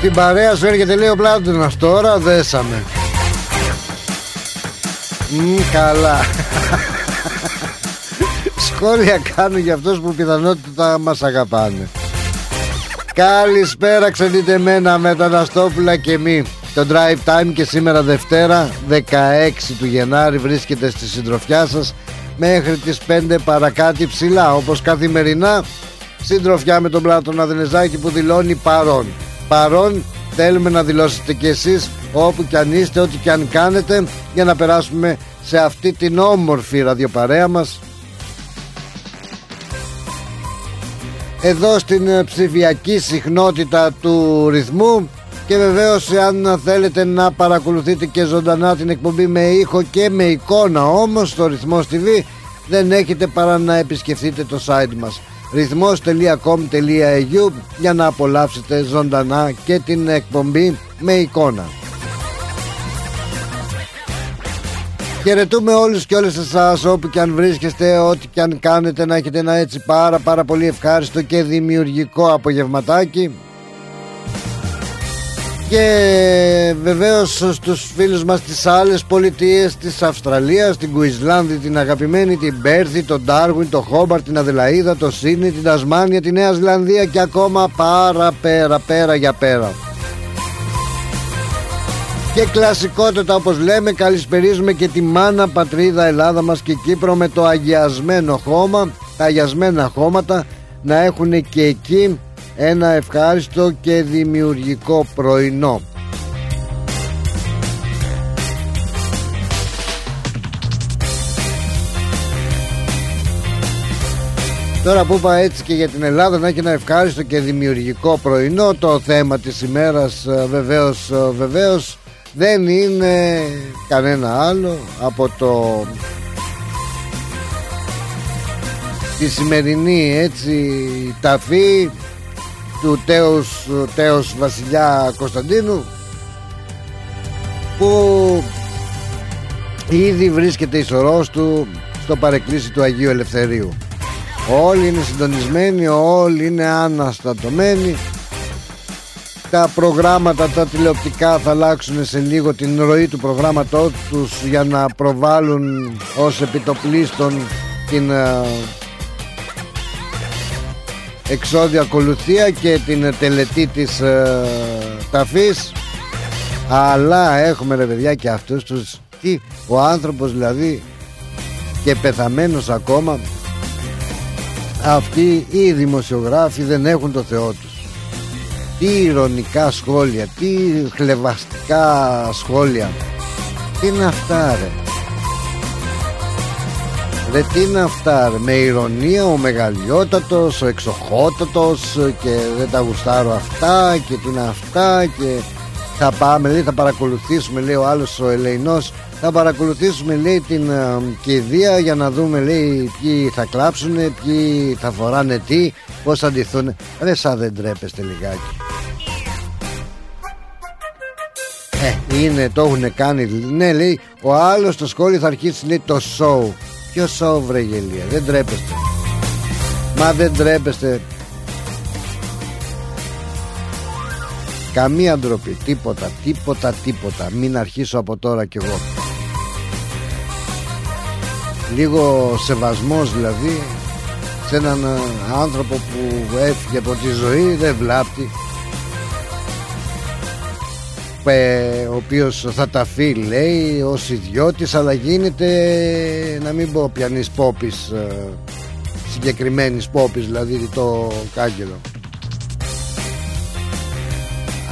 Την παρέα σου έρχεται, λέει ο Πλάτωνας. Τώρα δέσαμε. Καλά. Σχόλια κάνουν για αυτούς που πιθανότητα μας αγαπάνε. Καλησπέρα, ξενείτε εμένα Μεταναστόπουλα και μη. Το Drive Time και σήμερα Δευτέρα 16 του Γενάρη βρίσκεται στη συντροφιά σας μέχρι τις 5 παρακάτι ψηλά, όπως καθημερινά. Συντροφιά με τον Πλάτωνα Δενεζάκη που δηλώνει παρόν. Παρόν θέλουμε να δηλώσετε κι εσείς, όπου κι αν είστε, ό,τι κι αν κάνετε, για να περάσουμε σε αυτή την όμορφη ραδιοπαρέα μας εδώ στην ψηφιακή συχνότητα του ρυθμού. Και βεβαίως, αν θέλετε να παρακολουθείτε και ζωντανά την εκπομπή με ήχο και με εικόνα όμως, στο Ρυθμός TV, δεν έχετε παρά να επισκεφτείτε το site μας ρυθμός.com.au για να απολαύσετε ζωντανά και την εκπομπή με εικόνα. Χαιρετούμε όλους και όλες εσάς όπου και αν βρίσκεστε, ό,τι και αν κάνετε, να έχετε ένα έτσι πάρα πολύ ευχάριστο και δημιουργικό απογευματάκι. Και βεβαίως στους φίλους μας στις άλλες πολιτείες της Αυστραλίας, την Κουισλάνδη, την αγαπημένη, την Πέρθη, τον Ντάρουιν, το Χόμπαρ, την Αδελαίδα, το Σίδνεϊ, την Τασμάνια, τη Νέα Ζηλανδία και ακόμα πέρα. Και κλασικότητα, όπως λέμε, καλησπερίζουμε και τη μάνα πατρίδα Ελλάδα μας και Κύπρο με το αγιασμένο χώμα, τα αγιασμένα χώματα να έχουν και εκεί ένα ευχάριστο και δημιουργικό πρωινό. Τώρα που είπα έτσι και για την Ελλάδα να έχει ένα ευχάριστο και δημιουργικό πρωινό, το θέμα της ημέρας βεβαίως δεν είναι κανένα άλλο από το τη σημερινή έτσι ταφή του τέος βασιλιά Κωνσταντίνου, που ήδη βρίσκεται εις ορός του στο παρεκκλήσι του Αγίου Ελευθερίου. Όλοι είναι συντονισμένοι, όλοι είναι αναστατωμένοι. Τα προγράμματα τα τηλεοπτικά θα αλλάξουν σε λίγο την ροή του προγράμματός τους για να προβάλλουν ως επιτοπλίστων την εξόδια ακολουθία και την τελετή της ταφής. Αλλά έχουμε, ρε παιδιά, και αυτούς τους τι, ο άνθρωπος δηλαδή και πεθαμένος ακόμα, αυτοί οι δημοσιογράφοι δεν έχουν το Θεό τους. Τι ηρωνικά σχόλια, τι χλευαστικά σχόλια, τι είναι αυτά ρε, με ηρωνία ο μεγαλειότατος, ο εξοχότατος, και δεν τα γουστάρω αυτά και τι είναι αυτά, και θα πάμε, λέει, θα παρακολουθήσουμε, λέει ο άλλος ο Ελεηνός, θα παρακολουθήσουμε, λέει, την κηδεία για να δούμε, λέει, ποιοι θα κλάψουν, ποιοι θα φοράνε τι, πώς θα ντυθούν. Ρε, σαν δεν τρέπεστε λιγάκι. Είναι, το έχουν κάνει, ναι, λέει ο άλλος στο σχόλιο, θα αρχίσει, λέει, το show. Ποιο σόβ, βρε γελία, δεν τρέπεστε. Μα δεν τρέπεστε. Καμία ντροπή, τίποτα. Μην αρχίσω από τώρα κι εγώ. Λίγο σεβασμός δηλαδή σε έναν άνθρωπο που έφυγε από τη ζωή, δεν βλάπτει. ο οποίος θα ταφεί, λέει, ως ιδιώτης, αλλά γίνεται, να μην πω πιανής πόπης, συγκεκριμένης πόπης, δηλαδή το κάγκελο.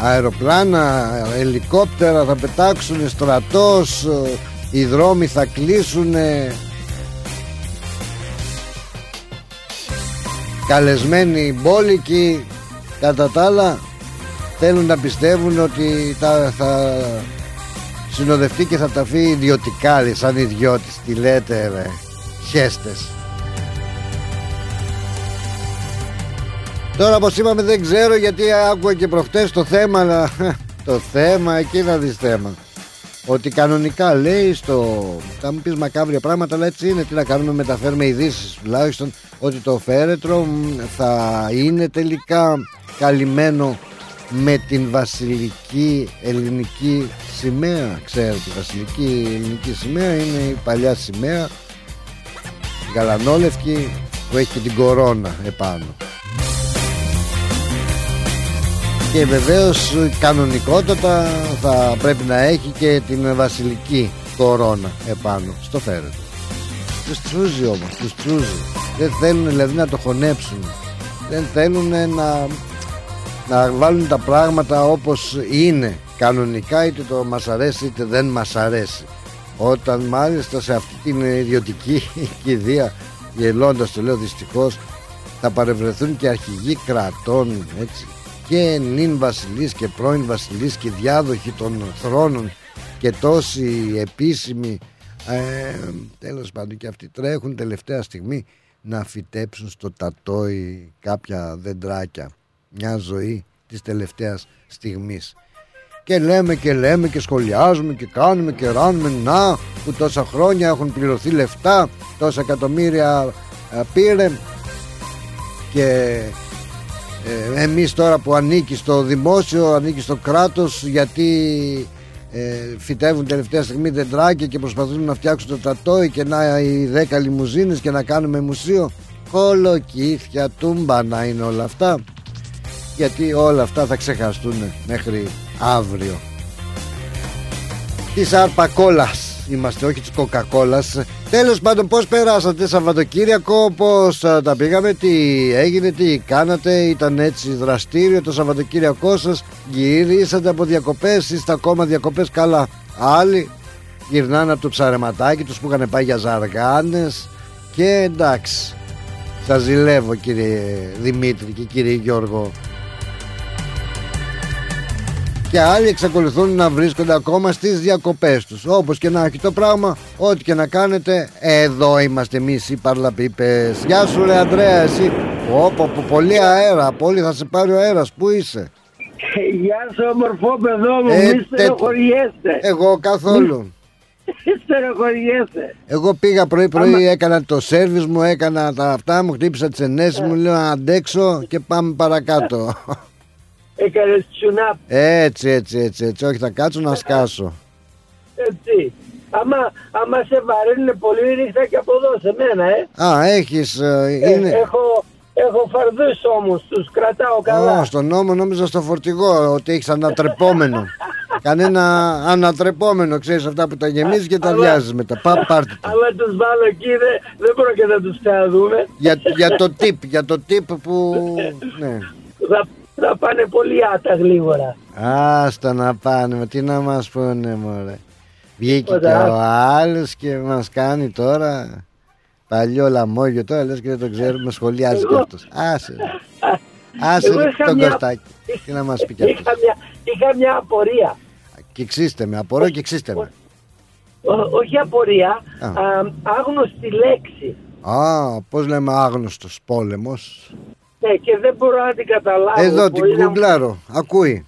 Αεροπλάνα, ελικόπτερα θα πετάξουν, στρατός, οι δρόμοι θα κλείσουν. Καλεσμένοι μπόλικοι, κατά τα άλλα, θέλουν να πιστεύουν ότι θα συνοδευτεί και θα ταφεί ιδιωτικά, λέει, σαν ιδιώτης. Τι λέτε ρε, χέστες. Τώρα, όπως είπαμε, δεν ξέρω, γιατί άκουγα και προχτές το θέμα, αλλά το θέμα, εκεί να δεις θέμα. Ότι κανονικά, λέει, στο... θα μου πεις μακάβρια πράγματα, αλλά έτσι είναι. Τι να κάνουμε, μεταφέρουμε ειδήσεις τουλάχιστον, ότι το φέρετρο θα είναι τελικά καλυμμένο με την βασιλική ελληνική σημαία. Ξέρετε, η βασιλική ελληνική σημαία είναι η παλιά σημαία, η γαλανόλευκη, που έχει και την κορώνα επάνω. Και βεβαίως κανονικότατα θα πρέπει να έχει και την βασιλική κορώνα επάνω στο φέρετρο. Τους τσούζει όμως, τους τσούζει. Δεν θέλουν δηλαδή να το χωνέψουν. Δεν θέλουν να βάλουν τα πράγματα όπως είναι κανονικά, είτε το μας αρέσει είτε δεν μας αρέσει. Όταν μάλιστα σε αυτή την ιδιωτική κηδεία, γελώντας το λέω δυστυχώς, θα παρευρεθούν και αρχηγοί κρατών, έτσι, και νυν βασιλείς και πρώην βασιλείς και διάδοχοι των θρόνων και τόσοι επίσημοι, τέλος πάντων, και αυτοί τρέχουν τελευταία στιγμή να φυτέψουν στο τατόι κάποια δεντράκια, μια ζωή της τελευταίας στιγμής. Και λέμε και λέμε και σχολιάζουμε και κάνουμε και ράνουμε, να που τόσα χρόνια έχουν πληρωθεί λεφτά, τόσα εκατομμύρια πήρε, και εμείς τώρα που ανήκει στο δημόσιο, ανήκει στο κράτος, γιατί φυτεύουν τελευταία στιγμή δεντράκια και προσπαθούν να φτιάξουν το τατόι και να οι 10 λιμουζίνες και να κάνουμε μουσείο. Κολοκύθια, τούμπα να είναι όλα αυτά, γιατί όλα αυτά θα ξεχαστούν μέχρι αύριο. Της αρπακόλας είμαστε, όχι της κοκακόλας. Τέλος πάντων, πώς περάσατε Σαββατοκύριακο, πώς τα πήγαμε, τι έγινε, τι κάνατε, ήταν έτσι δραστήριο το Σαββατοκύριακό σας, γυρίσατε από διακοπές, είστε ακόμα διακοπές? Καλά, άλλοι γυρνάνε από το ψαρεματάκι τους που είχαν πάει για ζαργάνες, και εντάξει, σας ζηλεύω κύριε Δημήτρη και κύριε Γιώργο. Και άλλοι εξακολουθούν να βρίσκονται ακόμα στις διακοπές τους. Όπως και να έχει το πράγμα, ό,τι και να κάνετε, εδώ είμαστε εμείς οι παρλαπίπες. Γεια σου ρε Αντρέα, εσύ. Όπο, πολύ αέρα, πολύ θα σε πάρει ο αέρας. Πού είσαι? Γεια σου όμορφο παιδό μου, μη στεροχωριέστε. Εγώ καθόλου. Εγώ πήγα πρωί-πρωί, έκανα το σέρβις μου, έκανα τα αυτά μου, χτύπησα τις ενέσεις μου, λέω να αντέξω και πάμε παρακάτω. Έκανες τσουνάπ. Έτσι, όχι θα κάτσω να σκάσω. Έτσι, άμα σε βαρύνουν πολύ, ρίχτα και από εδώ σε μένα, Α, έχεις, είναι... Έχω φαρδούς όμως, τους κρατάω καλά. Στον νόμο νόμιζα στο φορτηγό ότι έχεις ανατρεπόμενο. Κανένα ανατρεπόμενο, ξέρεις, αυτά που τα γεμίζεις και τα βιάζεις μετά. Πάρτε τα. Αλλά τους βάλω εκεί, δεν πρόκειται να τους ξαναδούμε. Για το τύπ που... ναι. Θα πάνε πολύ άτα γλίγορα. Άστα να πάνε, τι να μας πούνε μωρέ. Βγήκε και ο άλλος και μας κάνει τώρα... παλιό λαμόγιο τώρα, λες και δεν το ξέρουμε, σχολιάζει κι αυτός. Άσε τον Κωστάκη, τι να μας πει κι αυτός. Είχα μια απορία. Κυξίστε με, απορώ και ξύστε με. Όχι απορία, άγνωστη λέξη. Πώς λέμε άγνωστος πόλεμος. Ναι, και δεν μπορώ να την καταλάβω. Εδώ την κουγκλάρω, ακούει.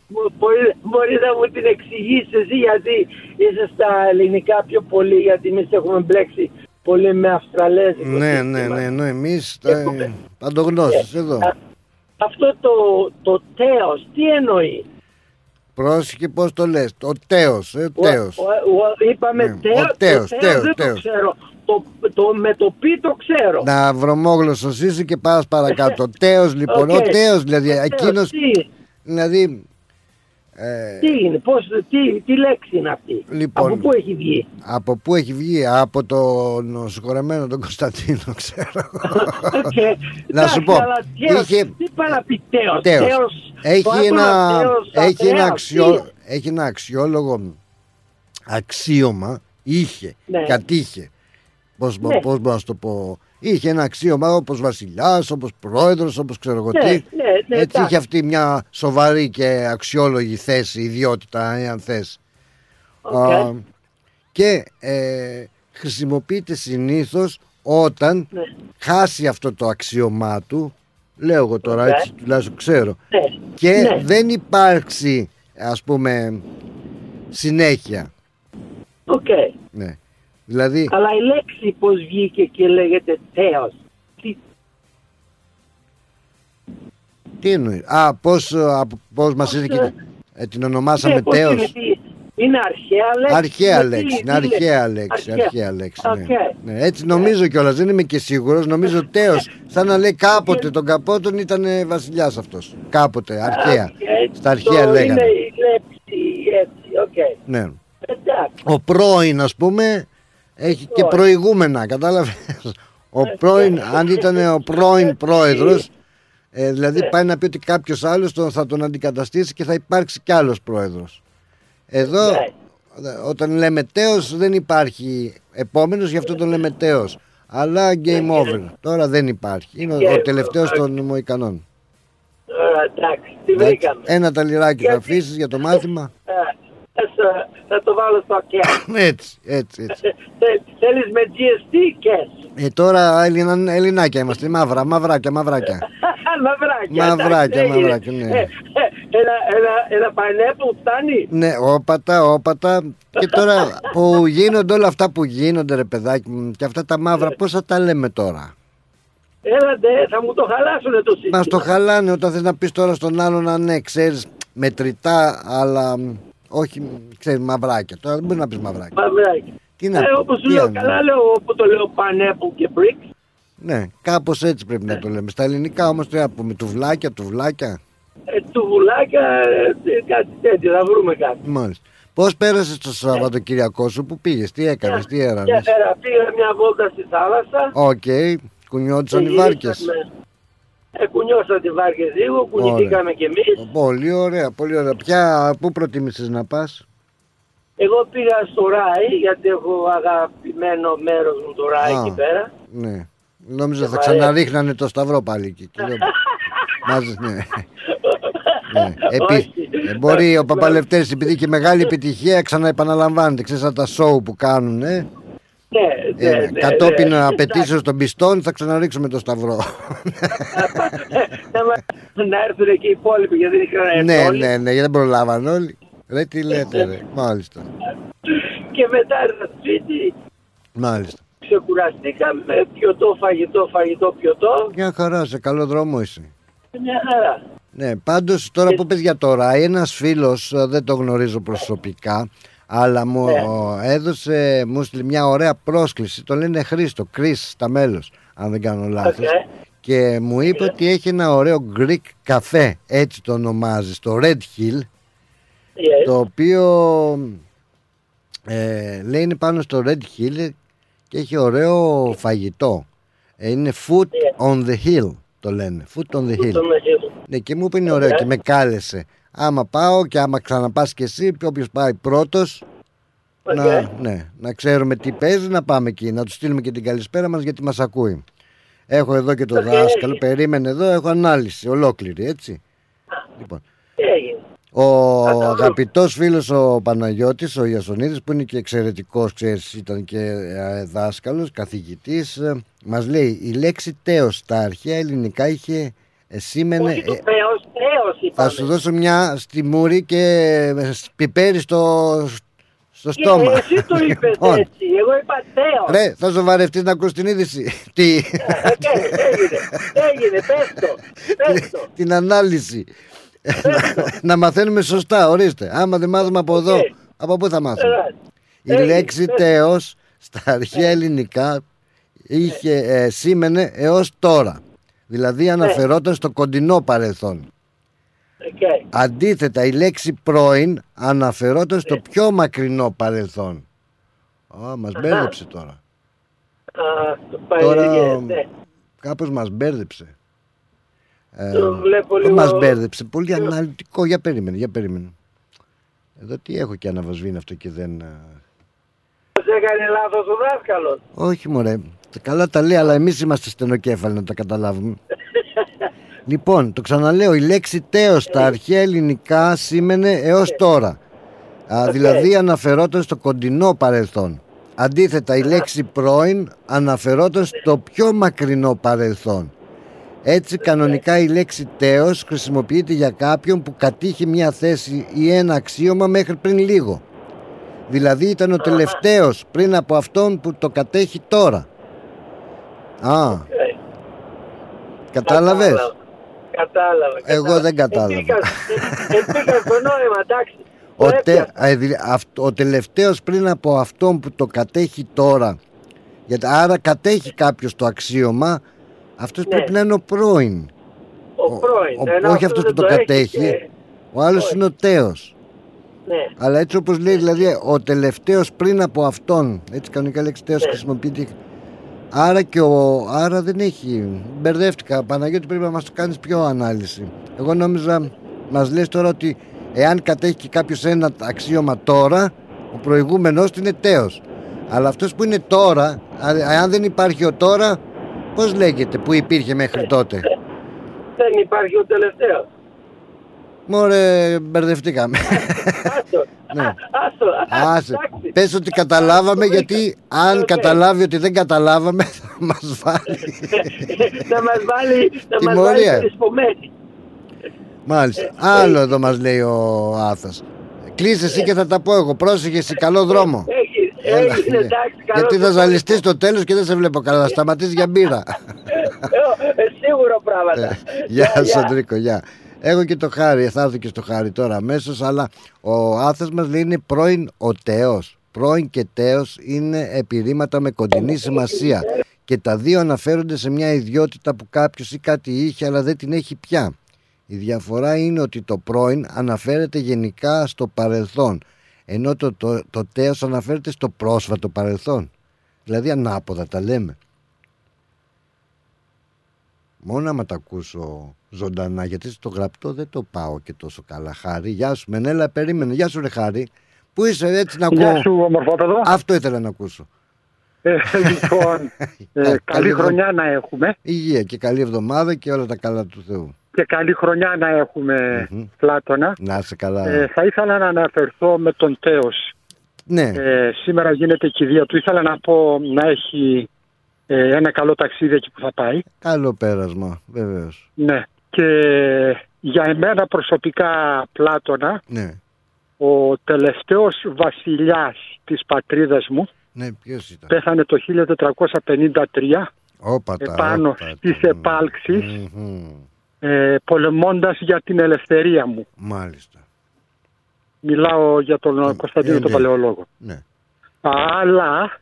Μπορεί να μου την εξηγήσεις εσύ, γιατί είσαι στα ελληνικά πιο πολύ, γιατί εμείς έχουμε μπλέξει πολύ με Αυστραλέζικο. Ναι, εμείς τα παντογνώσεις εδώ. Αυτό το τέος, τι εννοεί? Πρόσεχε πώς το λες, το τέος, τέος. Είπαμε τέος, δεν το ξέρω. Με το πι το ξέρω. Να βρωμόγλωσσος είσαι και πας παρακάτω. Τέος λοιπόν, ο τέος δηλαδή, εκείνος δηλαδή... Τι είναι, τι λέξη είναι αυτή, λοιπόν, από πού έχει βγει? Από πού έχει βγει, από τον συγχωρεμένο τον Κωνσταντίνο, ξέρω. Να σου πω, τι παραπιτέως, έχει ένα αξιόλογο αξίωμα, κατήχε, πώς μπορώ να σου το πω, είχε ένα αξίωμα όπως βασιλιάς, όπως πρόεδρος, όπως ξέρω εγώ τι. Έτσι είχε αυτή μια σοβαρή και αξιόλογη θέση, ιδιότητα, αν θες. Okay. Και χρησιμοποιείται συνήθως όταν χάσει αυτό το αξίωμά του, λέω εγώ τώρα, έτσι τουλάχιστον ξέρω, και δεν υπάρξει, ας πούμε, συνέχεια. Okay. Ναι. Δηλαδή... Αλλά η λέξη πως βγήκε και λέγεται θέος? Τι εννοεί? Α, πως μας ήρθε και την ονομάσαμε θέος. Είναι αρχαία λέξη. Είναι αρχαία λέξη. Αρχαία λέξη. Έτσι νομίζω κιόλας, δεν είμαι και σίγουρος. Νομίζω θέος, σαν να λέει κάποτε τον Καπότον ήταν βασιλιάς αυτός. Κάποτε, αρχαία. Στα αρχαία λέγανε. Είναι η λέξη, ο πρώην, ας πούμε, έχει και προηγούμενα, κατάλαβες. Ο πρώην, αν ήταν ο πρώην πρόεδρος, δηλαδή πάει να πει ότι κάποιος άλλος θα τον αντικαταστήσει και θα υπάρξει κι άλλος πρόεδρος. Εδώ, όταν λέμε τέος, δεν υπάρχει επόμενος, γι' αυτό τον λέμε τέος. Αλλά game over, τώρα δεν υπάρχει. Είναι ο τελευταίος των Μοϊκανών. Εντάξει, τι βρήκαμε. Ένα ταλιράκι θα αφήσεις για το μάθημα. Θα το βάλω στο cash. Έτσι. Θέλεις με GST cash. Τώρα Ελληνάκια είμαστε, μαυράκια. Μαυράκια, ναι. Ένα pineapple φτάνει. Ναι, όπατα. Και τώρα που γίνονται όλα αυτά που γίνονται, ρε παιδάκι μου, και αυτά τα μαύρα, πώς θα τα λέμε τώρα? Έλατε, θα μου το χαλάσουνε το σύστημα. Μας το χαλάνε όταν θες να πεις τώρα στον άλλον, να ναι, ξέρεις, μετρητά, αλλά... Όχι, ξέρεις, μαυράκια. Τώρα δεν μπορεί να πεις μαυράκια. Τι να πεις. Όπως λέω, καλά λέω, όπου το λέω pineapple και bricks. Ναι, κάπως έτσι πρέπει να το λέμε. Στα ελληνικά όμως τι να πούμε, τουβλάκια. Τουβλάκια, κάτι τέτοιο, θα βρούμε κάτι. Μάλιστα. Πώς πέρασες το Σαββατοκυριακό σου, που πήγες, τι έκανες, τι έρανες? Πήγα μια βόλτα στη θάλασσα. Οκ, κουνιόντουσαν οι βάρκες. Κουνιώσαν τη βάρκες λίγο, κουνηθήκαμε κι εμείς. Πολύ ωραία. Πού προτίμησες να πας? Εγώ πήγα στο Ράι, γιατί έχω αγαπημένο μέρος μου το Ράι εκεί πέρα. Ναι. Νόμιζα θα ξαναρίχνανε το σταυρό πάλι εκεί. Ναι. Μπορεί ο Παπαλευτέρης, επειδή και μεγάλη επιτυχία, ξαναεπαναλαμβάνεται. Ξέρεις τα σοου που κάνουν, κατόπιν απαιτήσεως των πιστών θα ξαναρίξουμε το σταυρό. Να έρθουν και οι υπόλοιποι, γιατί δεν είχαν να έρθουν. Ναι, γιατί δεν προλάβαν όλοι. Ρε τι λέτε ρε, μάλιστα. Και μετά έρθα σπίτι. Μάλιστα. Ξεκουραστήκαμε, πιωτό, φαγητό. Μια χαρά, σε καλό δρόμο είσαι. Μια χαρά. Ναι, πάντως τώρα που πες για τώρα, ένας φίλος, δεν το γνωρίζω προσωπικά, αλλά μου έδωσε μια ωραία πρόσκληση. Το λένε Χρήστο, Chris Stamelos, αν δεν κάνω λάθος. Και μου είπε ότι έχει ένα ωραίο Greek καφέ, έτσι το ονομάζει, στο Red Hill, το οποίο λέει είναι πάνω στο Red Hill και έχει ωραίο φαγητό. Είναι Food on the Hill, το λένε. Food on the Hill. Ναι, και μου είπε είναι ωραίο και με κάλεσε. Άμα πάω και άμα ξαναπάς και εσύ, όποιος πάει πρώτος, να ξέρουμε τι παίζει, να πάμε εκεί, να του στείλουμε και την καλησπέρα μας, γιατί μας ακούει. Έχω εδώ και το δάσκαλο, περίμενε εδώ, έχω ανάλυση ολόκληρη, έτσι. Λοιπόν, ο αγαπητός φίλος ο Παναγιώτης, ο Ιωσονίδης, που είναι και εξαιρετικός, ξέρεις, ήταν και δάσκαλος, καθηγητής, μας λέει η λέξη τέος στα αρχαία ελληνικά είχε... Σήμαινε, θα σου δώσω μια στη μούρη και πιπέρι στο στόμα. Εσύ το είπες έτσι, εγώ είπα θέος. Ρε, θα σοβαρευτείς να ακούς την είδηση? Τι? Έγινε, πες το. Την ανάλυση. Να μαθαίνουμε σωστά, ορίστε. Άμα δεν μάθουμε από εδώ, από πού θα μάθουμε? Η λέξη θέος στα αρχαία ελληνικά σήμαινε έως τώρα. Δηλαδή αναφερόταν στο κοντινό παρελθόν. Okay. Αντίθετα, η λέξη πρώην αναφερόταν στο πιο μακρινό παρελθόν. Μας μπέρδεψε τώρα. Κάπως μας μπέρδεψε. Το μας μπέρδεψε. Πολύ αναλυτικό. Για περίμενε. Εδώ τι έχω και αναβασβήνει αυτό και δεν... Έκανε λάθος ο δάσκαλος. Όχι μωρέ, καλά τα λέει, αλλά εμείς είμαστε στενοκέφαλοι να τα καταλάβουμε. Λοιπόν, το ξαναλέω, η λέξη τέος στα αρχαία ελληνικά σήμαινε έως τώρα. Δηλαδή αναφερόταν στο κοντινό παρελθόν. Αντίθετα, η λέξη πρώην αναφερόταν στο πιο μακρινό παρελθόν. Έτσι, κανονικά η λέξη τέος χρησιμοποιείται για κάποιον που κατήχε μια θέση ή ένα αξίωμα μέχρι πριν λίγο. Δηλαδή ήταν ο τελευταίος πριν από αυτόν που το κατέχει τώρα. Κατάλαβες? Κατάλαβα. Εγώ δεν κατάλαβα. Επήκαν το νόημα, εντάξει. Ο τελευταίος πριν από αυτόν που το κατέχει τώρα. Άρα κατέχει κάποιος το αξίωμα. Αυτός πρέπει να είναι ο πρώην. Ο πρώην. Όχι αυτός που το κατέχει. Ο άλλος είναι ο τέος. Ναι. Αλλά έτσι όπως λέει, δηλαδή ο τελευταίος πριν από αυτόν, έτσι κανονικά λέξη τέος χρησιμοποιείται. Άρα και άρα δεν έχει. Μπερδεύτηκα, Παναγιώτη, πρέπει να μας το κάνεις πιο ανάλυση. Εγώ νόμιζα, μας λες τώρα ότι εάν κατέχει και κάποιος ένα αξίωμα τώρα, ο προηγούμενος είναι τέος. Αλλά αυτός που είναι τώρα, αν δεν υπάρχει ο τώρα, πώς λέγεται που υπήρχε μέχρι τότε? Δεν υπάρχει ο τελευταίος. Μωρέ, μπερδευτήκαμε. Άσε. Πες ότι καταλάβαμε, γιατί αν καταλάβει ότι δεν καταλάβαμε θα μας βάλει. Θα μας βάλει δυσπομένη. Μάλιστα. Άλλο εδώ μας λέει ο Άθας. Κλείσε εσύ και θα τα πω εγώ. Πρόσεχε εσύ. Καλό δρόμο. Γιατί θα ζαλιστείς στο τέλος και δεν σε βλέπω καλά. Σταματήσεις για μπύρα. Σίγουρο πράγματα. Γεια σας, Αντρίκο. Γεια. Έχω και το Χάρη, θα έρθω και στο Χάρη τώρα αμέσως, αλλά ο Άθας μας λέει είναι πρώην ο τέος. Πρώην και τέος είναι επιρρήματα με κοντινή σημασία και τα δύο αναφέρονται σε μια ιδιότητα που κάποιος ή κάτι είχε αλλά δεν την έχει πια. Η διαφορά είναι ότι το πρώην αναφέρεται γενικά στο παρελθόν, ενώ το τέος αναφέρεται στο πρόσφατο παρελθόν. Δηλαδή ανάποδα τα λέμε. Μόνο άμα τα ακούσω ζωντανά, γιατί στο γραπτό δεν το πάω και τόσο καλά. Χάρη, γεια σου Μενέλα, περίμενε. Γεια σου ρε Χάρη, πού είσαι, έτσι να ακούω? Γεια σου ομορφότατο. Αυτό ήθελα να ακούσω. Λοιπόν, καλή χρονιά να έχουμε. Υγεία και καλή εβδομάδα και όλα τα καλά του Θεού. Και καλή χρονιά να έχουμε, Πλάτωνα. Να είσαι καλά. Θα ήθελα να αναφερθώ με τον τέος. Ναι. Σήμερα γίνεται η κηδεία του. Ήθελα να πω να έχει ένα καλό ταξίδι εκεί που θα πάει. Καλό πέρασμα, βεβαίως. Ναι. Και για εμένα προσωπικά, Πλάτωνα, ο τελευταίος βασιλιάς της πατρίδας μου, ποιος ήταν? Πέθανε το 1453 επάνω στις επάλξεις, πολεμώντας για την ελευθερία μου. Μάλιστα. Μιλάω για τον Κωνσταντίνο τον Παλαιολόγο. Ναι. Αλλά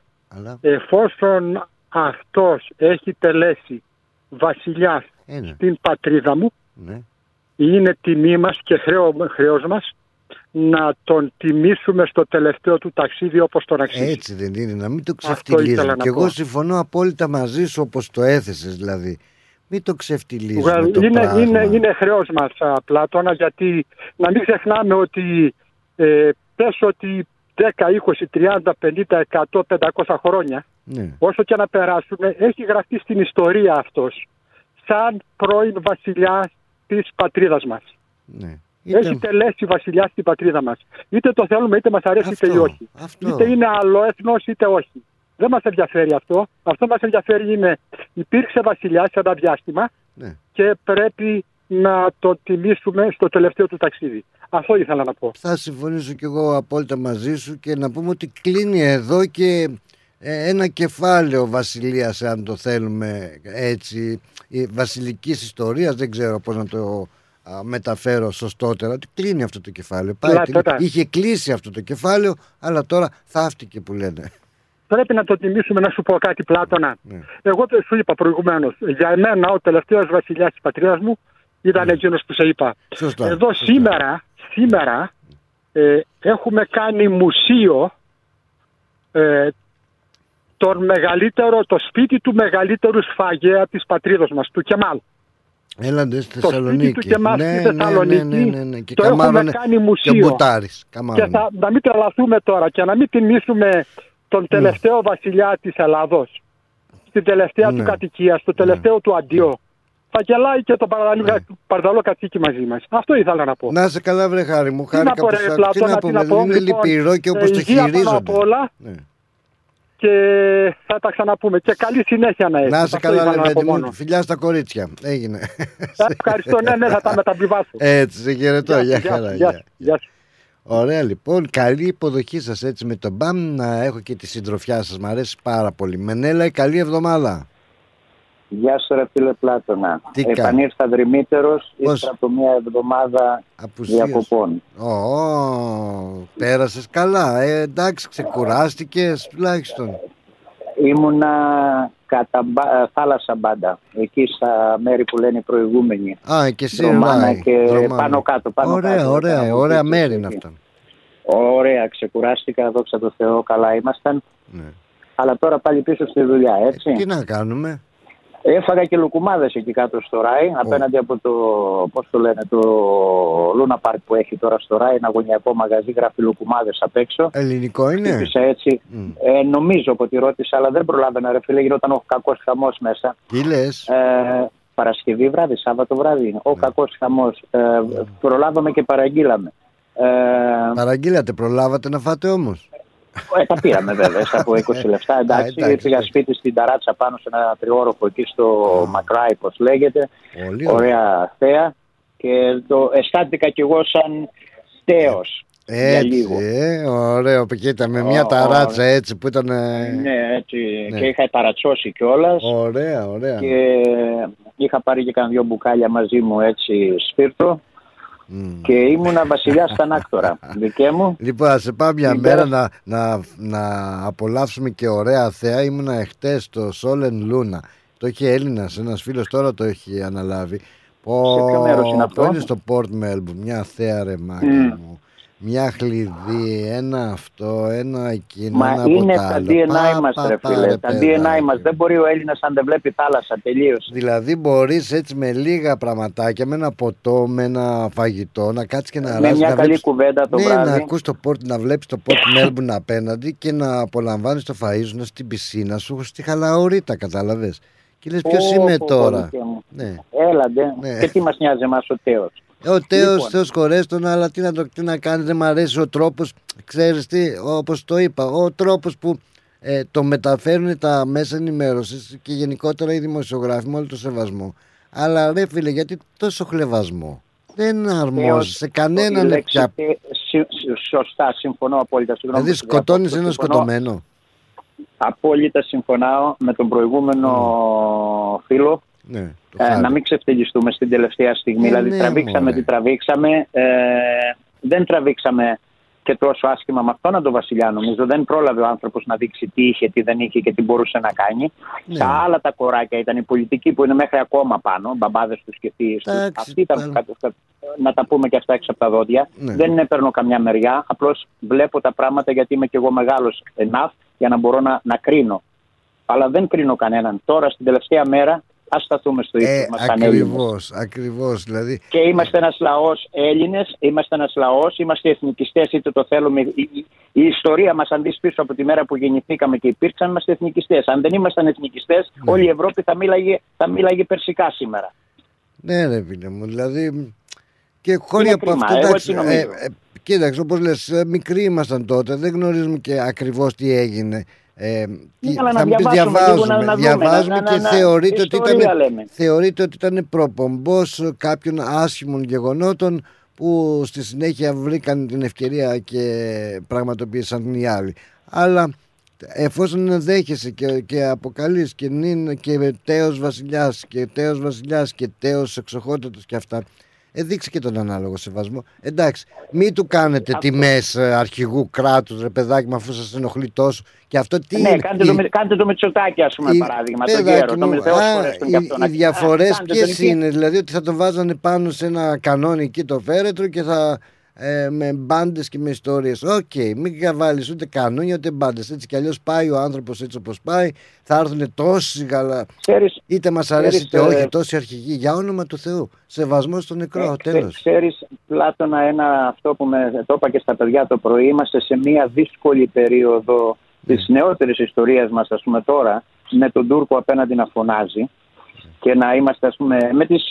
εφόσον αυτός έχει τελέσει βασιλιάς στην πατρίδα μου, είναι τιμή μας και χρέος μας να τον τιμήσουμε στο τελευταίο του ταξίδι όπως τον αξίζει. Έτσι δεν είναι, να μην το ξεφτιλίζουμε? Και εγώ συμφωνώ απόλυτα μαζί σου όπως το έθεσες, δηλαδή μην το ξεφτιλίζουμε το πράγμα. Είναι χρέος μας, Πλάτωνα, γιατί να μην ξεχνάμε ότι πες ότι 10, 20, 30, 50, 100, 500 χρόνια, όσο και να περάσουν, έχει γραφτεί στην ιστορία αυτός σαν πρώην βασιλιά της πατρίδας μας. Ναι. Έχει τελέσει βασιλιά στην πατρίδα μας. Είτε το θέλουμε, είτε μας αρέσει, είτε όχι. Είτε είναι αλλοέθνος, είτε όχι. Δεν μας ενδιαφέρει αυτό. Αυτό μας ενδιαφέρει είναι υπήρξε βασιλιά σε ένα διάστημα και πρέπει να το τιμήσουμε στο τελευταίο του ταξίδι. Αυτό ήθελα να πω. Θα συμφωνήσω κι εγώ απόλυτα μαζί σου και να πούμε ότι κλείνει εδώ και ένα κεφάλαιο βασιλείας, αν το θέλουμε έτσι, βασιλικής ιστορίας, δεν ξέρω πώς να το μεταφέρω σωστότερα, ότι κλείνει αυτό το κεφάλαιο. Είχε κλείσει αυτό το κεφάλαιο, αλλά τώρα θαύτηκε που λένε. Πρέπει να το τιμήσουμε. Να σου πω κάτι, Πλάτωνα. Εγώ σου είπα προηγουμένως, για εμένα ο τελευταίος βασιλιάς της πατρίδας μου ήταν εκείνος που σε είπα. Σωστά. Εδώ σήμερα έχουμε κάνει μουσείο το σπίτι του μεγαλύτερου σφαγέα της πατρίδος μας, του Κεμάλ. Έλαντε στη Θεσσαλονίκη. Ναι. Και το έχουμε κάνει μουσείο. Και μπουτάρις. Και να μην τρελαθούμε τώρα και να μην τιμήσουμε τον τελευταίο βασιλιά της Ελλάδος. Στην τελευταία του κατοικία, στο τελευταίο του αντίο. Θα γελάει και το παρδαλό κατσίκι μαζί μας. Αυτό ήθελα να πω. Να σε καλά, βρε χάρη μου. Χάρη κάπου σαν είναι λυπηρό και όπως το χειρίζονται. Και θα τα ξαναπούμε. Και καλή συνέχεια να έχετε. Να σε καλά, παιδί μου. Φιλιά στα κορίτσια. Έγινε. Ευχαριστώ. Ναι, θα τα μεταβιβάσω. Έτσι, σε χαιρετώ. Γεια χαρά. Γεια. Ωραία, λοιπόν. Καλή υποδοχή σας έτσι με τον Μπαμ. Να έχω και τη συντροφιά σας. Μ' αρέσει πάρα πολύ. Μενέλα, καλή εβδομάδα. Γεια σου, ρε φίλε Πλάτωνα. Επανήρθα δρυμύτερος ύστερα από μια εβδομάδα διακοπών. Πέρασες καλά. Εντάξει, ξεκουράστηκες τουλάχιστον. Ήμουνα κατά θάλασσα μπάντα. Εκεί στα μέρη που λένε οι προηγούμενοι. Και εσύ Ρωμάνα και Ρωμάνα. Πάνω κάτω. Ωραία μέρη είναι αυτά. Ωραία, ξεκουράστηκα. Δόξα τω Θεώ, καλά ήμασταν. Ναι. Αλλά τώρα πάλι πίσω στη δουλειά, έτσι. Τι να κάνουμε. Έφαγα και λουκουμάδες εκεί κάτω στο Ράι, απέναντι από το, πώς το λένε, το Λούνα Πάρκ που έχει τώρα στο Ράι, ένα γωνιακό μαγαζί, γράφει λουκουμάδες απ' έξω. Ελληνικό είναι. Χτύπησα έτσι, νομίζω ότι ρώτησα, αλλά δεν προλάβαινα, ρε φίλε, γινόταν ο κακός χαμός μέσα. Τι λες? Παρασκευή βράδυ, Σάββατο βράδυ είναι, κακός χαμός, προλάβαμε και παραγγείλαμε. Παραγγείλατε, προλάβατε να φάτε όμως? Τα πήραμε βέβαια, έστω από 20 λεπτά, εντάξει, πήγα σπίτι στην ταράτσα πάνω σε ένα τριώροφο εκεί στο Μακράι, πως λέγεται, ωραία θέα, και το αισθάνθηκα κι εγώ σαν θέος. Έτσι, ωραίο, κοίτα, με μια ταράτσα έτσι που ήταν... Ναι, έτσι, και είχα ταρατσώσει κιόλας. Ωραία. Και είχα πάρει και κάνα 2 μπουκάλια μαζί μου έτσι σπίρτο. Και ήμουνα βασιλιάς σαν άκτορα, δικέ μου. Λοιπόν, θα σε πάω μια μέρα να απολαύσουμε και ωραία θέα. Ήμουνα εχθές στο Solent Luna. Το έχει Έλληνας, ένας φίλος τώρα το έχει αναλάβει. Σε ποιο μέρος είναι αυτό? Είναι στο Port Melbourne, μια θέα ρε μάκα μου. Μια χλειδί, ένα αυτό, ένα εκείνο. Μα ένα είναι τα DNA μας, ρε φίλε. Τα DNA μας. Δεν μπορεί ο Έλληνας αν δεν βλέπει θάλασσα. Τελείωσε. Δηλαδή, μπορείς έτσι με λίγα πραγματάκια, με ένα ποτό, με ένα φαγητό, να κάτσεις και να αράζεις. Με μια καλή κουβέντα το βράδυ. Να ακούς το Port, να βλέπεις το Port Melbourne απέναντι και να απολαμβάνεις το φαΐζουνα στην πισίνα σου, στη χαλαωρίτα, κατάλαβες. Και λες, ποιος είμαι τώρα. Έλαντε. Και τι μας νοιάζει εμάς ο Θεός. Ο Θεός χωρέστον, αλλά τι να κάνει, δεν μου αρέσει ο τρόπος, ξέρεις τι, όπως το είπα, ο τρόπος που το μεταφέρουν τα μέσα ενημέρωσης και γενικότερα οι δημοσιογράφοι, με όλο το σεβασμό. Αλλά ρε φίλε, γιατί τόσο χλεβασμό, δεν αρμόζει σε κανέναν πια. Σωστά, συμφωνώ απόλυτα. Δηλαδή σκοτώνεις ένα σκοτωμένο. Απόλυτα συμφωνάω με τον προηγούμενο φίλο. Ναι, να μην ξεφτυλιστούμε στην τελευταία στιγμή. Δηλαδή τραβήξαμε τι τραβήξαμε. Δεν τραβήξαμε και τόσο άσχημα με αυτόν τον βασιλιά, νομίζω. Δεν πρόλαβε ο άνθρωπος να δείξει τι είχε, τι δεν είχε και τι μπορούσε να κάνει. Τα άλλα τα κοράκια ήταν η πολιτική που είναι μέχρι ακόμα πάνω. Μπαμπάδες τους και θείες τους. Αυτοί ήταν να τα πούμε και αυτά έξω από τα δόντια. Δεν έπαιρνω καμιά μεριά. Απλώς βλέπω τα πράγματα γιατί είμαι και εγώ μεγάλος enough για να μπορώ να κρίνω. Αλλά δεν κρίνω κανέναν. Τώρα στην τελευταία μέρα. Ας σταθούμε στο ίδιο μας σαν Έλληνες. Ακριβώς, δηλαδή. Και είμαστε ένας λαός Έλληνες, είμαστε ένας λαός, είμαστε εθνικιστές, είτε το θέλουμε. Η ιστορία μας, αν δεις πίσω από τη μέρα που γεννηθήκαμε και υπήρξαν, είμαστε εθνικιστές. Αν δεν ήμασταν εθνικιστές, όλη η Ευρώπη θα μίλαγε περσικά σήμερα. Ναι, ρε φίλε μου, δηλαδή. Και χώρια από αυτό. Κοίταξε, όπως λες, μικροί ήμασταν τότε, δεν γνωρίζουμε και ακριβώς τι έγινε. Θα μην διαβάζουμε και θεωρείται ότι ήταν προπομπός κάποιων άσχημων γεγονότων που στη συνέχεια βρήκαν την ευκαιρία και πραγματοποίησαν οι άλλοι. Αλλά εφόσον δέχεσαι και αποκαλείς και τέος βασιλιάς και τέος εξοχότατος και αυτά, δείξει και τον ανάλογο σεβασμό. Εντάξει, μην του κάνετε τιμές αρχηγού κράτους, ρε παιδάκι, μα αφού σας ενοχλεί τόσο. Και αυτό τι είναι. Ναι, κάντε το Μητσοτάκη, ας πούμε, παράδειγμα. Το γέρο, το Μητσοτάκη. Οι διαφορές ποιες είναι, δηλαδή ότι θα τον βάζανε πάνω σε ένα κανόνι εκεί το φέρετρο και θα. Με μπάντες και με ιστορίες. Οκ, μην βάλεις ούτε κανόνια ούτε μπάντες. Έτσι κι αλλιώς πάει ο άνθρωπος έτσι όπως πάει. Θα έρθουν τόσοι γαλα. Είτε μας αρέσει είτε όχι, τόσοι αρχηγοί. Για όνομα του Θεού. Σεβασμό στον νεκρό. Τέλος. Ξέρεις, Πλάτωνα, αυτό που το είπα και στα παιδιά το πρωί. Είμαστε σε μια δύσκολη περίοδο της νεότερης ιστορίας μας, ας πούμε τώρα, με τον Τούρκο απέναντι να φωνάζει. Και να είμαστε, ας πούμε, με τις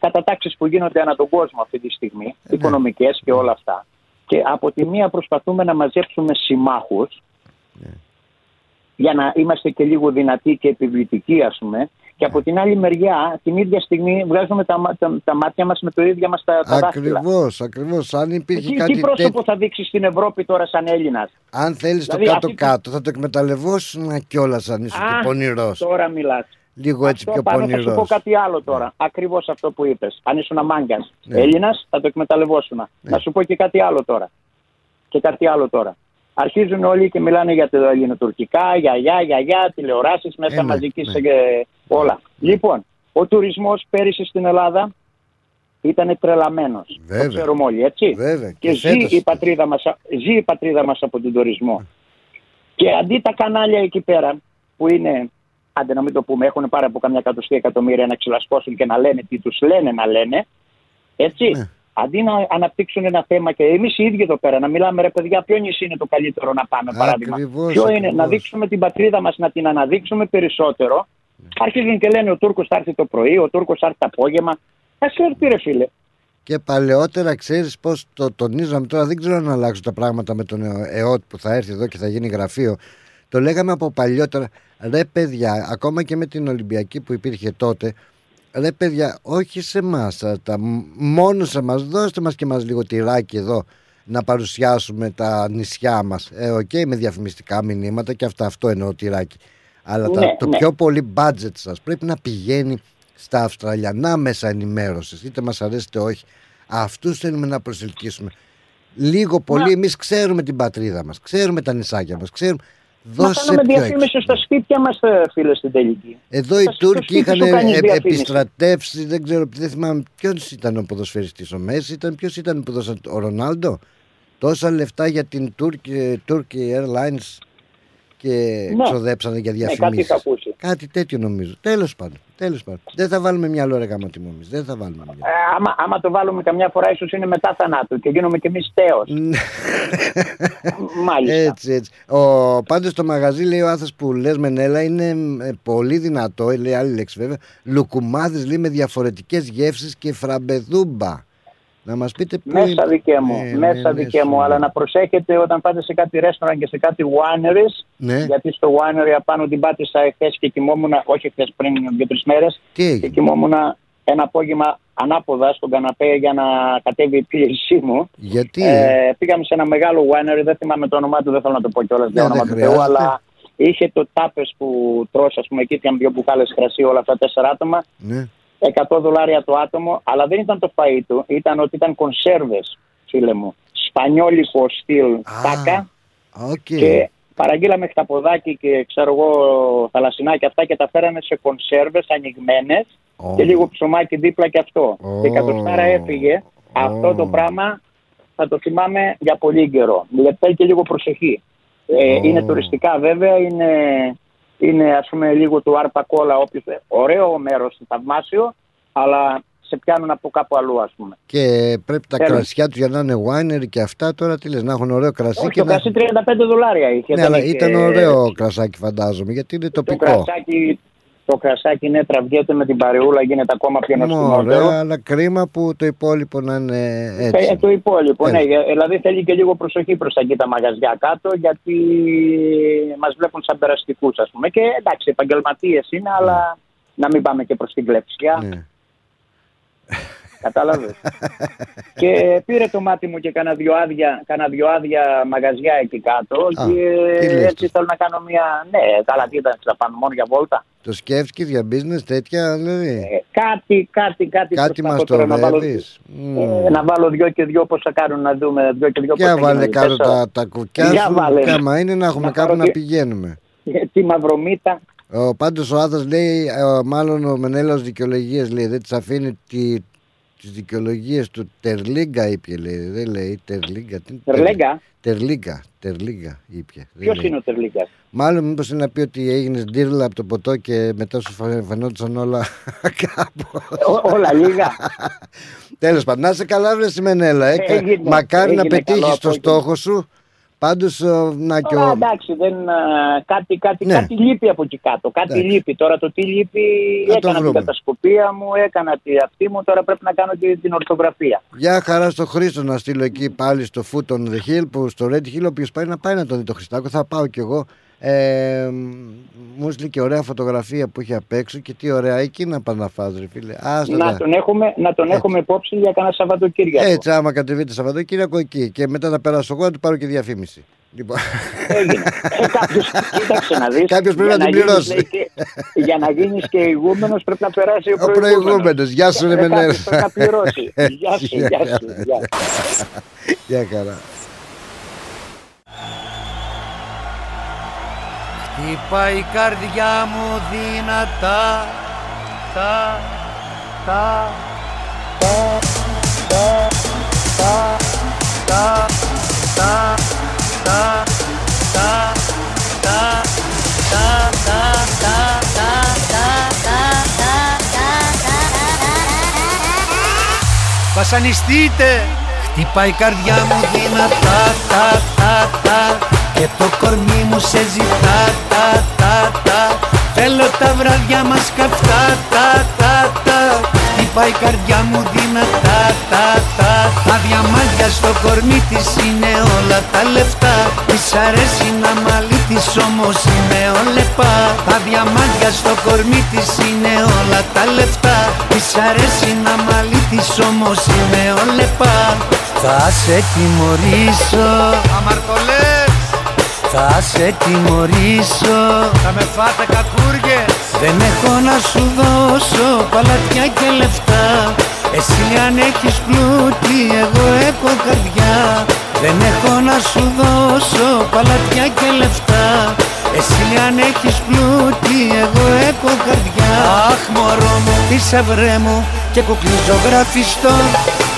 κατατάξεις που γίνονται ανά τον κόσμο αυτή τη στιγμή, οικονομικές και όλα αυτά. Και από τη μία προσπαθούμε να μαζέψουμε συμμάχους, για να είμαστε και λίγο δυνατοί και επιβλητικοί, ας πούμε. Και από την άλλη μεριά, την ίδια στιγμή, βγάζουμε τα μάτια μας με το ίδια μας τα δάχτυλα. Ακριβώς, ακριβώς. Αν υπήρχε κάτι τέτοιο. Τι πρόσωπο θα δείξεις στην Ευρώπη τώρα σαν Έλληνας. Αν θέλεις το κάτω-κάτω, θα το εκμεταλλευόσουν κιόλας αν είσαι και πονηρός. Τώρα μιλάς. Λίγο έτσι πιο πονηρός. Θα σου πω κάτι άλλο τώρα. Ακριβώς αυτό που είπες. Αν ήσουν μάγκας Έλληνας, θα το εκμεταλλευόσουν. Θα σου πω και κάτι άλλο τώρα. Αρχίζουν όλοι και μιλάνε για τα ελληνοτουρκικά, για τηλεοράσεις, μέσα μαζικής όλα. Λοιπόν, ο τουρισμός πέρυσι στην Ελλάδα ήταν τρελαμένος. Το ξέρουμε όλοι, έτσι. Βέβαια. Και ζει η πατρίδα μας από τον τουρισμό. Και αντί τα κανάλια εκεί πέρα που είναι. Άντε να μην το πούμε, έχουν πάρα από καμιά 100 εκατομμύρια να ξυλασκώσουν και να λένε τι τους λένε να λένε. Έτσι. Ναι. Αντί να αναπτύξουν ένα θέμα και εμείς οι ίδιοι εδώ πέρα να μιλάμε, ρε παιδιά, ποιο νησί είναι το καλύτερο να πάμε, παράδειγμα. Ακριβώς. Να δείξουμε την πατρίδα μας, να την αναδείξουμε περισσότερο. Ναι. Αρχίζουν και λένε ο Τούρκος θα έρθει το πρωί, ο Τούρκος θα έρθει το απόγευμα. Α έρθει, ρε φίλε. Και παλαιότερα, ξέρεις πώς το τονίζαμε τώρα, δεν ξέρω αν αλλάξουν τα πράγματα με τον ΕΟΤ που θα έρθει εδώ και θα γίνει γραφείο. Το λέγαμε από παλιότερα, ρε παιδιά, ακόμα και με την Ολυμπιακή που υπήρχε τότε, ρε παιδιά, όχι σε εμάς, μόνο σε εμάς, δώστε μας και μας λίγο τυράκι εδώ να παρουσιάσουμε τα νησιά μας. Με διαφημιστικά μηνύματα και αυτά, αυτό εννοώ τυράκι. Αλλά πιο πολύ budget σας πρέπει να πηγαίνει στα αυστραλιανά μέσα ενημέρωσης, είτε μας αρέσετε όχι. Αυτούς θέλουμε να προσελκύσουμε. Λίγο πολύ, εμείς ξέρουμε την πατρίδα μας, ξέρουμε τα νησάκια μας, ξέρουμε. Να κάνουμε διαφήμιση στα σπίτια μας, φίλε, στην τελική. Εδώ οι Τούρκοι είχαν επιστρατεύσει, δεν θυμάμαι ποιος ήταν ο ποδοσφαιριστής, ο Μέση ήταν, ποιος ήταν ο Ρονάλντο. Τόσα λεφτά για την Turkey Airlines και ξοδέψανε για διαφημίσεις. Κάτι τέτοιο νομίζω. Τέλος πάντων. Δεν θα βάλουμε μυαλό, ρε γαμότιμο, εμείς. Δεν θα βάλουμε μυαλό. Άμα το βάλουμε καμιά φορά, ίσως είναι μετά θανάτου και γίνουμε κι εμείς τέος. Μάλιστα. Έτσι. Πάντως το μαγαζί, λέει ο άνθρωπος που λες Μενέλα, είναι πολύ δυνατό. Λέει άλλη λέξη βέβαια. Λουκουμάδες, λέει, με διαφορετικές γεύσεις και φραμπεδούμπα. Να μας πείτε πού. Μέσα δικαί μου, αλλά να προσέχετε όταν πάτε σε κάτι ρέστοραν και σε κάτι wineries. Ναι. Γιατί στο winery απάνω την πάτησα χθες και κοιμόμουν, όχι χθες, πριν 2-3 μέρες. Και κοιμόμουν ένα απόγευμα ανάποδα στον καναπέ για να κατέβει η πίεση μου. Γιατί? Πήγαμε σε ένα μεγάλο winery, δεν θυμάμαι το όνομά του, δεν θέλω να το πω κιόλας. Αλλά είχε το τάπες που τρως, ας πούμε, εκεί ήταν 2 μπουκάλες κρασί, όλα αυτά 4 άτομα. Ναι. $100 το άτομο, αλλά δεν ήταν το φαΐ του, ήταν ότι ήταν κονσέρβες, φίλε μου. Σπανιόλικο στυλ τάκα. Και παραγγείλαμε χταποδάκι και ξέρω εγώ θαλασσινά και αυτά και τα φέρανε σε κονσέρβες ανοιγμένες και λίγο ψωμάκι δίπλα και αυτό. Και $100 έφυγε. Αυτό το πράγμα θα το θυμάμαι για πολύ καιρό. Δηλαδή θέλει και λίγο προσοχή. Είναι τουριστικά βέβαια, είναι ας πούμε λίγο του Αρπακόλα, όποιος ωραίο μέρος, θαυμάσιο, αλλά σε πιάνουν από κάπου αλλού, ας πούμε. Και πρέπει τα κρασιά του για να είναι winery και αυτά τώρα τι λες, να έχουν ωραίο κρασί. Όχι, και το κρασί $35 είχε. Ναι, αλλά ήταν ωραίο κρασάκι φαντάζομαι, γιατί είναι τοπικό. Το κρασάκι ναι, τραβιέται με την παρεούλα, γίνεται ακόμα πιο νόστιμο. Ωραία, αλλά κρίμα που το υπόλοιπο να είναι έτσι. Το υπόλοιπο, ναι. Δηλαδή θέλει και λίγο προσοχή προς τα εκεί τα μαγαζιά κάτω, γιατί μας βλέπουν σαν περαστικούς, ας πούμε. Και εντάξει, επαγγελματίες είναι, αλλά να μην πάμε και προς την κλεψιά. κατάλαβες. Και πήρε το μάτι μου και κάνα δυο άδεια μαγαζιά εκεί κάτω. Και έτσι θέλω να κάνω μια. Ναι, καλά, τι ήταν, θα πάνω μόνο για βόλτα. Το σκέφτηκες για business, τέτοια δηλαδή. Κάτι μας το λέβεις. Να βάλω δυο και δυο πώς θα κάνουν, να δούμε δυο και δυο πώς θα κάνουν. Για βάλε κάτω τα κουκιά σου, κάμα είναι να έχουμε κάπου να πηγαίνουμε. Τη μαυρομύτα. Πάντως ο Άδας λέει, μάλλον ο Μενέλαος δικαιολογίες λέει, δεν της αφήνει τις δικαιολογίες του. Τερλίγκα ήπιε λέει, δεν λέει Τερλίγκα. Τερλίγκα ήπιε. Ποιος είναι ο Τερλίγκας? Μάλλον μήπως είναι να πει ότι έγινες ντύρλα από το ποτό και μετά σου φαινόντουσαν όλα κάπου. Όλα λίγα. Τέλος πάντων, να είσαι καλά βρε Μενέλα, μακάρι να πετύχεις το στόχο σου. Πάντως, να και ο... εντάξει, δεν, κάτι, ναι. Κάτι λείπει από εκεί κάτω. Λείπει. Τώρα το τι λείπει, έκανα την κατασκοπία μου, έκανα τη αυτή μου, τώρα πρέπει να κάνω και την ορθογραφία. Γεια χαρά στο Χρήστο να στείλω εκεί πάλι στο Foot on the Hill, που στο Red Hill, όποιος πάει να τον δει το Χριστάκο, θα πάω κι εγώ. Μου έστειλε και ωραία φωτογραφία που είχε απ' έξω και τι ωραία εκεί να πάνε να φας ρε φίλε. Να τον έχουμε υπόψη για κανένα Σαββατοκύριακο. Έτσι, άμα κατεβείτε Σαββατοκύριακο εκεί και μετά θα περάσω εγώ να του πάρω και διαφήμιση. Λοιπόν. Έγινε. Κοίταξε να δεις. Κάποιος πρέπει να την πληρώσει. Για να γίνεις και ηγούμενος πρέπει να περάσει ο προηγούμενος. Γεια σου ρε Μενέλα. Πρέπει να πληρώσει. Γεια σου, γεια σου. Γεια χαρά. Χτυπάει η καρδιά μου δυνατά, βασανιστείτε! Χτυπάει η καρδιά μου δυνατά, και το κορμί μου σε ζητά, θέλω τα βράδια μας καυτά, χτυπάει η καρδιά μου δυνατά, τα διαμάντια στο κορμί της είναι όλα τα λεφτά, της αρέσει να μαλλεί της όμως είναι όλεπα, τα διαμάντια στο κορμί της είναι όλα τα λεφτά, της αρέσει να μαλλεί της όμως είναι όλεπα. Θα σε τιμωρήσω, αμαρτωλές, θα σε τιμωρήσω, θα με φάτε κακούργες. Δεν έχω να σου δώσω παλατιά και λεφτά, εσύ αν έχεις πλούτη εγώ έχω καρδιά. Δεν έχω να σου δώσω παλατιά και λεφτά, εσύ αν έχεις πλούτη εγώ έχω καρδιά. Αχ μωρό μου, τι αυρέ μου και κουκλιζογραφιστό,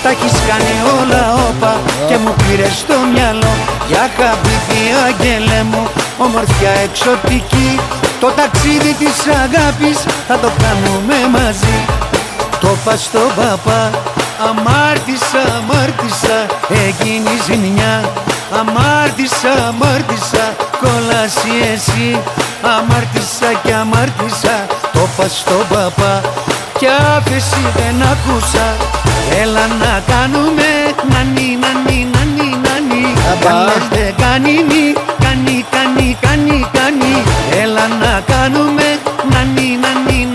τα έχεις κάνει όλα όπα και μου πήρες στο μυαλό. Για χαμπίδι άγγελε μου, ομορφιά εξωτική, το ταξίδι της αγάπης θα το κάνουμε μαζί. Το είπα στον παπά, αμάρτησα, εκείνη ζημιά. Αμάρτησα, κόλαση εσύ, αμάρτησα, το είπα στον παπά κι άφεση δεν άκουσα. Έλα να κάνουμε νανι. Κανάς δεν κάνει κάνει. Έλα να κάνουμε νανι.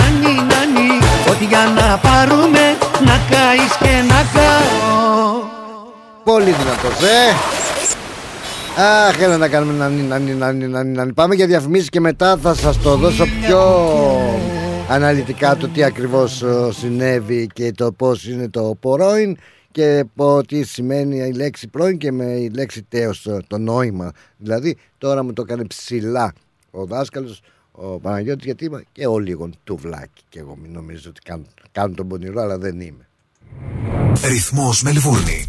Ότι για να πάρουμε να καείς και να καώ. Πολύ δυνατός, Αχ, έλα να κάνουμε νανι. Πάμε για διαφημίσεις και μετά θα σας το δώσω πιο... αναλυτικά το τι ακριβώς συνέβη και το πώς είναι το πρώην και τι σημαίνει η λέξη πρώην και με η λέξη τέος, το νόημα. Δηλαδή τώρα μου το έκανε ψηλά ο δάσκαλος, ο Παναγιώτης, γιατί είμαι και ο λίγον τουβλάκι και εγώ μην νομίζω ότι κάνω τον πονηρό, αλλά δεν είμαι. Ρυθμός Μελβούρνη.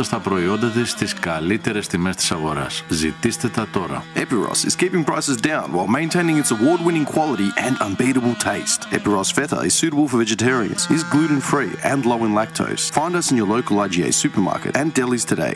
τα προϊόντα της στις καλύτερες τιμές της αγοράς. Ζητήστε τα τώρα. Epiros is keeping prices down while maintaining its award-winning quality and unbeatable taste. Epiros Feta is suitable for vegetarians, is gluten-free and low in lactose. Find us in your local IGA supermarket and delis today.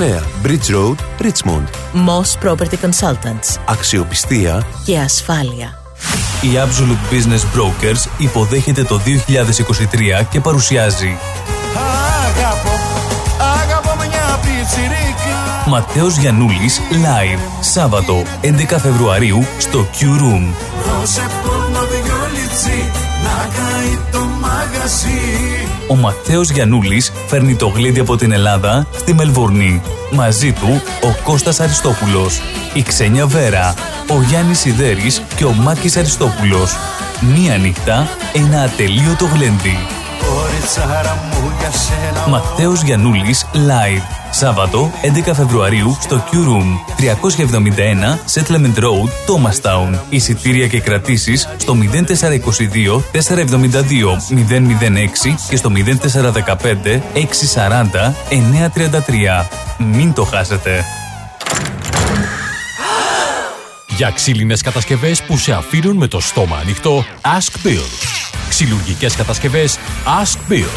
Bridge Road, Richmond. Moss Property Consultants. Αξιοπιστία και ασφάλεια. Η Absolute Business Brokers υποδέχεται το 2023 και παρουσιάζει Μαθαίος Γιαννούλης Live, Σάββατο 11 Φεβρουαρίου στο Q Room. Ο Μαθαίος Γιαννούλης φέρνει το γλέντι από την Ελλάδα στη Μελβορνή. Μαζί του ο Κώστας Αριστόπουλος, η Ξένια Βέρα, ο Γιάννης Σιδέρης και ο Μάκης Αριστόπουλος. Μία νύχτα, ένα ατελείωτο γλέντι. Μαθαίος Γιαννούλης Live, Σάββατο 11 Φεβρουαρίου στο Q Room, 371 Settlement Road, Thomastown. Εισιτήρια και κρατήσεις στο 0422 472 006 και στο 0415 640 933. Μην το χάσετε! Για ξύλινες κατασκευές που σε αφήνουν με το στόμα ανοιχτό, Ask Bill. Ξυλουργικές κατασκευές Ask Bill.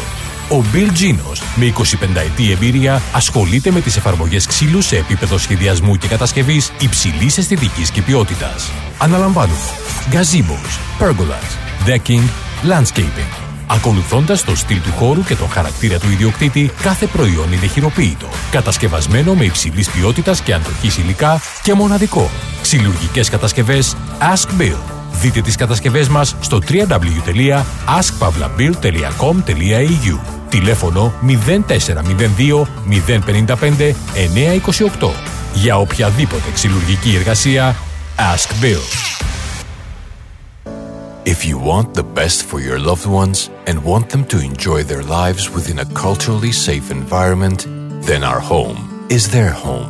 Ο Bill Ginos, με 25ετή εμπειρία, ασχολείται με τις εφαρμογές ξύλου σε επίπεδο σχεδιασμού και κατασκευής υψηλής αισθητικής και ποιότητας. Αναλαμβάνουμε gazebos, pergolas, decking, landscaping. Ακολουθώντας το στυλ του χώρου και τον χαρακτήρα του ιδιοκτήτη, κάθε προϊόν είναι χειροποίητο, κατασκευασμένο με υψηλής ποιότητας και αντοχής υλικά και μοναδικό. Ξυλουργικές κατασκευές Ask Bill. Δείτε τις κατασκευές μας στο www.askpavlabil.com.au. Τηλέφωνο 0402 055 928. Για οποιαδήποτε ξυλουργική εργασία, Ask Bill. If you want the best for your loved ones and want them to enjoy their lives within a culturally safe environment, then our home is their home.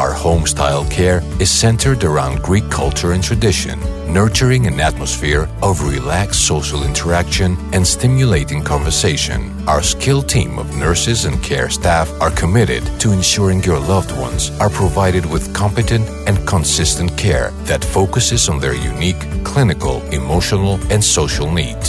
Our home-style care is centered around Greek culture and tradition, nurturing an atmosphere of relaxed social interaction and stimulating conversation. Our skilled team of nurses and care staff are committed to ensuring your loved ones are provided with competent and consistent care that focuses on their unique clinical, emotional, and social needs.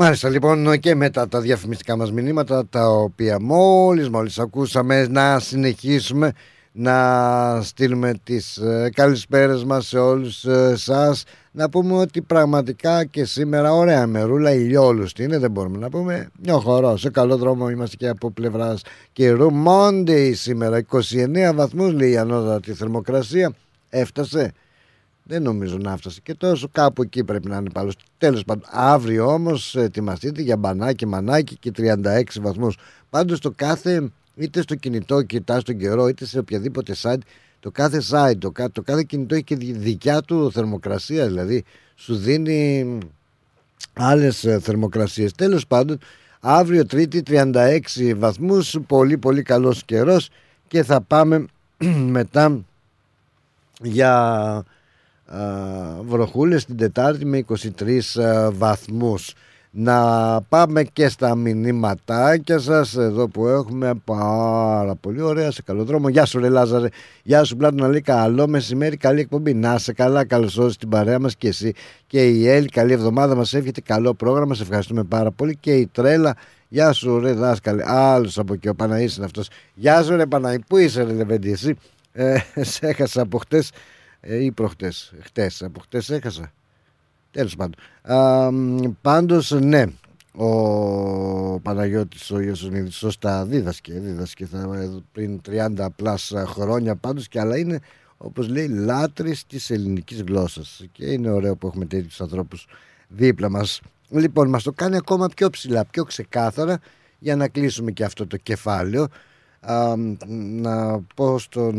Μάλιστα, λοιπόν, και μετά τα διαφημιστικά μας μηνύματα, τα οποία μόλις ακούσαμε, να συνεχίσουμε να στείλουμε τις καλησπέρες μας σε όλους σας. Να πούμε ότι πραγματικά και σήμερα ωραία μερούλα, ηλιόλουστη είναι, δεν μπορούμε να πούμε. Μια χορό, σε καλό δρόμο είμαστε και από πλευράς καιρού. Monday σήμερα, 29 βαθμούς λέει η ανώτατη θερμοκρασία. Έφτασε. Δεν νομίζω να φτάσει και τόσο, κάπου εκεί πρέπει να είναι πάλι. Τέλος πάντων, αύριο όμως ετοιμαστείτε για μπανάκι, μανάκι και 36 βαθμούς. Πάντως το κάθε, είτε στο κινητό κοιτάς τον καιρό, είτε σε οποιαδήποτε site, Το κάθε site, το κάθε κινητό έχει και δικιά του θερμοκρασία, δηλαδή σου δίνει άλλες θερμοκρασίες. Τέλος πάντων, αύριο Τρίτη 36 βαθμούς, πολύ πολύ καλός καιρός και θα πάμε μετά για βροχούλες την Τετάρτη με 23 βαθμούς. Να πάμε και στα μηνύματάκια σας εδώ που έχουμε πάρα πολύ ωραία. Σε καλό δρόμο. Γεια σου ρε Λάζαρε. Γεια σου Πλάτων, να λέει καλό μεσημέρι, καλή εκπομπή. Να σε καλά, καλώς όρισες την παρέα μας και εσύ και η Έλλη. Καλή εβδομάδα, μας εύχεται καλό πρόγραμμα, σε ευχαριστούμε πάρα πολύ. Και η Τρέλα, γεια σου ρε δάσκαλε. Άλλος από εκεί, ο Παναής είναι αυτός. Γεια σου ρε Παναή, πού είσαι ρε Λεβέντη εσύ? Σε έχασα από χτες ή προχτές. Χτες, από χτες έχασα. Τέλος πάντων. Πάντως, ναι, ο Παναγιώτης ο Ιωσονίδης σωστά δίδασκε πριν 30 πλάς χρόνια πάντως, και αλλά είναι, όπως λέει, λάτρης της ελληνικής γλώσσας και είναι ωραίο που έχουμε τέτοιους ανθρώπους δίπλα μας. Λοιπόν, μας το κάνει ακόμα πιο ψηλά, πιο ξεκάθαρα, για να κλείσουμε και αυτό το κεφάλαιο. Να πω στον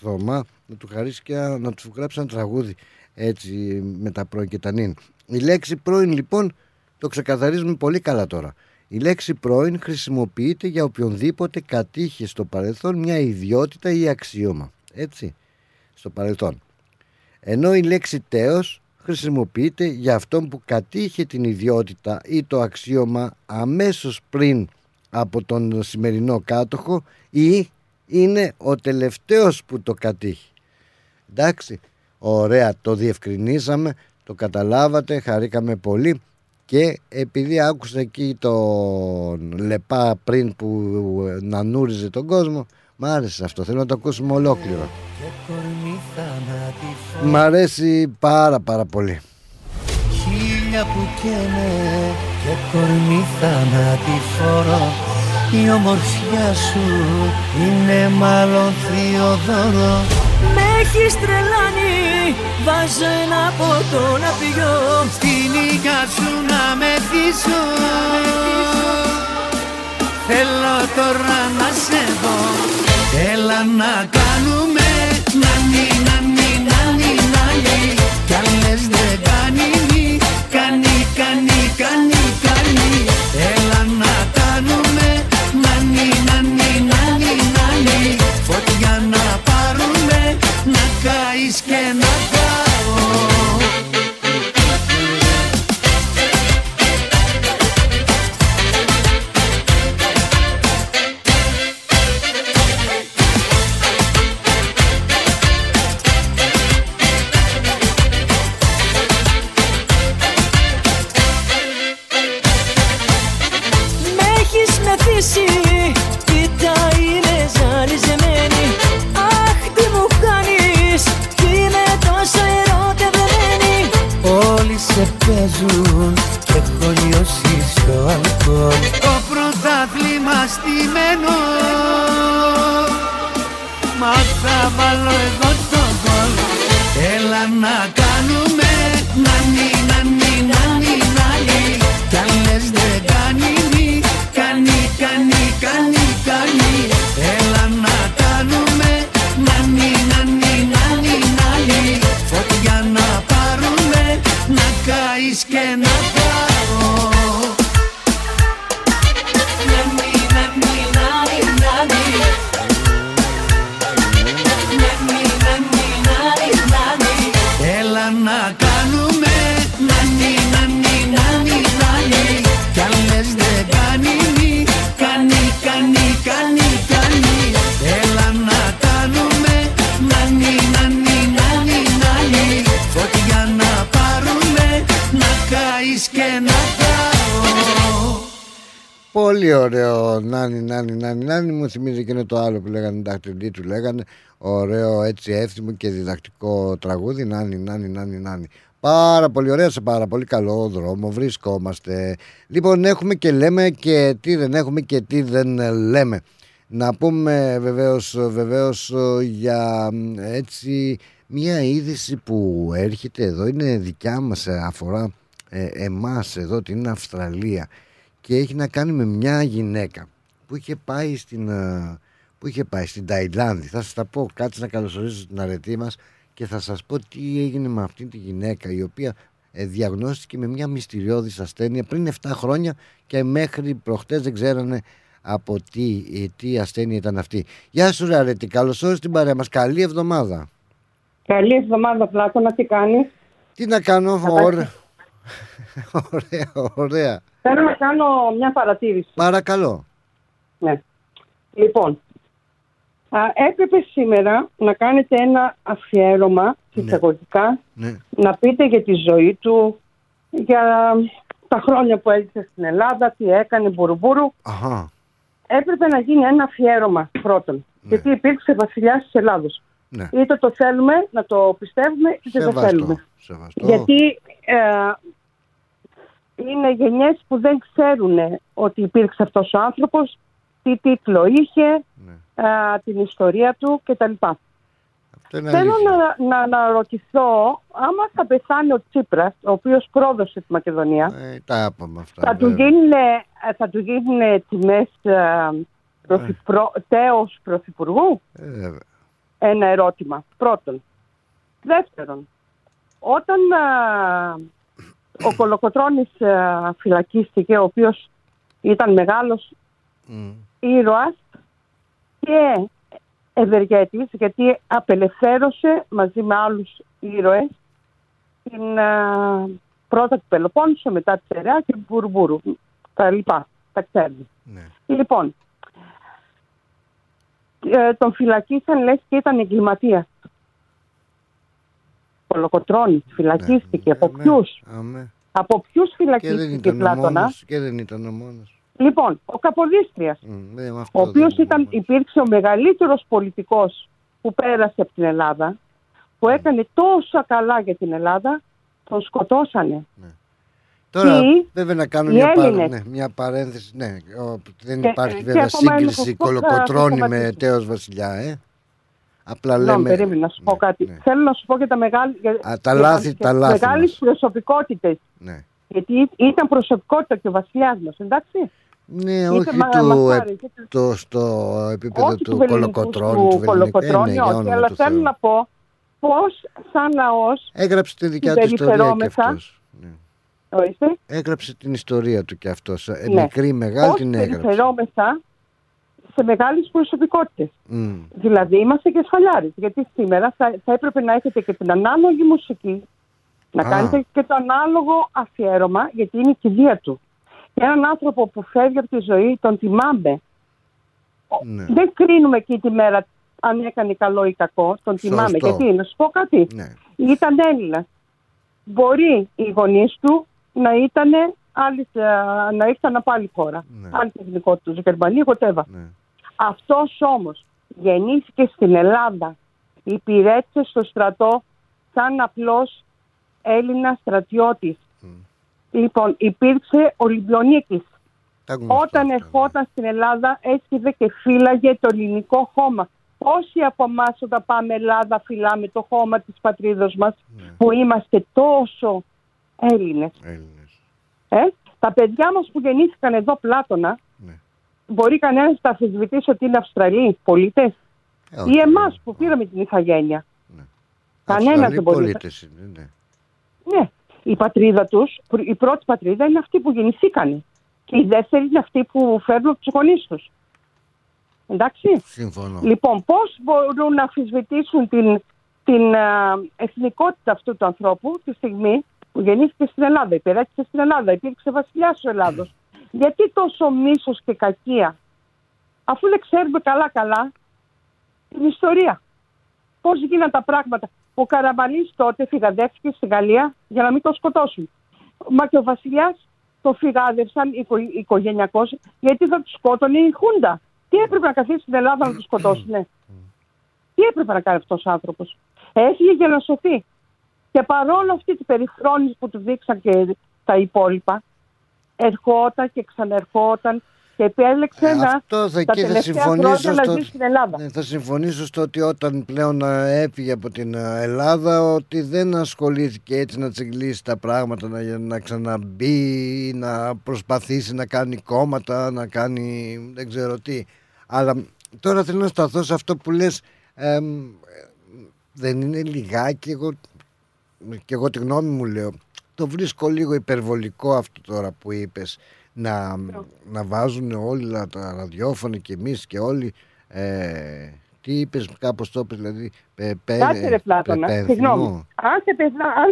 Θωμά να του χαρίσει και να του γράψει ένα τραγούδι, έτσι με τα πρώην και τα νυν. Η λέξη πρώην, λοιπόν, το ξεκαθαρίζουμε πολύ καλά τώρα. Η λέξη πρώην χρησιμοποιείται για οποιονδήποτε κατήχε στο παρελθόν μια ιδιότητα ή αξίωμα, έτσι, στο παρελθόν, ενώ η λέξη τέος χρησιμοποιείται για αυτόν που κατήχε την ιδιότητα ή το αξίωμα αμέσως πριν από τον σημερινό κάτοχο ή είναι ο τελευταίος που το κατήχε. Εντάξει, ωραία, το διευκρινίσαμε, το καταλάβατε, χαρήκαμε πολύ. Και επειδή άκουσα εκεί τον Λεπά πριν που νανούριζε τον κόσμο, μ' άρεσε αυτό, θέλω να το ακούσουμε ολόκληρο. Μ' αρέσει πάρα πάρα πολύ. Χίλια που καίνε και κορμί θανατηφόρο, η ομορφιά σου είναι μάλλον θειοδόρο. Με έχεις τρελάνει, βάζω ένα ποτό να πιω, στην υγειά σου να μεθύσω, θέλω τώρα να σε δω, έλα να κάνουμε νάνι νάνι νάνι νάνι, κι αν λες δεν κάνει μη, κάνει κάνει κάνει κάνει, έλα να κάνουμε νάνι νάνι νάνι νάνι, φωτιά να πάρουμε, να καείς και να καώ. Με έχεις μεθύσει, κοίτα είναι ζαρισμένη, αχ τι μου κάνεις, είμαι τόσο ερωτευμένη. Όλοι σε παίζουν και έχω λιώσει στο αλκοόλ, το πρωτάθλημα στημένο, μα θα βάλω εγώ το γκολ. Έλα να κάνουμε νάνι νάνι νάνι νάνι, κι αν λες δεν κάνει μη, κάνει κάνει κάνει κάνει, έλα να κάνουμε νάνι νάνι νάνι νάνι, φωτιά να πάρουμε, να καείς και να καώ. Νάνι νάνι νάνι νάνι, νάνι νάνι νάνι νάνι, έλα να κάνουμε νάνι νάνι νάνι νάνι, κι αν λες δεν κάνει μη, κάνει κάνει κάνει κάνει, έλα να κάνουμε νάνι νάνι νάνι νάνι, φωτιά να πάρουμε, να καείς και να καώ. Πολύ ωραίο, νάνι, νάνι, νάνι, νάνι. Μου θυμίζει εκείνο το άλλο που λέγανε δαχτυλί, του λέγανε. Ωραίο, έτσι εύθυμο και διδακτικό τραγούδι. Νάνι, νάνι, νάνι, νάνι. Πάρα πολύ ωραία, σε πάρα πολύ καλό δρόμο βρισκόμαστε. Λοιπόν, έχουμε και λέμε και τι δεν έχουμε και τι δεν λέμε. Να πούμε βεβαίως για έτσι μια είδηση που έρχεται εδώ. Είναι δικιά μας, αφορά εμάς εδώ την Αυστραλία. Και έχει να κάνει με μια γυναίκα που είχε πάει στην, που είχε πάει στην Ταϊλάνδη. Θα σας τα πω, κάτσε να καλωσορίσω την αρετή μας και θα σας πω τι έγινε με αυτή τη γυναίκα, η οποία διαγνώστηκε με μια μυστηριώδης ασθένεια πριν 7 χρόνια και μέχρι προχτές δεν ξέρανε από τι ασθένεια ήταν αυτή. Γεια σου ρε Αρετή, καλωσόρισε την παρέα μας, καλή εβδομάδα. Καλή εβδομάδα Πλάτωνα, τι κάνεις? Τι να κάνω, ωραία. Θέλω να κάνω μια παρατήρηση. Παρακαλώ. Ναι. Λοιπόν, έπρεπε σήμερα να κάνετε ένα αφιέρωμα, συσταγωγικά, ναι. Να πείτε για τη ζωή του, για τα χρόνια που έζησε στην Ελλάδα, τι έκανε, μπουρουμπουρου. Έπρεπε να γίνει ένα αφιέρωμα πρώτον, ναι. Γιατί υπήρξε βασιλιάς της Ελλάδος. Ναι. Είτε το θέλουμε, να το πιστεύουμε, είτε δεν το θέλουμε. Σεβαστό. Γιατί είναι γενιές που δεν ξέρουν ότι υπήρξε αυτός ο άνθρωπος, τι τίτλο είχε, ναι. Την ιστορία του κτλ. Θέλω να ρωτηθώ, άμα θα πεθάνει ο Τσίπρας, ο οποίος πρόδωσε τη Μακεδονία, τα άπαμε αυτά, θα του γίνουν τιμές τέος πρωθυπουργού? Ένα ερώτημα, πρώτον. Δεύτερον, όταν ο Κολοκοτρώνης φυλακίστηκε, ο οποίος ήταν μεγάλος ήρωας και ευεργέτης, γιατί απελευθέρωσε μαζί με άλλους ήρωες την πρώτα του Πελοπόννησο, μετά τη Σερά και Μπουρμπούρου, τα λοιπά, τα ξέρουμε. Ναι. Λοιπόν, τον φυλακίσαν, λες, και ήταν εγκληματίας. Κολοκοτρώνης φυλακίστηκε, ναι, από ποιους? Από ποιους φυλακίστηκε, Πλάτωνα? Και δεν ήταν ο μόνος. Λοιπόν, ο Καποδίστριας, ο οποίος υπήρξε ο μεγαλύτερος πολιτικός που πέρασε από την Ελλάδα, που έκανε τόσα καλά για την Ελλάδα, τον σκοτώσανε. Ναι. Τώρα βέβαια να κάνω μια παρένθεση, ναι, δεν υπάρχει βέβαια σύγκριση Κολοκοτρώνη με τέος βασιλιά, Απλά λέμε... Περίμενα να σου πω κάτι. Ναι. Θέλω να σου πω για τα μεγάλες προσωπικότητες. Ναι. Γιατί ήταν προσωπικότητα και ο βασιλιάς μας, εντάξει. Ναι, όχι στο επίπεδο του Κολοκοτρώνη. Του Κολοκοτρώνη, όχι, αλλά θέλω να πω πώς σαν λαός... Έγραψε τη δικιά του ιστορία και αυτός. Ορίστε. Έγραψε την ιστορία του και αυτός. Ναι. Μικρή, μεγάλη την έγραψε. Πώς περιφερόμεσα σε μεγάλες προσωπικότητες. Δηλαδή είμαστε και σφαλιάρες. Γιατί σήμερα θα έπρεπε να έχετε και την ανάλογη μουσική, να κάνετε και το ανάλογο αφιέρωμα, γιατί είναι η κηδεία του. Έναν άνθρωπο που φεύγει από τη ζωή, τον τιμάμε. Ναι. Δεν κρίνουμε εκεί τη μέρα αν έκανε καλό ή κακό. Τον τιμάμε. Γιατί, να σου πω κάτι. Ναι. Ήταν Έλληνας. Μπορεί οι γονείς του να ήταν να ήρθαν από άλλη χώρα. Ναι. Άλλη εθνικότητα, Γερμανία, whatever. Ναι. Αυτός όμως γεννήθηκε στην Ελλάδα. Υπηρέτησε στο στρατό σαν απλός Έλληνα στρατιώτης. Λοιπόν, υπήρξε Ολυμπιονίκης. Όταν ερχόταν στην Ελλάδα, έσκυβε και φύλαγε το ελληνικό χώμα. Όσοι από εμάς όταν πάμε Ελλάδα φυλάμε το χώμα της πατρίδος μας, που είμαστε τόσο Έλληνες. Τα παιδιά μας που γεννήθηκαν εδώ, Πλάτωνα, μπορεί κανένας να αφισβητήσει ότι είναι Αυστραλοί πολίτες ή εμάς που πήραμε την ηθαγένεια. Κανένας δεν μπορεί. Ναι, η πατρίδα τους, η πρώτη πατρίδα είναι αυτή που γεννηθήκανε και η δεύτερη είναι αυτή που φέρνουν από τους γονείς τους. Εντάξει. Συμφωνώ. Λοιπόν, πώς μπορούν να αμφισβητήσουν την εθνικότητα αυτού του ανθρώπου τη στιγμή που γεννήθηκε στην Ελλάδα, υπηρέτησε στην Ελλάδα, υπήρξε βασιλιάς της Ελλάδος? Γιατί τόσο μίσος και κακία, αφού δεν ξέρουμε καλά-καλά την ιστορία? Πώς γίναν τα πράγματα? Ο Καραμανλής τότε φυγαδεύτηκε στη Γαλλία για να μην το σκοτώσουν. Μα και ο βασιλιάς το φυγάδευσαν οικογενειακώς, γιατί θα του σκότωνε η Χούντα. Τι έπρεπε να καθίσει στην Ελλάδα να του σκοτώσουν? Ναι. Τι έπρεπε να κάνει αυτός ο άνθρωπος? Έφυγε για να σωθεί. Και παρόλο αυτή την περιφρόνηση που του δείξαν και τα υπόλοιπα, ερχόταν και ξαναερχόταν. Και επέλεξε να ζει στην Ελλάδα. Θα συμφωνήσω στο ότι όταν πλέον έφυγε από την Ελλάδα, ότι δεν ασχολήθηκε έτσι να τσιγκλίσει τα πράγματα, να ξαναμπεί, να προσπαθήσει να κάνει κόμματα, να κάνει δεν ξέρω τι. Αλλά Τώρα θέλω να σταθώ σε αυτό που λες, δεν είναι λιγάκι, εγώ τη γνώμη μου λέω, το βρίσκω λίγο υπερβολικό αυτό τώρα που είπες, να βάζουν όλα τα ραδιόφωνα και εμείς και όλοι, τι είπες, κάπως το είπες, δηλαδή κάτσε ρε Πλάτωνα, συγγνώμη, αν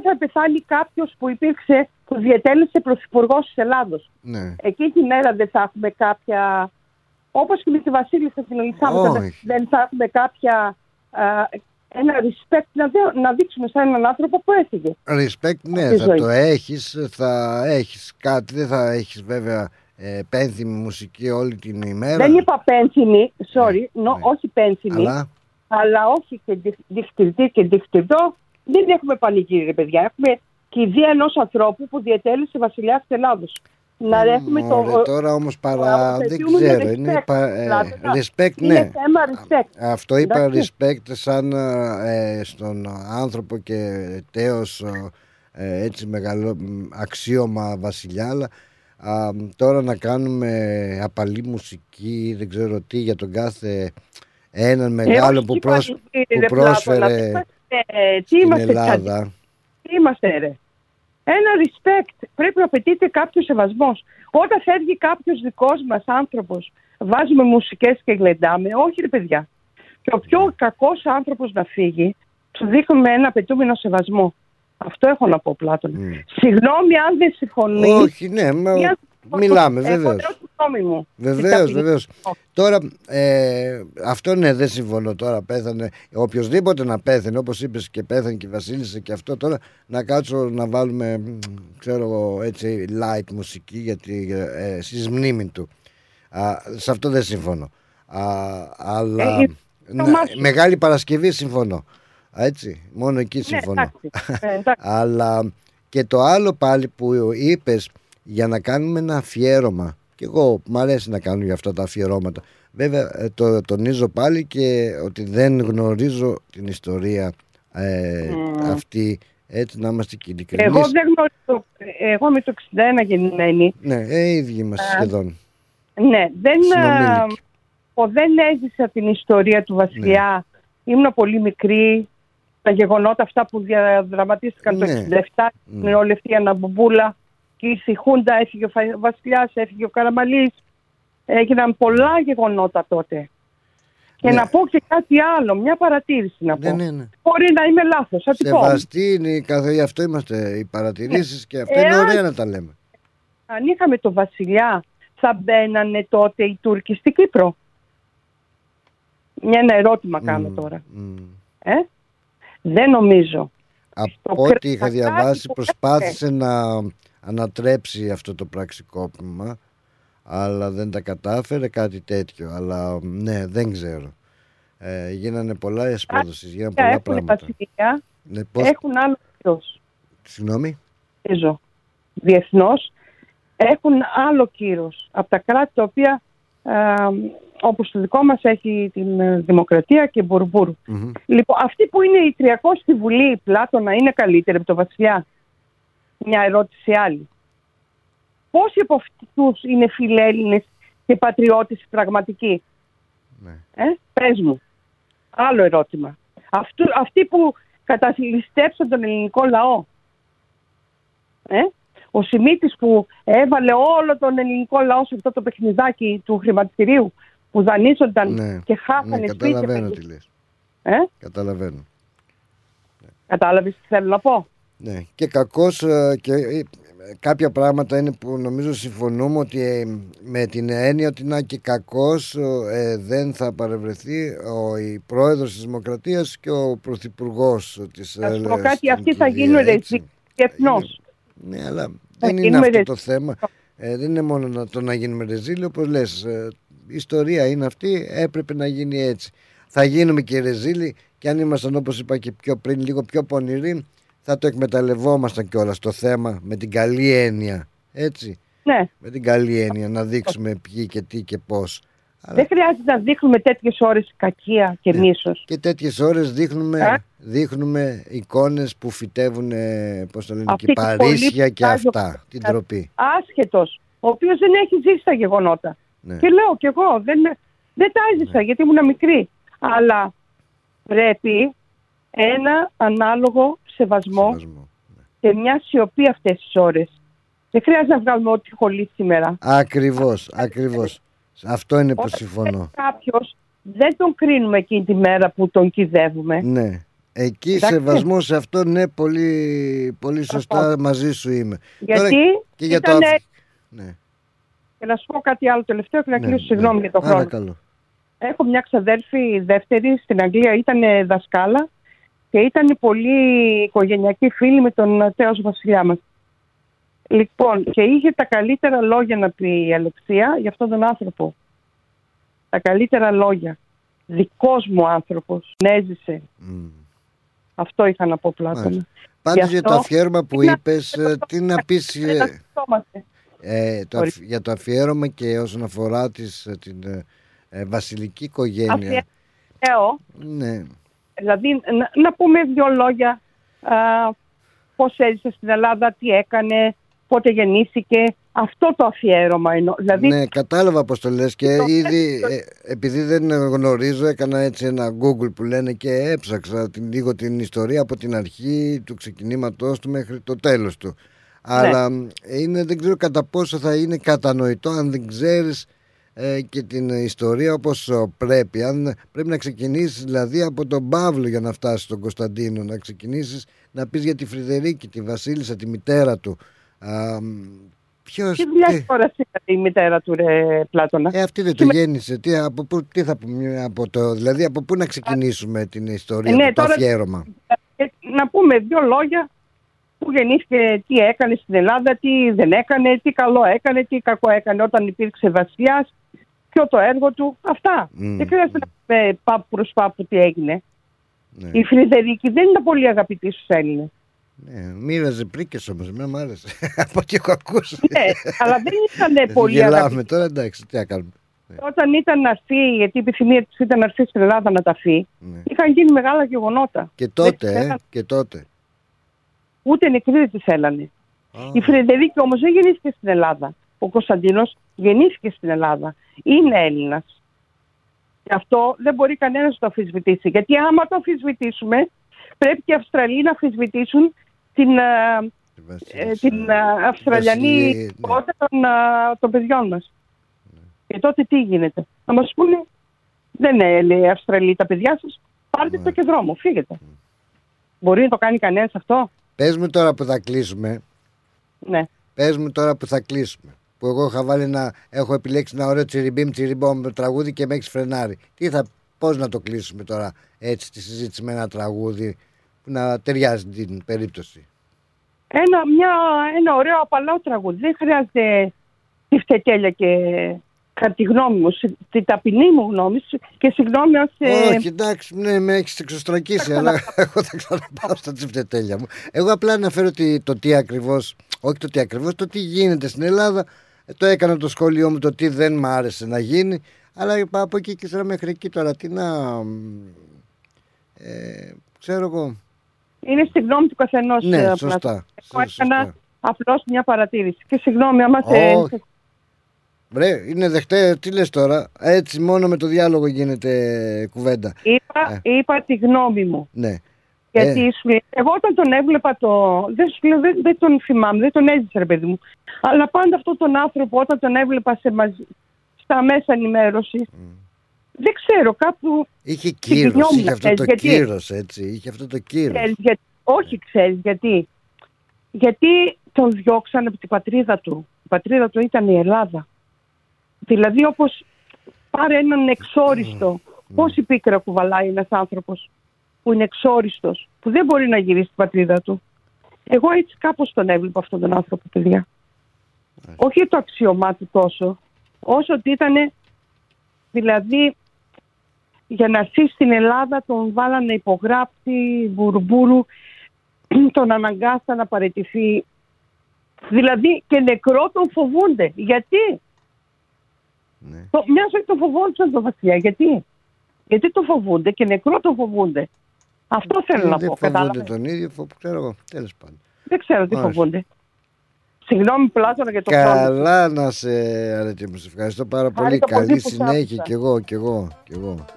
θα πεθάνει κάποιος που υπήρξε, που διετέλεσε πρωθυπουργός της Ελλάδος, ναι, εκεί την μέρα δεν θα έχουμε κάποια, όπως και με τη Βασίλισσα στην Ελισάβετ, δεν θα έχουμε κάποια ένα respect να δείξουμε σαν έναν άνθρωπο που έφυγε. Respect, ναι, θα το έχεις, θα έχεις κάτι, δεν θα έχεις βέβαια πένθυμη μουσική όλη την ημέρα. Δεν είπα πένθυμη, όχι πένθυμη, αλλά όχι και διχτυρτή και διχτυρτό. Δεν έχουμε πανηγύρι, ρε παιδιά, έχουμε κηδεία ενός ανθρώπου που διετέλεσε βασιλιά της Ελλάδος. Να έχουμε τώρα όμως δεν ξέρω, είναι respect, ναι. Αυτό είπα, respect σαν στον άνθρωπο και τέος έτσι μεγάλο αξίωμα βασιλιά, αλλά τώρα να κάνουμε απαλή μουσική, δεν ξέρω τι, για τον κάθε έναν μεγάλο που πρόσφερε στην Ελλάδα. Τι είμαστε ρε. Ένα respect. Πρέπει να απαιτείται κάποιος σεβασμός. Όταν φεύγει κάποιος δικός μας άνθρωπος, βάζουμε μουσικές και γλεντάμε. Όχι ρε παιδιά. Και ο πιο κακός άνθρωπος να φύγει, του δείχνουμε ένα απαιτούμενο σεβασμό. Αυτό έχω να πω, Πλάτωνα. Συγγνώμη αν δεν συμφωνεί. Όχι, ναι, μιλάμε, βεβαίως. Βεβαίως, βεβαίως. Τώρα, αυτό ναι, δεν συμφωνώ τώρα. Πέθανε, οποιοδήποτε να πέθανε, όπως είπες και πέθανε και η Βασίλισσα και αυτό. Τώρα να κάτσω να βάλουμε, ξέρω έτσι, light μουσική γιατί στις μνήμη του. Σε αυτό δεν συμφωνώ. Αλλά Μεγάλη Παρασκευή συμφωνώ. Έτσι, μόνο εκεί συμφωνώ. Αλλά και το άλλο πάλι που είπες, για να κάνουμε ένα αφιέρωμα, και εγώ μου αρέσει να κάνω για αυτά τα αφιερώματα, βέβαια το τονίζω πάλι και ότι δεν γνωρίζω την ιστορία αυτή, έτσι να είμαστε ειλικρινείς. Εγώ δεν γνωρίζω, εγώ είμαι το 61 γεννημένη. Ναι, ίδιοι είμαστε σχεδόν. Ναι, δεν έζησα την ιστορία του βασιλιά. Ναι. Ήμουν πολύ μικρή, τα γεγονότα αυτά που διαδραματίστηκαν το 67, την ολευτή αναμπομπούλα. Και ήρθε η Χούντα, έφυγε ο Βασιλιάς, έφυγε ο Καραμανλής. Έγιναν πολλά γεγονότα τότε. Και να πω και κάτι άλλο, μια παρατήρηση να πω. Ναι. Μπορεί να είμαι λάθος. Σεβαστή είναι, γι' αυτό είμαστε οι παρατηρήσεις και αυτά είναι ωραία να τα λέμε. Αν είχαμε το Βασιλιά, θα μπαίνανε τότε οι Τούρκοι στην Κύπρο? Ένα ερώτημα κάνω τώρα. Δεν νομίζω. Από ό,τι είχα διαβάσει προσπάθησε να ανατρέψει αυτό το πραξικόπημα, αλλά δεν τα κατάφερε, κάτι τέτοιο. Αλλά ναι, δεν ξέρω. Γίνανε πολλά εσπόδοσεις, γίνανε πολλά έχουν πράγματα. Βασιλιά, έχουν άλλο κύρος. Συγγνώμη. Διεθνώς έχουν άλλο κύρος από τα κράτη τα οποία όπως το δικό μας έχει την δημοκρατία και Μπουρμπούρ. Λοιπόν, αυτοί που είναι οι 300 στη Βουλή, η Πλάτωνα, είναι καλύτερη από το Βασιλιά? Μια ερώτηση άλλη. Πόσοι από αυτούς είναι φιλέλληνες και πατριώτες πραγματικοί? Πες μου. Άλλο ερώτημα. Αυτοί που καταθλιστέψαν τον ελληνικό λαό. Ο Σιμίτης που έβαλε όλο τον ελληνικό λαό σε αυτό το παιχνιδάκι του χρηματιστηρίου που δανείζονταν και χάσανε σπίτια. Καταλαβαίνω τι λες. Καταλαβαίνω. Κατάλαβες τι θέλω να πω? Ναι, και κακώς και κάποια πράγματα είναι που νομίζω συμφωνούμε ότι με την έννοια ότι να και κακώς δεν θα παρευρεθεί η πρόεδρος της Δημοκρατίας και ο πρωθυπουργός της Ελλάδας. Θα σου πω κάτι, αυτοί θα γίνουν διεθνώς. Ναι, αλλά δεν είναι αυτό το θέμα. Δεν είναι μόνο το να γίνουμε ρεζίλοι, όπως λες. Η ιστορία είναι αυτή, έπρεπε να γίνει έτσι. Θα γίνουμε και ρεζίλοι και αν ήμασταν, όπως είπα και πιο πριν, λίγο πιο πονηροί, θα το εκμεταλλευόμασταν κιόλας το θέμα με την καλή έννοια. Έτσι. Ναι. Με την καλή έννοια να δείξουμε ποιοι και τι και πώς. Δεν χρειάζεται να δείχνουμε τέτοιες ώρες κακία και μίσος. Και τέτοιες ώρες δείχνουμε εικόνες που φυτεύουν, πώς το λένε, και Παρίσια και αυτά. Την τροπή. Άσχετος, ο οποίος δεν έχει ζήσει τα γεγονότα. Ναι. Και λέω κι εγώ, Δεν τα έζησα γιατί ήμουν μικρή. Αλλά πρέπει ένα ανάλογο σεβασμό. Και μια σιωπή αυτές τις ώρες. Δεν χρειάζεται να βγάλουμε ό,τι χωλεί σήμερα. Ακριβώς, ακριβώς. Αυτό είναι που συμφωνώ. Κάποιος δεν τον κρίνουμε εκείνη τη μέρα που τον κυδεύουμε. Ναι. Εκεί σεβασμό σε αυτό, ναι, πολύ, πολύ σωστά μαζί σου είμαι. Γιατί τώρα, και για το... ναι. Και να σου πω κάτι άλλο τελευταίο και να κλείσω, συγγνώμη για τον χρόνο. Καλό. Έχω μια ξαδέρφη δεύτερη στην Αγγλία, ήταν δασκάλα και ήταν πολύ οικογενειακή φίλη με τον τέος βασιλιά μας. Λοιπόν, και είχε τα καλύτερα λόγια να πει η Αλεξία για αυτόν τον άνθρωπο. Τα καλύτερα λόγια. Δικός μου άνθρωπος, έζησε. Αυτό είχα να πω, Πλάτωνα. Πάντως για το αφιέρωμα που είπες, τι να πεις για το αφιέρωμα και όσον αφορά την βασιλική οικογένεια. Ναι. Δηλαδή, να πούμε δύο λόγια, πώς έζησε στην Ελλάδα, τι έκανε, πότε γεννήθηκε. Αυτό το αφιέρωμα εννοώ. Δηλαδή... Ναι, κατάλαβα πώς το λες και ήδη επειδή δεν γνωρίζω, έκανα έτσι ένα Google που λένε και έψαξα λίγο την ιστορία από την αρχή του ξεκινήματός του μέχρι το τέλος του. Ναι. Αλλά δεν ξέρω κατά πόσο θα είναι κατανοητό αν δεν ξέρεις και την ιστορία όπως πρέπει. Αν πρέπει να ξεκινήσεις δηλαδή από τον Παύλο για να φτάσεις στον Κωνσταντίνο, να ξεκινήσεις να πεις για τη Φρειδερίκη, τη βασίλισσα, τη μητέρα του. Τι δουλειά τώρα η μητέρα του, ρε Πλάτωνα. Αυτή δεν το γέννησε. Τι θα πούμε από το. Δηλαδή, από πού να ξεκινήσουμε την ιστορία, το αφιέρωμα. Να πούμε δύο λόγια. Πού γεννήθηκε, τι έκανε στην Ελλάδα, τι δεν έκανε, τι καλό έκανε, τι κακό έκανε όταν υπήρξε βασιλιάς, ποιο το έργο του. Αυτά. Δεν χρειάζεται να πούμε πάπου προς πάπου τι έγινε. Ναι. Η Φρειδερίκη δεν ήταν πολύ αγαπητή στους Έλληνες. Ναι, μοίραζε πρίκες όμως, μένα μου άρεσε. Από ό,τι έχω ακούσει. Ναι, αλλά δεν ήταν πολύ αγαπητή. Γελάμε τώρα, εντάξει, τι να κάνουμε. Όταν ήταν αρφή, γιατί η επιθυμία τους ήταν αρφή στην Ελλάδα να ταφεί, είχαν γίνει μεγάλα γεγονότα. Και τότε, ούτε νεκροί τη θέλανε. Η Φρειδερίκη όμως δεν γεννήθηκε στην Ελλάδα. Ο Κωνσταντίνος γεννήθηκε στην Ελλάδα. Είναι Έλληνας. Και αυτό δεν μπορεί κανένας να το αμφισβητήσει. Γιατί άμα το αμφισβητήσουμε, πρέπει και οι Αυστραλοί να αμφισβητήσουν την Αυστραλιανή κότα των παιδιών μας. Και τότε τι γίνεται. Να μας πούνε, δεν λέει οι Αυστραλοί τα παιδιά σας, πάρτε το και δρόμο, φύγετε. Μπορεί να το κάνει κανένας αυτό. Πες μου τώρα που θα κλείσουμε. Ναι. Πες μου τώρα που θα κλείσουμε. Που εγώ έχω επιλέξει ένα ωραίο τσιριμπίμ τσιριμπόμ τραγούδι και με έχεις φρενάρει. Πώς να το κλείσουμε τώρα έτσι τη συζήτηση με ένα τραγούδι που να ταιριάζει την περίπτωση. Ένα ωραίο απαλό τραγούδι. Δεν χρειάζεται τη φτετέλια και κατά τη γνώμη μου, την ταπεινή μου γνώμη και συγγνώμη αν σε... Όχι, εντάξει, ναι, με έχεις εξωστρακίσει, αλλά εγώ θα ξαναπάω στα τσιφτετέλια μου. Εγώ απλά αναφέρω το τι ακριβώς, όχι το τι ακριβώς, το τι γίνεται στην Ελλάδα. Το έκανα το σχόλιο μου, το τι δεν μ' άρεσε να γίνει. Αλλά από εκεί και ύστερα μέχρι εκεί τώρα, τι να... ξέρω εγώ... Είναι στη γνώμη του καθενός. Ναι, σωστά. Εγώ έκανα απλώς μια παρατήρηση. Και συγγνώμη, άμα σε... Βρε, είναι δεχτέ, τι λες τώρα. Έτσι μόνο με το διάλογο γίνεται κουβέντα. Είπα τη γνώμη μου. Ναι. Γιατί εγώ όταν τον έβλεπα δεν τον θυμάμαι, δεν τον έζησα ρε παιδί μου. Αλλά πάντα αυτόν τον άνθρωπο όταν τον έβλεπα στα μέσα ενημέρωση, δεν ξέρω κάπου... Είχε κύρος, είχε αυτό το κύρος έτσι, είχε αυτό το κύρος. Όχι, ξέρεις γιατί. Γιατί τον διώξανε από την πατρίδα του. Η πατρίδα του ήταν η Ελλάδα. Δηλαδή όπως πάρε έναν εξόριστο, πόση πίκρα κουβαλάει ένας άνθρωπος που είναι εξόριστος, που δεν μπορεί να γυρίσει στην πατρίδα του. Εγώ έτσι κάπως τον έβλεπα αυτόν τον άνθρωπο, παιδιά. Όχι το αξιωμά του τόσο, όσο ότι ήταν, δηλαδή, για να έρθει στην Ελλάδα τον βάλανε υπογράψει, μπουρμπούρου, τον αναγκάσαν να παραιτηθεί. Δηλαδή και νεκρό τον φοβούνται. Γιατί? Ναι. Μια ζωή τον φοβόντουσαν τον βασιλιά. Γιατί το φοβούνται και νεκρό το φοβούνται. Αυτό θέλω να πω. Δεν φοβούνται τον ίδιο, ξέρω εγώ. Τέλος πάντων. Δεν ξέρω τι φοβούνται. Συγγνώμη Πλάτωνα για το χρόνο. Καλά να σε αρέτη μου, σε ευχαριστώ πάρα πολύ. Καλή συνέχεια κι εγώ.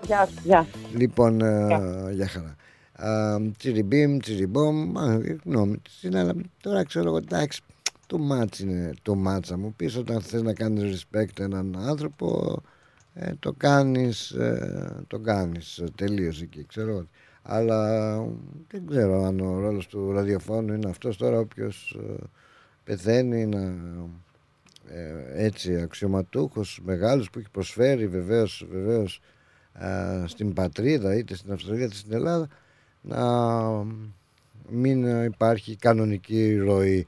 Γεια σας, γεια. Λοιπόν, γεια χαρά. Τσιριμπίμ, τσιριμπόμ, συγγνώμη, τώρα ξέρω εγώ, εντάξει, το μάτσι είναι το μάτσα μου. Πεις όταν θες να κάνεις respect έναν άνθρωπο, το κάνεις τελείως εκεί, ξέρω. Αλλά δεν ξέρω αν ο ρόλος του ραδιοφώνου είναι αυτός τώρα, όποιος πεθαίνει να έτσι αξιωματούχος μεγάλος που έχει προσφέρει βεβαίως στην πατρίδα είτε στην Αυστραλία είτε στην Ελλάδα, να μην υπάρχει κανονική ροή.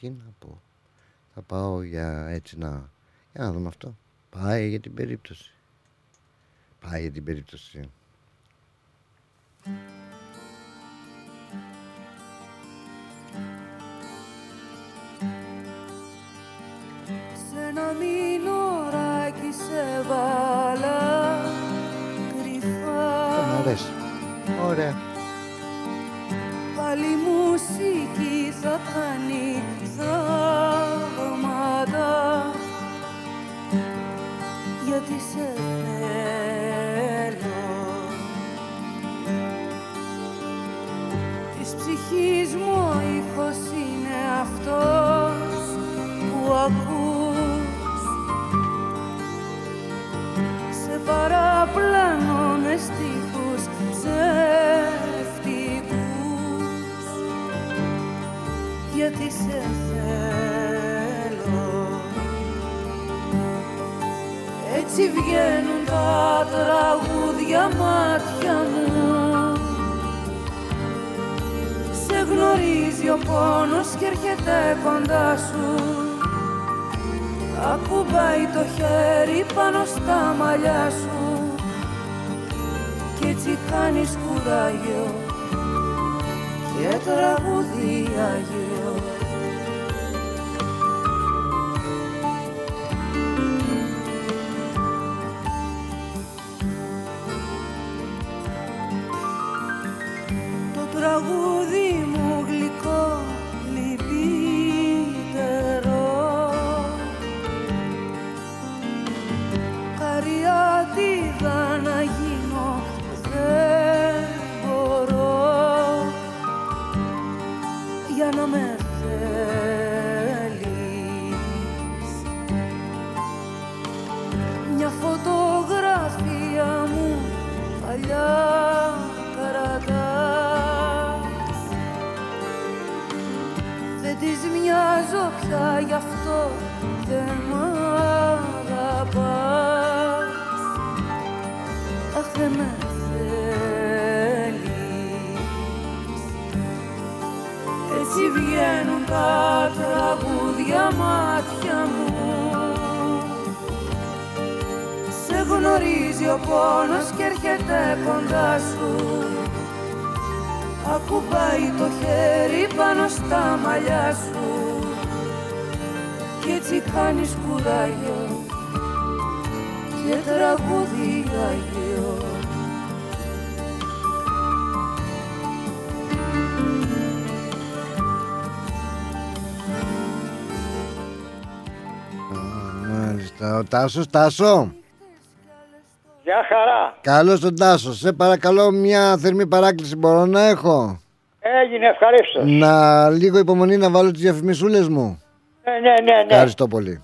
Τι να πω, θα πάω για έτσι να... Για να δούμε αυτό. Πάει για την περίπτωση. Σ' ένα μινωράκι σε βάλα κρυφά. Μου αρέσει. Ωραία. Πάλι μουσική θα κάνει θαύματα, γιατί σε θέλω. Της ψυχής μου ο ήχος είναι αυτός που ακούς. Σε παραπλανώ με στίχους ψεύτικους, γιατί σε θέλω. Έτσι βγαίνουν τα τραγούδια μάτια μου. Σε γνωρίζει ο πόνος και έρχεται κοντά σου. Ακουμπάει το χέρι πάνω στα μαλλιά σου κι έτσι κάνεις κουράγιο και τραγούδι Άγιο. Τραγούδι μου γλυκό, λυπητερό, καριάτιδα να γίνω δεν μπορώ, για να με θέλεις. Μια φωτογραφία μου παλιά της μοιάζω πια, γι' αυτό δεν μ' αγαπάς. Αχ, δεν με θέλεις. Έτσι βγαίνουν τα τραγούδια μάτια μου. Σε γνωρίζει ο πόνος και έρχεται κοντά σου. Ακουμπάει το χέρι πάνω στα μαλλιά σου κι έτσι κάνεις κουράγιο και τραγούδι Άγιο. Μάλιστα, ο Τάσος. Γεια χαρά. Καλώς τον Τάσο. Σε παρακαλώ, μια θερμή παράκληση μπορώ να έχω? Έγινε, ευχαρίστως. Να λίγο υπομονή να βάλω τις διαφημισούλες μου. Ναι. Ευχαριστώ πολύ.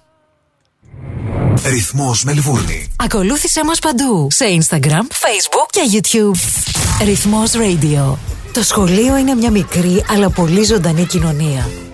Ρυθμός Μελβούρνη. Ακολούθησέ μας παντού. Σε Instagram, Facebook και YouTube. Ρυθμός Radio. Το σχολείο είναι μια μικρή αλλά πολύ ζωντανή κοινωνία.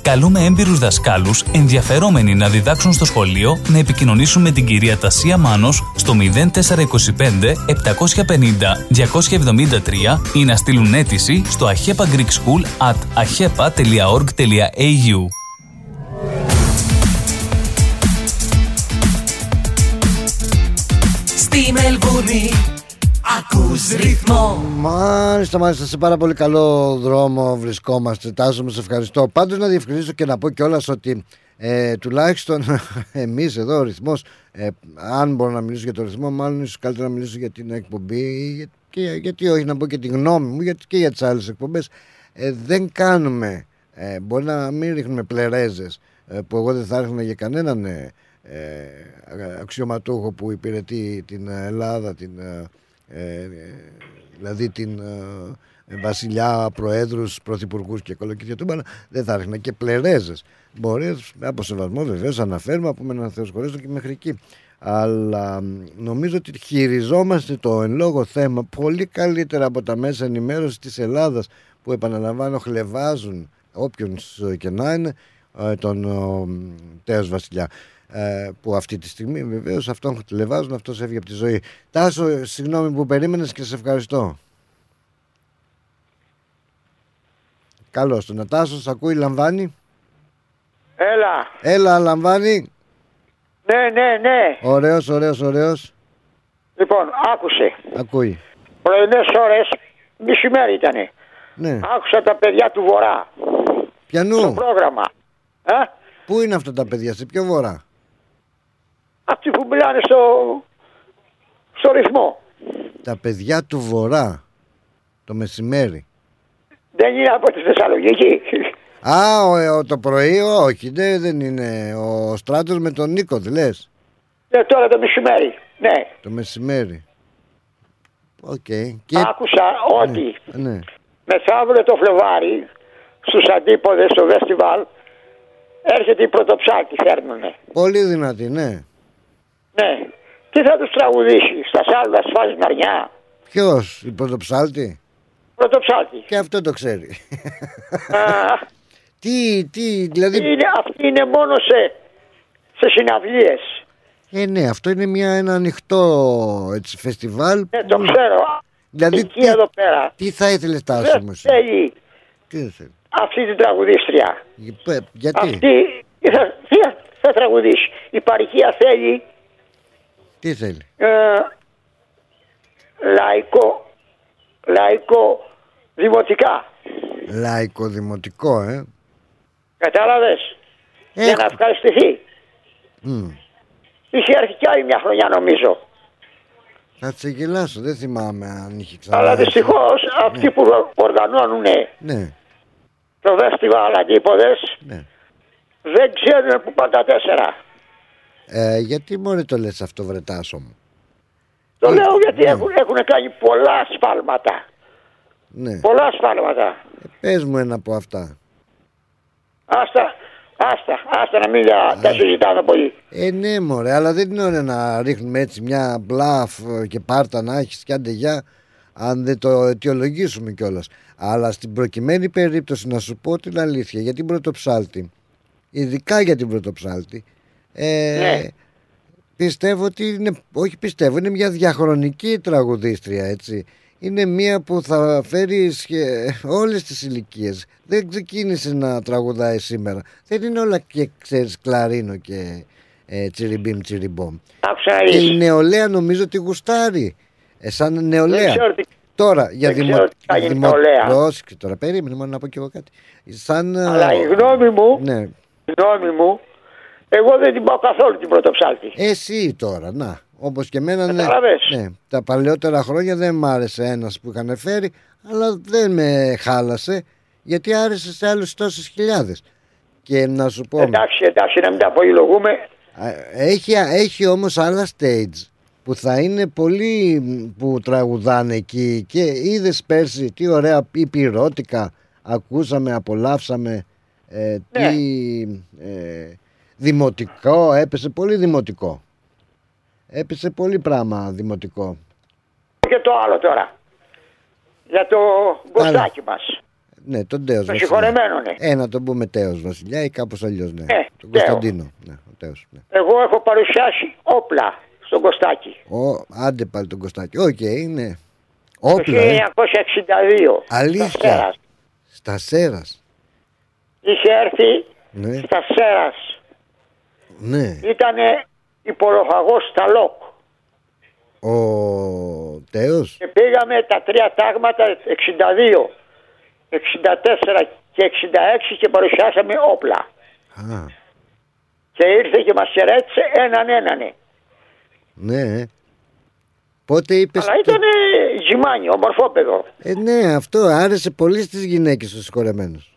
Καλούμε έμπειρους δασκάλους ενδιαφερόμενοι να διδάξουν στο σχολείο να επικοινωνήσουν με την κυρία Τασία Μάνος στο 0425 750 273 ή να στείλουν αίτηση στο achepa greekschool@achepa.org.au. Στη Μελβούνη ακούς ρυθμό. Μάλιστα, σε πάρα πολύ καλό δρόμο βρισκόμαστε, Τάσο, σε ευχαριστώ. Πάντως να διευκρινίσω και να πω κιόλας ότι τουλάχιστον εμείς εδώ ο ρυθμός, αν μπορώ να μιλήσω για το ρυθμό, μάλλον ίσως καλύτερα να μιλήσω για την εκπομπή και γιατί όχι να πω και τη γνώμη μου, γιατί και για τις άλλες εκπομπές δεν κάνουμε, μπορεί να μην ρίχνουμε πλερέζες που εγώ δεν θα ρίχνω για κανέναν αξιωματούχο που υπηρετεί την Ελλάδα, δηλαδή την βασιλιά, προέδρους, πρωθυπουργούς και κολοκύθια τούμπανα, δεν θα έρχονται και πλερέζες. Μπορεί από σεβασμό βεβαίως αναφέρουμε, πούμε να θεοσχολήσω και μέχρι εκεί. Αλλά νομίζω ότι χειριζόμαστε το εν λόγω θέμα πολύ καλύτερα από τα μέσα ενημέρωσης της Ελλάδας που, επαναλαμβάνω, χλευάζουν όποιον και να είναι τον τέος βασιλιά. Που αυτή τη στιγμή βεβαίως αυτόν χτυλεβάζουν, αυτός έφυγε από τη ζωή. Τάσο, συγγνώμη που περίμενες και σε ευχαριστώ. Καλώς τον Τάσο, σ' ακούει, λαμβάνει. Έλα, λαμβάνει. Ναι. Ωραίος. Λοιπόν, άκουσε. Ακούει. Πρωινές ώρες, μεσημέρι ήτανε. Ναι. Άκουσα τα παιδιά του Βορρά. Πιανού. Στο πρόγραμμα. Πού είναι αυτά τα παιδιά, σε ποιο Βορρά? Αυτοί που μιλάνε στο ρυθμό. Τα παιδιά του Βορρά. Το μεσημέρι. Δεν είναι από τη Θεσσαλονίκη. Α, το πρωί όχι. Δεν είναι ο Στράτος με τον Νίκο, λες? Ναι, τώρα το μεσημέρι. Ναι. Το μεσημέρι. Οκ. Και... Άκουσα ότι μεθαύριο το Φλεβάρι στους αντίποδες στο φεστιβάλ έρχεται η Πρωτοψάκη, φέρνουνε. Πολύ δυνατή, ναι. Ναι. Τι θα τους τραγουδήσει, στα σάλδα σφάζει μαριά. Ποιος, η Πρωτοψάλτη? Πρωτοψάλτη. Και αυτό το ξέρει. Τι, δηλαδή... Αυτή είναι μόνο σε συναυλίες. Ναι, αυτό είναι ένα ανοιχτό φεστιβάλ. Ναι, το ξέρω. Δηλαδή, εκεί εδώ πέρα. Τι θα ήθελες, Τάσο μου? Τι θέλει. Αυτή την τραγουδίστρια. Γιατί? Αυτή θα τραγουδήσει. Η παροικία θέλει. Τι θέλει? Λαϊκό-δημοτικά. Λαϊκό-δημοτικό, Κατάλαβες. Για να ευχαριστηθεί. Είχε έρθει κι άλλη μια χρονιά, νομίζω. Θα τσεγελάσω, δεν θυμάμαι αν είχε ξανά. Αλλά δυστυχώς αυτοί που οργανώνουν το φεστιβάλ αντίποδες δεν ξέρουν που πάνε τα τέσσερα. Γιατί μόνο το λες αυτό, βρε Τάσο μου? Το λέω γιατί έχουν κάνει πολλά σφάλματα. Ναι. Πολλά σφάλματα. Πες μου ένα από αυτά. Άστα να μην τα συζητάμε πολύ. Ναι μωρέ, αλλά δεν είναι ωραία να ρίχνουμε έτσι μια μπλαφ και πάρτα να έχεις και αντεγιά, αν δεν το αιτιολογήσουμε κιόλας. Αλλά στην προκειμένη περίπτωση να σου πω την αλήθεια για την Πρωτοψάλτη, ειδικά για την Πρωτοψάλτη, πιστεύω ότι είναι, όχι πιστεύω, είναι μια διαχρονική τραγουδίστρια, έτσι. Είναι μια που θα φέρει όλες τις ηλικίες. Δεν ξεκίνησε να τραγουδάει σήμερα. Δεν είναι όλα και ξέρεις κλαρίνο και τσιριμπίμ τσιριμπόμ. Η νεολαία νομίζω ότι γουστάρει. Σαν νεολαία. Τώρα για δημοτικότητα. Τώρα περίμενε μόνο να πω κι εγώ κάτι. Σαν... Αλλά η γνώμη μου, ναι. Η γνώμη μου, εγώ δεν την πάω καθόλου την πρωτοψάλτη. Εσύ τώρα, να. Όπως και εμένα, ναι, ναι. Τα παλαιότερα χρόνια δεν μ' άρεσε ένας που είχαν φέρει, αλλά δεν με χάλασε, γιατί άρεσε σε άλλους τόσες χιλιάδες. Και να σου πω. Εντάξει, εντάξει, να μην τα απολυλογούμε. Έχει όμως άλλα stage που θα είναι πολλοί που τραγουδάνε εκεί. Και είδες πέρσι τι ωραία πυρώτικα ακούσαμε, απολαύσαμε. Ναι. Τι δημοτικό, έπεσε πολύ δημοτικό. Έπεσε πολύ πράγμα δημοτικό. Και το άλλο τώρα. Για το γκοστάκι μας. Ναι, τον Τέος Βασιλιά. Το συγχωρεμένο, ναι. Να τον πούμε Τέος Βασιλιά ή κάπως αλλιώς, ναι. Τον Κωνσταντίνο. Ναι, ο Τέος, ναι. Εγώ έχω παρουσιάσει όπλα στον Κωστάκη. Άντε πάλι τον Κωστάκη. Οκ, ναι. Όπλα. Το 1962. Αλήθεια. Στα Σέρας. Είχε έρθει, ναι. Στα Σέρας. Ναι. Ήτανε υπολοχαγός στα ΛΟΚ. Ο Τέος. Και πήγαμε τα τρία τάγματα 62. 64 και 66 και παρουσιάσαμε όπλα. Α. Και ήρθε και μας χαιρέτησε έναν. Ναι. Πότε είπες... Αλλά ήταν γυμάνι, ομορφόπεδο. Ναι, αυτό άρεσε πολύ στις γυναίκες τους συγχωρεμένους.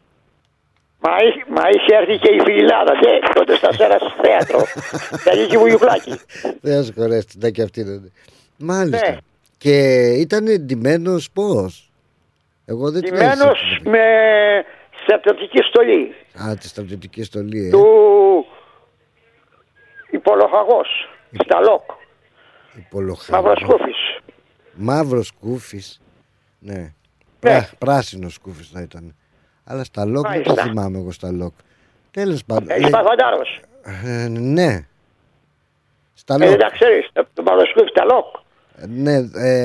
Μα είχε έρθει και η Φιλιλάδα, δε, τότε στα Σέρας θέατρο. Καλήκη Βουγιουκλάκη. Δεν συγχωρέστε, ναι, και αυτή. Μάλιστα. Ναι. Και ήταν εντυμένος πώς. Ντυμένος με στρατιωτική στολή. Α, τη στρατιωτική στολή. Του υπολοχαγός, στα ΛΟΚ. Μαύρος κούφης. Μαύρος κούφης, ναι. Ναι. Πράσινος κούφης θα ήταν. Αλλά στα ΛΟΚ δεν το θυμάμαι εγώ στα ΛΟΚ. Τέλος πάντων. Είσαι παθαντάρος. Ναι. Στα ΛΟΚ. Δεν τα ξέρεις, το Μαύρος κούφης στα ΛΟΚ. Ναι,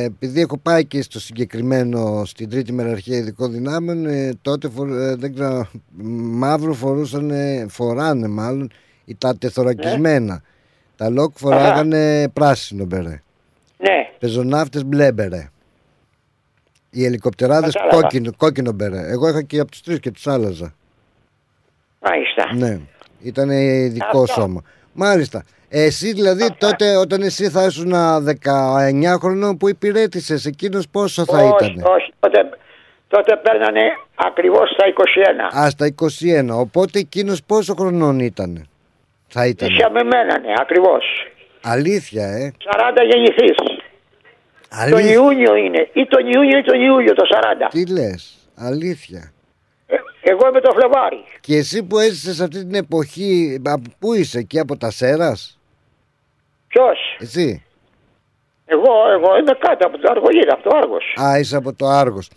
επειδή έχω πάει και στο συγκεκριμένο, στην τρίτη μεραρχία ειδικών δυνάμεων, τότε δεν ξέρω, μαύρο φοράνε μάλλον τα τεθωρακισμένα. Τα ΛΟΚ φοράγανε πράσινο μπερέ. Ναι. Πεζοναύτες μπλε μπερέ. Οι ελικοπτεράδες κόκκινο μπερέ. Εγώ είχα και από τους τρεις και τους άλλαζα. Μάλιστα. Ναι, ήταν ειδικό σώμα. Μάλιστα. Εσύ δηλαδή τότε όταν εσύ θα ήσουν 19χρονο που υπηρέτησες, εκείνος πόσο θα ήταν? Όχι, τότε παίρνανε ακριβώς στα 21. Α, στα 21, οπότε εκείνος πόσο χρονών ήτανε? Θα ήτανε. Ίσια με μένανε, ακριβώς. Αλήθεια, 40 γεννηθείς. Τον Ιούνιο είναι, ή τον Ιούνιο ή τον Ιούλιο το 40. Τι λες, αλήθεια. Εγώ είμαι το Φλεβάρι. Και εσύ που έζησες αυτή την εποχή, πού είσαι, εκεί από τα Σέρας? Ποιος? Εσύ. Εγώ είμαι κάτω από το Αργολίδα, από το Άργος. Α, είσαι από το Άργος.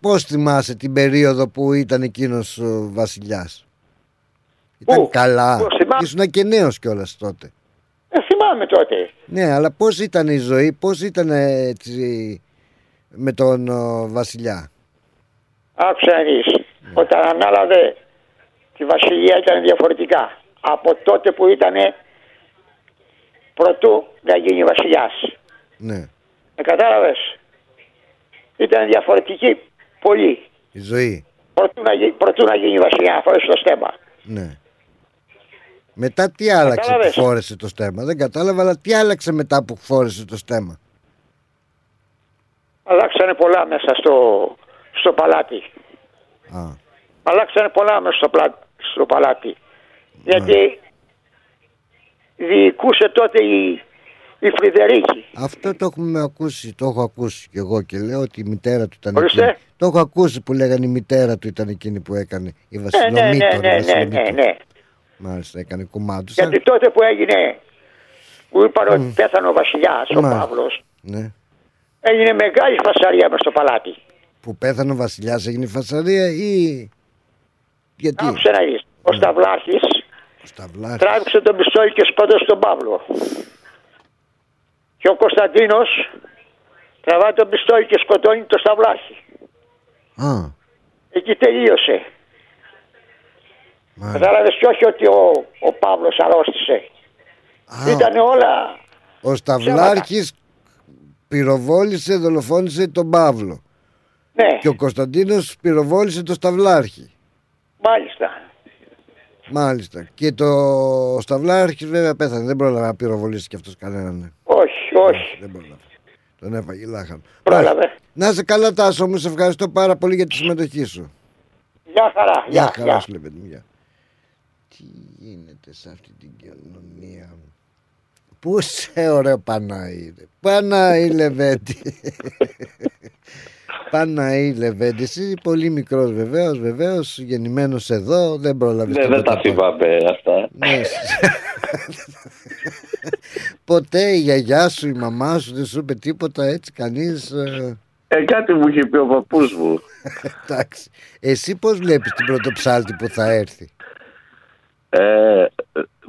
Πώς θυμάσαι την περίοδο που ήταν εκείνος ο βασιλιάς? Ήταν καλά. Ήσουν και νέος κιόλας τότε. Θυμάμαι τότε. Ναι, αλλά πώς ήταν η ζωή, πώς ήταν έτσι με τον βασιλιά? Άκουσα να δεις, όταν ανάλαβε τη βασιλεία ήταν διαφορετικά από τότε που ήταν πρωτού να γίνει βασιλιάς. Ναι. Με κατάλαβες, ήταν διαφορετική πολύ η ζωή. Πρωτού να γίνει βασιλιά, να φορέσει το στέμμα. Ναι. Μετά τι άλλαξε που φόρεσε το στέμμα? Δεν κατάλαβα, αλλά τι άλλαξε μετά που φόρεσε το στέμμα? Αλλάξανε πολλά μέσα στο παλάτι. Αλλάξανε πολλά μέσα στο παλάτι. Γιατί διοικούσε τότε η Φρειδερίκη. Αυτό το έχουμε ακούσει, το έχω ακούσει κι εγώ και λέω ότι η μητέρα του ήταν εκείνη. Το έχω ακούσει που λέγανε η μητέρα του ήταν εκείνη που έκανε η βασιλομήτωρα. Ναι. Μάλιστα, έκανε κομμάτι. Γιατί τότε που έγινε, που είπαν ότι πέθανε ο βασιλιάς, ο Παύλος, έγινε μεγάλη φασαρία μέσα στο παλάτι. Που πέθανε ο βασιλιάς έγινε φασαρία ή γιατί? Άκουσε να είσαι. Ο Σταυλάρχης τράβηξε τον πιστόλι και σκότωσε τον Παύλο. Και ο Κωνσταντίνος τραβάει τον πιστόλι και σκοτώνει τον Σταυλάρχη. Εκεί τελείωσε. Κατάλαβες, και όχι ότι ο Παύλος αρρώστησε. Ήτανε όλα. Ο Σταυλάρχης πυροβόλησε, δολοφόνησε τον Παύλο. Ναι. Και ο Κωνσταντίνος πυροβόλησε τον Σταυλάρχη. Μάλιστα. Μάλιστα. Και το Σταυλάρχη βέβαια πέθανε. Δεν πρόλαβε να πυροβολήσει κι αυτός κανέναν. Ναι. Όχι, όχι. Δεν πρόλαβε. Τον έφαγε λάχανο. Πρόλαβε. Να είσαι καλά, Τάσο μου. Σε ευχαριστώ πάρα πολύ για τη συμμετοχή σου. Γεια χαρά. Γεια χαρά σου, λέει, παιδιά. Τι γίνεται σε αυτή την κοινωνία. Πού σε ωραίο Παναή. Παναή Λεβέντη. Παναή Λεβέντη. Εσύ πολύ μικρός βεβαίως, γεννημένος εδώ, δεν πρόλαβες. Δεν τα θυμάμαι αυτά. Ναι. Ποτέ η γιαγιά σου, η μαμά σου δεν σου είπε τίποτα έτσι κανείς? Κάτι μου είχε πει ο παππούς μου. Εντάξει. Εσύ πώς βλέπεις την πρωτοψάλτη που θα έρθει?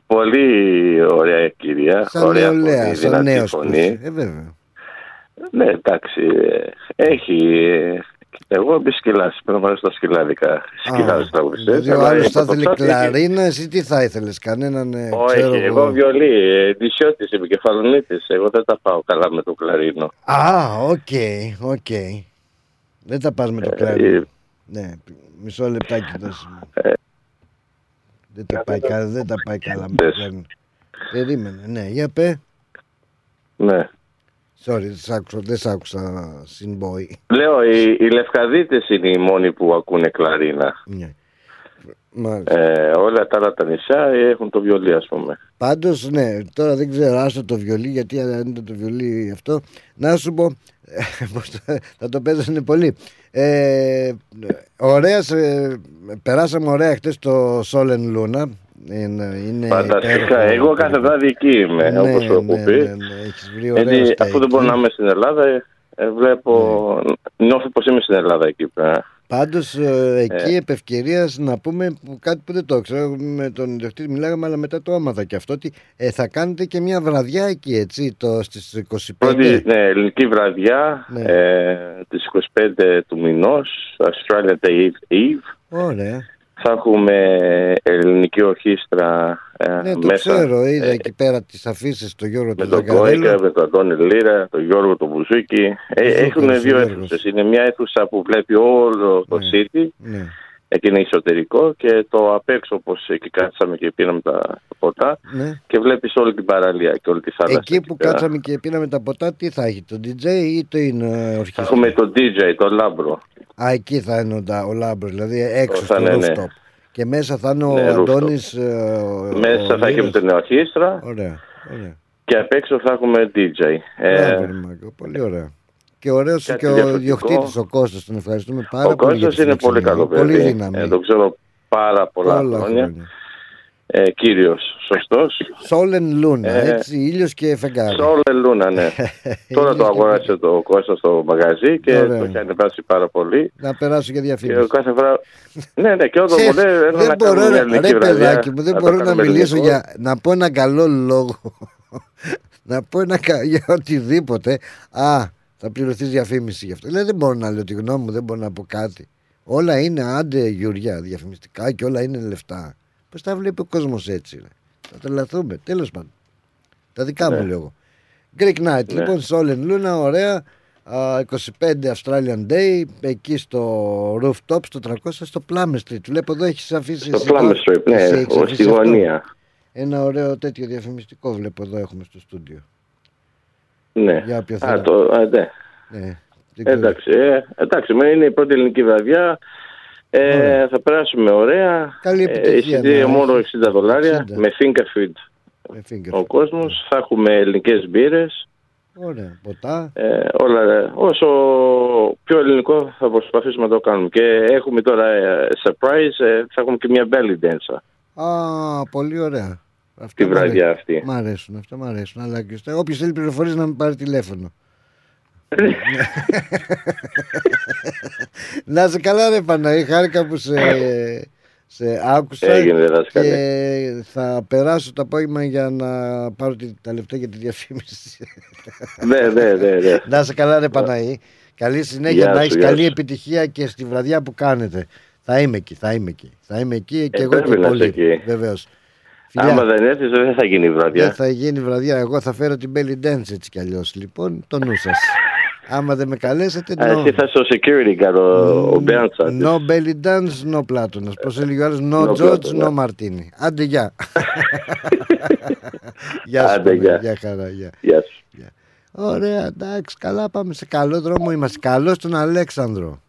Πολύ ωραία κυρία. Σαν ωραία φωνή, σαν νέος φωνή. Βέβαια. Ναι, εντάξει. Έχει... Εγώ είμαι σκυλάς, πρέπει να βάλω στα σκυλάδικα. Σκυλάζω τραγουδιστές. Ο άλλος θα ήθελε κλαρίνα, εσύ τι θα ήθελες, κανέναν? Όχι, εγώ βιολί, νησιώτης είμαι, Κεφαλονίτης. Εγώ δεν τα πάω καλά με το κλαρίνο. Οκ. Δεν τα πας με το κλαρίνο. Ναι, μισό λεπτάκι δώσε. Δεν τα πάει καλά με το κλαρίνο. Περίμενε, ναι, για πέ. Ναι. Sorry, δεν σ' άκουσα, συμπόη. Λέω, οι Λευκαδίτες είναι οι μόνοι που ακούνε κλαρίνα. Ναι. Όλα τα άλλα τα νησιά έχουν το βιολί, ας πούμε. Πάντως, ναι, τώρα δεν ξέρω, άστο το βιολί, γιατί αν είναι το βιολί αυτό, να σου πω, θα το παίζανε πολύ. Ωραία, περάσαμε ωραία χτες το Solent Luna. Φανταστικά, εγώ κάθε βράδυ εκεί είμαι, ναι, όπως το έχω πει. Γιατί αφού δεν μπορώ να είμαι στην Ελλάδα, βλέπω, ναι. Νιώθω πως είμαι στην Ελλάδα εκεί πέρα. Πάντως εκεί επ' ευκαιρίας να πούμε κάτι που δεν το ξέρω. Με τον διευθύντη μιλάγαμε, αλλά μετά το άμαθα και αυτό, ότι θα κάνετε και μια βραδιά εκεί, έτσι, στις 25. Πρώτη, ναι, ελληνική βραδιά, ναι. Τις 25 του μηνός, Australia Day Eve. Ωραία. Θα έχουμε ελληνική ορχήστρα μέσα. Ναι, το ξέρω, είδα εκεί πέρα τις αφήσεις, το Γιώργο του Δαγκαρέλα. Με τον Αντώνη Λύρα, το Γιώργο του Μπουζούκη. Έχουν δύο αίθουσες. Είναι μια αίθουσα που βλέπει όλο το city, ναι. Εκεί είναι εσωτερικό, και το απέξω, όπως εκεί κάτσαμε και πίναμε τα ποτά, ναι. Και βλέπεις όλη την παραλία και όλη τη θάλασσα. Εκεί που κάτσαμε και πίναμε τα ποτά, τι θα έχει, το DJ ή το είναι ορχήστρα? Έχουμε το DJ, το Λάμπρο. Α, εκεί θα είναι ο Λάμπρος, δηλαδή έξω στο rooftop. Ναι. Και μέσα θα είναι ο Αντώνης. Μέσα θα έχουμε την ορχήστρα. Ωραία. Και απ' έξω θα έχουμε DJ. Πολύ ωραία. Και ωραίος και ο διοκτήτης, ο Κώστας, τον ευχαριστούμε πάρα πολύ. Ο Κώστας είναι πολύ καλό παιδί. Τον ξέρω πάρα πολλά χρόνια. Κύριος, σωστός. Solent Luna, έτσι, ήλιος και φεγγάρι. Solent Luna, ναι. Τώρα το αγόρασε το Κώστα στο μαγαζί και το έχει ανεβάσει πάρα πολύ. Να περάσω για διαφήμιση. Ναι, και όταν μου λέει δεν μπορώ, ρε παιδάκι μου, δεν μπορώ να μιλήσω για να πω ένα καλό λόγο. Να πω για οτιδήποτε. Α, θα πληρωθείς διαφήμιση γι' αυτό. Λέει, δεν μπορώ να λέω τη γνώμη μου, δεν μπορώ να πω κάτι. Όλα είναι άντε γιουριά διαφημιστικά και όλα είναι λεφτά. Πώς τα βλέπει ο κόσμος έτσι, ρε. Θα τρελαθούμε, τέλος πάντων. Τα δικά μου λέω εγώ. Greek Night, λοιπόν, Solent Luna, ωραία. 25 Australian Day, εκεί στο rooftop, στο 300, στο Plum Street. Βλέπω εδώ έχεις αφήσει... Στο Plum Street, ναι, στη γωνία. Ένα ωραίο τέτοιο διαφημιστικό βλέπω εδώ έχουμε στο στούντιο. Ναι, εντάξει, είναι η πρώτη ελληνική βραδιά. Θα περάσουμε ωραία. Καλή επιτυχία. Μόνο $60 με fingerfood. Ο κόσμος θα έχουμε ελληνικές μπύρες. Ωραία, ποτά. Όσο πιο ελληνικό θα προσπαθήσουμε να το κάνουμε. Και έχουμε τώρα surprise. Θα έχουμε και μια belly dancer. Α, πολύ ωραία. Αυτή τη βραδιά αυτή. Μ' αρέσουν αυτά, Αλλά και όποιος θέλει πληροφορίες να με πάρει τηλέφωνο. Να σε καλά, ρε Παναή, χάρηκα που σε άκουσα. Έγινε, και θα περάσω το απόγευμα για να πάρω τα λεπτά για τη διαφήμιση. Ναι. Να σε καλά, ρε Παναή. Καλή συνέχεια, να έχεις καλή επιτυχία και στη βραδιά που κάνετε. Θα είμαι εκεί και εγώ και πολύ. Βεβαίως. Άμα δεν έρθει, δεν θα γίνει βραδιά. Δεν θα γίνει βραδιά. Εγώ θα φέρω την belly dance έτσι κι αλλιώς. Λοιπόν, το νου σας. Άμα δεν με καλέσετε. Εσύ θα στο security κάνω ο Μπέαντσα. No belly dance, no Πλάτωνας. Πώς έλεγε ο άλλος, no George, no Martini. Άντε γεια. Γεια σου. Γεια χαρά. Γεια σου. Ωραία, εντάξει, καλά πάμε, σε καλό δρόμο είμαστε. Καλό στον Αλέξανδρο.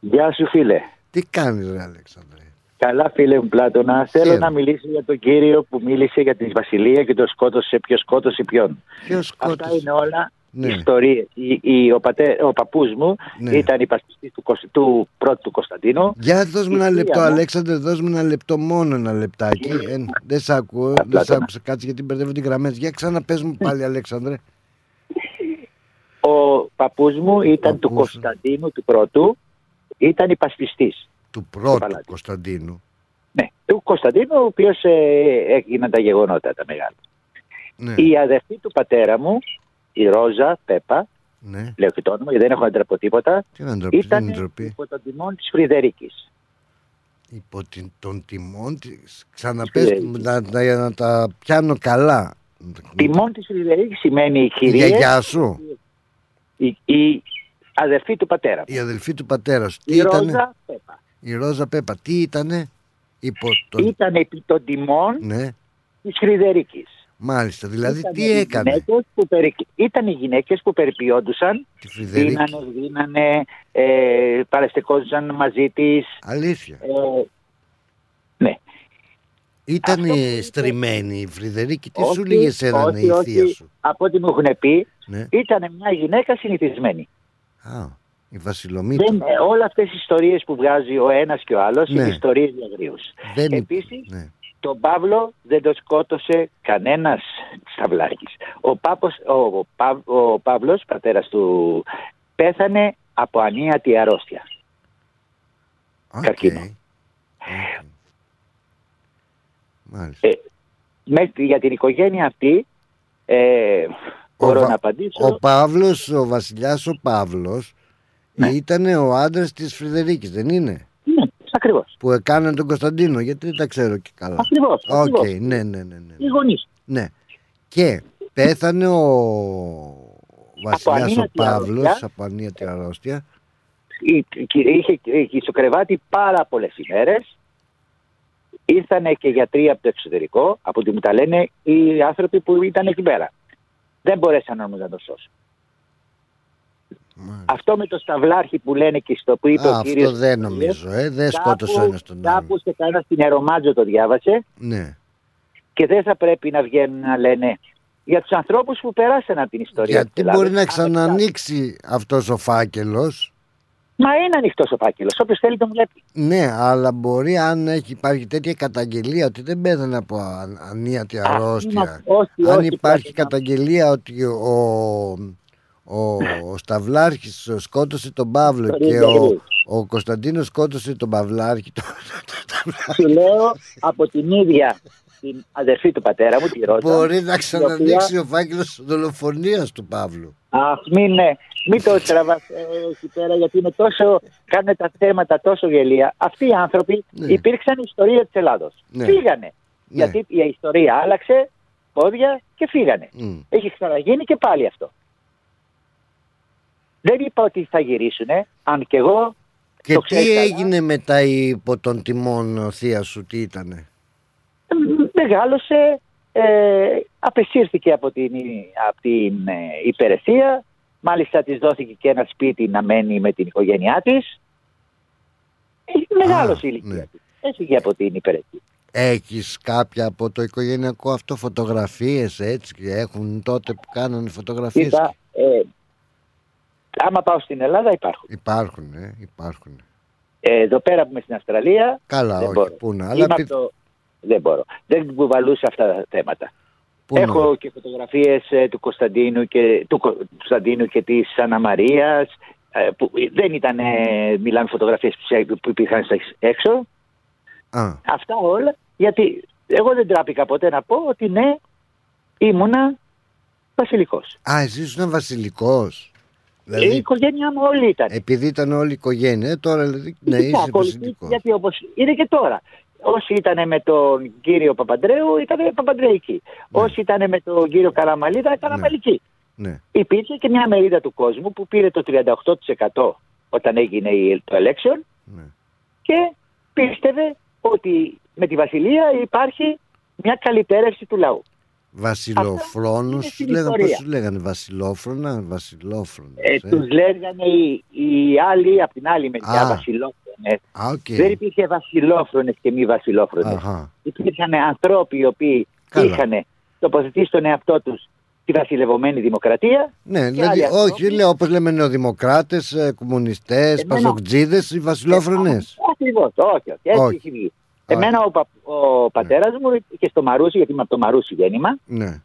Γεια σου φίλε. Τι κάνεις ρε Αλέξανδρε? Καλά φίλε μου Πλάτωνα, θέλω να μιλήσω για τον κύριο που μίλησε για τη βασιλεία και το σκότωσε, ποιος σκότωσε ποιον. Ποιος σκότωσε. Αυτά είναι όλα ιστορίες. Ο παππούς μου ήταν υπασπιστής του πρώτου Κωνσταντίνου. Για δώσ' μου ένα λεπτό Αλέξανδρε, δώσ' μου ένα λεπτό, μόνο ένα λεπτάκι. Δεν σ' ακούω, δεν σ' άκουσα κάτι γιατί μπερδεύω την γραμμή. Για ξαναπες μου πάλι Αλέξανδρε. Ο παππούς μου ήταν του Κωνσταντίνου του πρώτου, ήταν υπασπιστής. Του πρώτου Κωνσταντίνου. Ναι, του Κωνσταντίνου, ο οποίος έγιναν τα γεγονότα τα μεγάλα. Ναι. Η αδερφή του πατέρα μου, η Ρόζα Πέπα, λέω και το όνομα γιατί δεν έχω να ντραπώ τίποτα, ήταν υπό των τιμών της Φρειδερίκης. Υπό των τιμών της, ξαναπες να τα πιάνω καλά. Τιμών της Φρειδερίκης σημαίνει η κυρία. Γεια σου. Η αδελφή του πατέρα. Η αδελφή του πατέρα σου. Η Ρόζα ήτανε? Πέπα. Η Ρόζα Πέπα. Τι ήτανε? Ήταν επί των τιμών της Φρειδερίκης. Μάλιστα. Δηλαδή ήτανε τι έκανε? Ήταν οι γυναίκες που περιποιόντουσαν. Τη Φρειδερίκη. Δίνανε, παραστεκόντουσαν μαζί της. Αλήθεια. Ναι. Ήταν στριμμένη η Φρειδερίκη, τι σου λέγε εσένα η θεία σου? Από ό,τι μου έχουν πει, ήταν μια γυναίκα συνηθισμένη. Α, η Βασιλομήτου. Όλα αυτές οι ιστορίες που βγάζει ο ένας και ο άλλος, είναι ιστορίες διαγρίους. Επίσης, τον Παύλο δεν τον σκότωσε κανένας σταυλάκης. Ο Παύλος, πατέρας του, πέθανε από ανίατη αρρώστια. Καρκίνο. Για την οικογένεια αυτή μπορώ να απαντήσω. Ο Παύλος, ο βασιλιάς ο Παύλος ήταν ο άντρας της Φρειδερίκης, δεν είναι? Ναι, ακριβώς. Που έκανε τον Κωνσταντίνο, γιατί δεν τα ξέρω και καλά. Ακριβώς, ακριβώς. Οι γονείς. Ναι. Και πέθανε ο βασιλιάς ο Παύλος από ανίατη αρρώστια. Είχε στο κρεβάτι πάρα πολλές ημέρες. Ήρθανε και γιατροί από το εξωτερικό, από ό,τι μου τα λένε οι άνθρωποι που ήταν εκεί πέρα. Δεν μπορέσαν όμως να το σώσουν. Αυτό με το σταυλάρχη που λένε και στο που είπε ο κύριος... Αυτό δεν νομίζω, δεν σκότωσε ένας τον άλλο. Κάπου σε κανένα στην Αερομάτζο το διάβασε. Ναι. Και δεν θα πρέπει να βγαίνουν να λένε για τους ανθρώπους που περάσαν από την ιστορία. Γιατί μπορεί να ξανανοίξει αυτός ο φάκελος. Μα είναι ανοιχτός ο φάκελος, όποιος θέλει τον βλέπει. Ναι, αλλά μπορεί αν υπάρχει τέτοια καταγγελία ότι δεν πέθανε από ανίατη αρρώστια. Αν υπάρχει καταγγελία ότι ο Σταυλάρχης σκότωσε τον Παύλο και ο Κωνσταντίνος σκότωσε τον Παυλάρχη. Του λέω από την ίδια την αδερφή του πατέρα μου, τη Ρόζα. Μπορεί να ξανανοίξει ο φάκελος δολοφονίας του Παύλου. Αχ, μην το τραβάς εκεί πέρα, γιατί είναι τόσο, κάνουν τα θέματα τόσο γελία. Αυτοί οι άνθρωποι υπήρξαν η ιστορία της Ελλάδος. Φύγανε. Γιατί η ιστορία άλλαξε πόδια και φύγανε. Έχει ξαναγίνει και πάλι αυτό. Δεν είπα ότι θα γυρίσουνε, αν και εγώ. Και το τι έγινε μετά υπό των τιμών θεία σου, τι ήτανε? Μεγάλωσε, απεσύρθηκε από την υπερεσία. Μάλιστα της δόθηκε και ένα σπίτι να μένει με την οικογένειά της. Μεγάλωσε η ηλικία της. Έφυγε από την υπερεσία. Έχεις κάποια από το οικογενειακό αυτό φωτογραφίες έτσι? Έχουν τότε που κάνανε φωτογραφίες? Άμα πάω στην Ελλάδα υπάρχουν. Υπάρχουν. Εδώ πέρα που είμαι στην Αυστραλία. Καλά, δεν όχι. Πού να, αλλά... Δεν μπορώ. Δεν κουβαλούσα αυτά τα θέματα. Έχω και φωτογραφίες του Κωνσταντίνου και της Άννα Μαρίας. Που δεν ήταν, μιλάμε φωτογραφίες που υπήρχαν έξω. Αυτά όλα. Γιατί εγώ δεν τράπηκα ποτέ να πω ότι ήμουνα βασιλικός. Α, εσύ ήσουν βασιλικός. Δηλαδή, η οικογένειά μου όλοι ήταν. Επειδή ήταν όλη η οικογένεια, τώρα δηλαδή, να είσαι βασιλικός. Γιατί όπως είναι και τώρα. Όσοι ήταν με τον κύριο Παπαντρέου ήταν παπαντρεϊκοί. Ναι. Όσοι ήταν με τον κύριο Καραμανλή ήταν καραμανλικοί. Ναι. Υπήρχε και μια μερίδα του κόσμου που πήρε το 38% όταν έγινε το election, ναι, και πίστευε ότι με τη Βασιλεία υπάρχει μια καλυτέρευση του λαού. Βασιλοφρόνους, πώς τους λέγανε, βασιλόφρονα, βασιλόφρονες. Τους λέγανε οι άλλοι από την άλλη μεριά βασιλόφρονες. Okay. Δεν υπήρχε βασιλόφρονες και μη βασιλόφρονες. Υπήρχαν ανθρώποι οι οποίοι είχαν τοποθετήσει τον εαυτό τους τη βασιλευμένη δημοκρατία. Ναι, δηλαδή, όχι, λέω, όπως λέμε νεοδημοκράτες, κομμουνιστές, πασοκτζίδες, οι βασιλόφρονες. Ακριβώς, όχι, έτσι έχει βγει. Εμένα ο πατέρας μου είχε στο Μαρούσι, γιατί είμαι από το Μαρούσι γέννημα, ναι,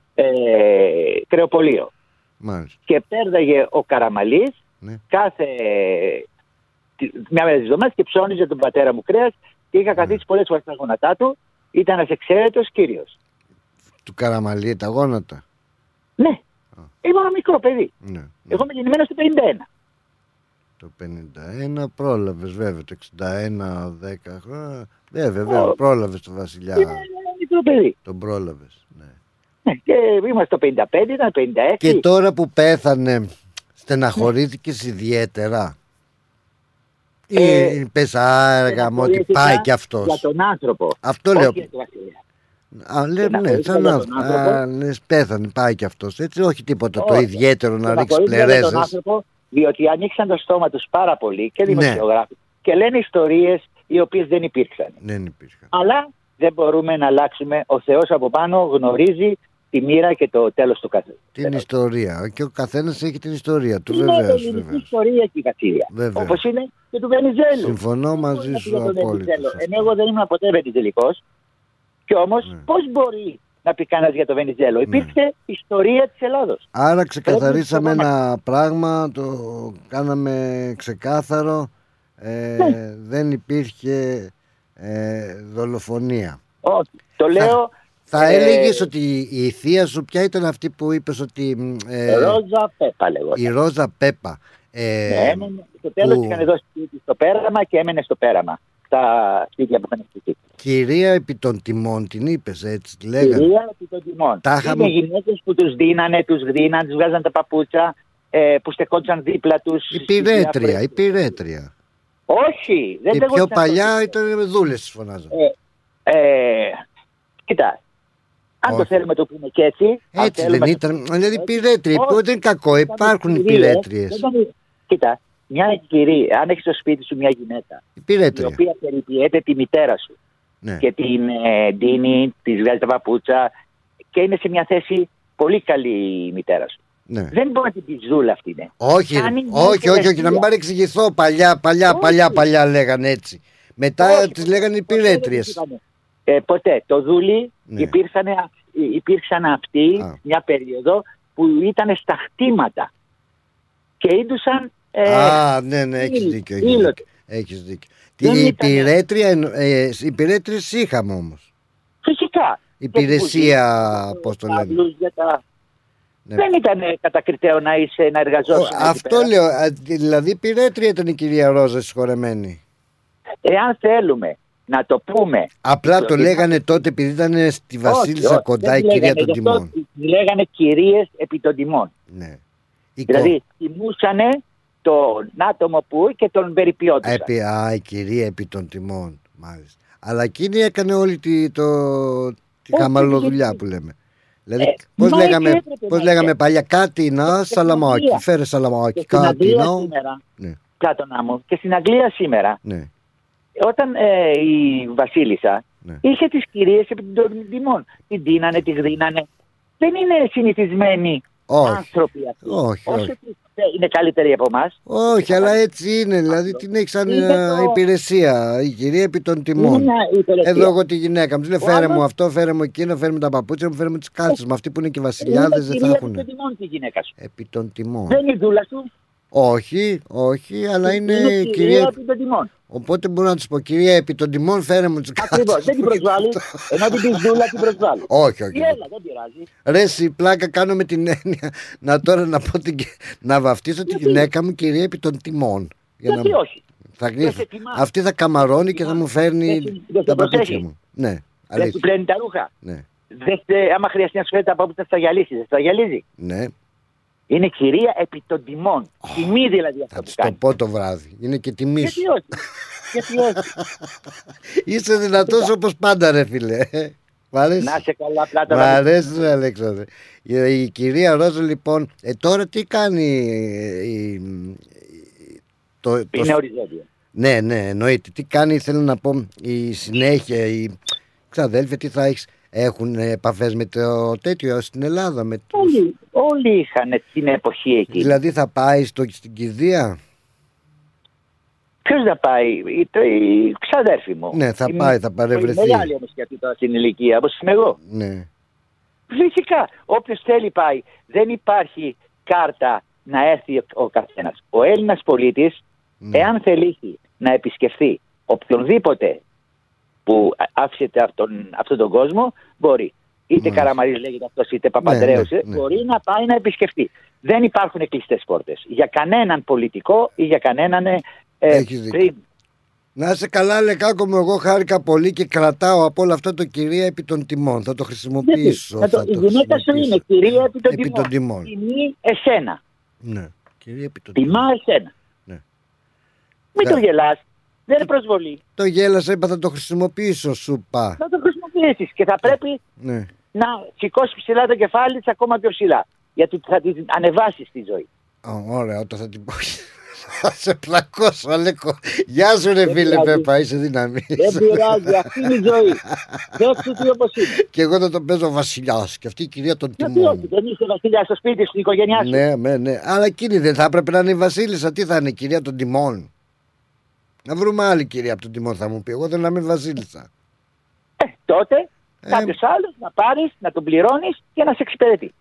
κρεοπολείο. Μάλιστα. Και πέρδαγε ο Καραμανλής, ναι, κάθε μια μέρα της εβδομάδας και ψώνιζε τον πατέρα μου κρέας και είχα καθίσει, ναι, πολλές φορές στα γόνατά του. Ήταν ένας εξαίρετος κύριος. Του Καραμανλή τα γόνατα. Ναι. Ήμουν μικρό παιδί. Ναι. Εγώ είμαι γεννημένος το 51. Το 51 πρόλαβες βέβαια, το 61, 10 χρόνια. Βέβαια, πρόλαβες τον βασιλιά. Τον πρόλαβες, ναι. Ναι, και είμαστε το 55, ήταν το 56. Και τώρα που πέθανε, στεναχωρήθηκες ιδιαίτερα? Ή πες, άργα, ότι πάει κι αυτός. Για τον άνθρωπο. Αυτό λέω. Για τον βασιλιά. Ναι, σαν άνθρωπο. Πέθανε, πάει κι αυτός. Έτσι, όχι τίποτα το ιδιαίτερο να ρίξει πλερέζες. Διότι ανοίξαν το στόμα τους πάρα πολύ και δημοσιογράφοι, ναι, και λένε ιστορίες οι οποίες δεν υπήρξαν. Δεν υπήρχαν. Αλλά δεν μπορούμε να αλλάξουμε. Ο Θεός από πάνω γνωρίζει τη μοίρα και το τέλος του καθενός. Την ιστορία. Και ο καθένας έχει την ιστορία του, βέβαια. Είναι ελληνική ιστορία και η κατσίδια. Όπως είναι και του Βενιζέλου. Συμφωνώ μαζί σου απόλυτα. Ενώ εγώ δεν ήμουν ποτέ βενιζελικός. Και όμως, ναι, πώς μπορεί να πει κανένας για το Βενιζέλο? Ναι. Υπήρξε ιστορία της Ελλάδος. Άρα ξεκαθαρίσαμε ένα πράγμα, το κάναμε ξεκάθαρο. Ναι. Δεν υπήρχε δολοφονία. Όχι. Το λέω. Θα έλεγες ότι η θεία σου, ποια ήταν αυτή που είπες ότι. Ρόζα Πέπα λέγοντα. Η Ρόζα Πέπα. Ναι, στο τέλος που είχαν δώσει σπίτι στο Πέραμα και έμενε στο Πέραμα. Τα σπίτια που είχαν σπίτι. Κυρία επί των τιμών, την είπες έτσι, τη λέγανε. Κυρία επί των τιμών. Είχαν γυναίκες που τους δίνανε, τους γδίνανε, τους βγάζανε τα παπούτσα, που στεκόντουσαν δίπλα τους. Η πυρέτρια. Όχι, δεν τα πιο παλιά ήταν με δούλες, φωνάζω. Κοιτά, αν το θέλουμε το πούμε και έτσι. Έτσι δεν ήταν. Δηλαδή πυρέτριοι, δεν είναι κακό, υπάρχουν οι πυρέτριες. Κοιτά, μια κυρία, αν έχεις στο σπίτι σου μια γυναίκα, η οποία περιποιέται τη μητέρα σου, ναι, και την ντύνει, τη βγάζει τα παπούτσα και είναι σε μια θέση πολύ καλή η μητέρα σου. Ναι. Δεν μπορεί να την πιζούλα αυτή, ναι. Όχι, όχι, να μην παρεξηγηθώ. Παλιά λέγανε έτσι. Μετά τις λέγανε οι πυρέτριες. Ποτέ. Το δούλι, ναι, υπήρξαν αυτοί μια περίοδο που ήταν στα χτήματα και ήντουσαν. Ναι, έχεις δίκιο. Η πυρέτριες είχαμε όμως. Φυσικά. Υπηρεσία, πώς το λένε. Ναι. Δεν ήταν κατακριτέο να είσαι, να εργαζόσουν. Αυτό λέω. Δηλαδή πυρέτρια ήταν η κυρία Ρόζα συγχωρεμένη. Εάν θέλουμε να το πούμε. Απλά το λέγανε τότε επειδή ήταν στη Βασίλισσα κοντά η κυρία των τιμών. Λέγανε κυρίες επί των τιμών. Ναι. Δηλαδή τιμούσανε τον άτομο που και τον περιποιόντουσαν. Η κυρία επί των τιμών. Μάλιστα. Αλλά εκείνη έκανε όλη τη χαμαλοδουλειά που λέμε. Δηλαδή, πώς λέγαμε παλιά, κάτι να σαλαμάκι, φέρε σαλαμάκι, κάτι να. Ναι. Πλάτωνα μου, και στην Αγγλία σήμερα, ναι, όταν η Βασίλισσα, ναι, είχε τις κυρίες επί των τιμών. Την τίνανε, τη γδίνανε. Δεν είναι συνηθισμένοι άνθρωποι αυτοί. Όχι. Είναι καλύτεροι από εμάς. Όχι, αλλά έτσι είναι. Δηλαδή την έχει σαν υπηρεσία. Η κυρία επί των τιμών. Εδώ έχω τη γυναίκα μου. Λέει φέρε μου αυτό, φέρε μου εκείνο, φέρε μου τα παπούτσια μου, φέρε μου τις κάλτσες μου. Αυτοί που είναι και βασιλιάδες δεν θα έχουν. Επί των τιμών τη γυναίκα σου. Επί των τιμών. Δεν είναι η δούλα σου. Όχι, αλλά είναι η κυρία επί των τιμών. Οπότε μπορώ να του πω, κυρία επί των τιμών, φέρε μου τις κάλτσες. Ακριβώς, δεν την προσβάλλει. Ενώ την δούλα την προσβάλλει. Όχι. Έλα, δεν πειράζει. Ρε, η πλάκα κάνω με την έννοια να τώρα να βαφτίσω τη γυναίκα μου κυρία επί των τιμών. Γιατί όχι. Θα κλείσω. Αυτή θα καμαρώνει και θα μου φέρνει τα παπούτσια μου. Ναι, αλήθεια. Δεν πλένει τα ρούχα. Ναι. Δέχτε, άμα χρειαστεί να σου φέρει τα παπούτσια, θα γυαλίσει. Θα γυαλίζει. Ναι. Είναι κυρία επί των τιμών. Τιμή δηλαδή αυτό. Θα τη το πω το βράδυ. Είναι και τιμή. Γιατί όχι. Είσαι δυνατός όπως πάντα, ρε φίλε. Να σε καλά, Πλάτα. Μ' αρέσει, Αλέξανδρε. Η κυρία Ρόζα, λοιπόν, τώρα τι κάνει. Είναι οριζόντια. Ναι, ναι, εννοείται. Τι κάνει, θέλω να πω, η συνέχεια, οι ξαδέλφια, τι θα έχεις. Έχουν επαφές με το τέτοιο στην Ελλάδα. Με τους... Όλοι είχαν την εποχή εκεί. Δηλαδή θα πάει στην κηδεία. Ποιος θα πάει, οι ξαδέρφοι μου. Ναι, θα πάει, θα παρευρεθεί. Είναι μεγάλη όμως και αυτή τώρα στην ηλικία, όπως είμαι εγώ. Ναι. Φυσικά, όποιος θέλει πάει. Δεν υπάρχει κάρτα να έρθει ο καθένας. Ο Έλληνας πολίτης, ναι, εάν θελήσει να επισκεφθεί οποιονδήποτε που άφησε αυτόν τον κόσμο, μπορεί. Είτε Καραμανλής λέγεται αυτός, είτε Παπανδρέος, μπορεί να πάει να επισκεφτεί. Δεν υπάρχουν κλειστές πόρτες για κανέναν πολιτικό ή για κανέναν. Να είσαι καλά, Λεκάκο μου, εγώ χάρηκα πολύ και κρατάω από όλα αυτά το κυρία επί των τιμών. Θα το χρησιμοποιήσω. Η γυναίκα σου είναι κυρία επί των τιμών. Τιμή εσένα. Ναι, κυρία επί των τιμών. Τιμά εσένα. Ναι. Μην το γελάς. Δεν είναι προσβολή. Το γέλασα, είπα θα το χρησιμοποιήσω, σου πα. Θα το χρησιμοποιήσεις και θα πρέπει να σηκώσει ψηλά το κεφάλι της, ακόμα πιο ψηλά. Γιατί θα την ανεβάσεις τη ζωή. Ωραία, όταν θα την πω. Θα σε πλακώσω, Αλέκο. Γεια σου, ρε φίλε Πέπα, είσαι δυναμή. Δεν πειράζει, αυτή είναι η ζωή. Δέξου τι όπως είναι. Και εγώ θα τον παίζω βασιλιάς. Και αυτή η κυρία των τιμών. Δεν είσαι βασιλιάς στο σπίτι, στην οικογένειά σου. Ναι, ναι. Αλλά εκείνη δεν θα έπρεπε να είναι η βασίλισσα. Τι θα είναι, η κυρία των τιμών. Να βρούμε άλλη κυρία από τον τιμό, θα μου πει. Εγώ θέλω να είμαι βασίλισσα. Τότε κάποιος άλλος να πάρεις, να τον πληρώνεις και να σε εξυπηρετεί.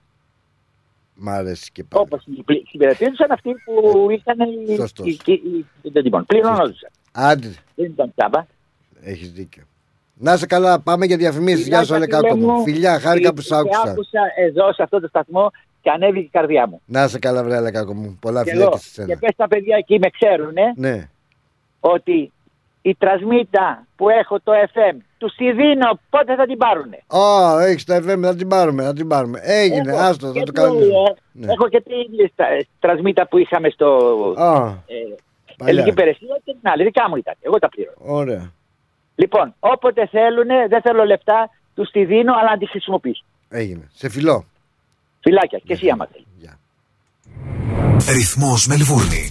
Μ' αρέσει και πάλι. Όπως εξυπηρετήσαν αυτοί που είχαν τον τιμό. Πληρώνονταν. Άντε. Δεν ήταν τσάμπα. Έχεις δίκιο. Να είσαι καλά, πάμε για διαφημίσεις. Γεια σου, Αλεκάτο μου. Φιλιά, χάρηκα που σ' άκουσα. Και άκουσα εδώ σε αυτό το σταθμό και ανέβηκε η καρδιά μου. Να είσαι καλά, βρε Αλεκάκο μου. Πολλά φιλιά και σε σένα. Και πες τα παιδιά εκεί με ξέρουνε. Ναι. Ότι η τρασμίτα που έχω το FM, τους τη δίνω, πότε θα την πάρουνε. Έχεις το FM, θα την πάρουμε, θα την πάρουμε. Έγινε, έχω, άστο, θα το κάνουμε. Έχω και την τρασμίτα που είχαμε στο Ελληνική Υπηρεσία και την άλλη, δικά μου ήταν, εγώ τα πλήρω. Ωραία. Λοιπόν, όποτε θέλουνε, δεν θέλω λεπτά, τους τη δίνω, αλλά να τη χρησιμοποιήσω. Έγινε, σε φιλώ. Φιλάκια, και εσύ άμα θέλει. Ρυθμός Μελβούρνη.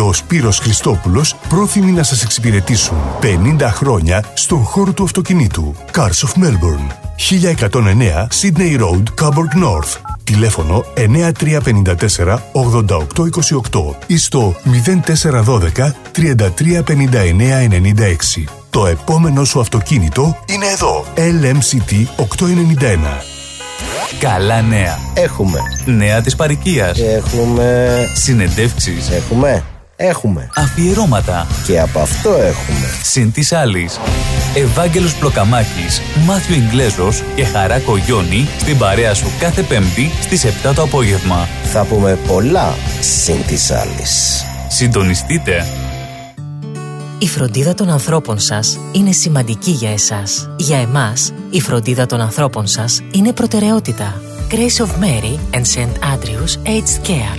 ο Σπύρος Χριστόπουλος πρόθυμοι να σας εξυπηρετήσουν 50 χρόνια στον χώρο του αυτοκινήτου. Cars of Melbourne, 1109 Sydney Road, Coburg North. Τηλέφωνο 9354 8828 ή στο 0412 3359 96. Το επόμενο σου αυτοκίνητο είναι εδώ. LMCT 891. Καλά νέα. Έχουμε. Νέα της παροικίας. Έχουμε. Συνεντεύξεις. Έχουμε. Αφιερώματα. Και από αυτό έχουμε. Συν της άλλης. Ευάγγελος Πλοκαμάκης, Μάθιο Ιγκλέζος και Χαρά Κογιώνη στην παρέα σου κάθε Πέμπτη στις 7 το απόγευμα. Θα πούμε πολλά συν της άλλης. Συντονιστείτε. Η φροντίδα των ανθρώπων σας είναι σημαντική για εσάς. Για εμάς, η φροντίδα των ανθρώπων σας είναι προτεραιότητα. Grace of Mary and St. Andrew's Aged Care.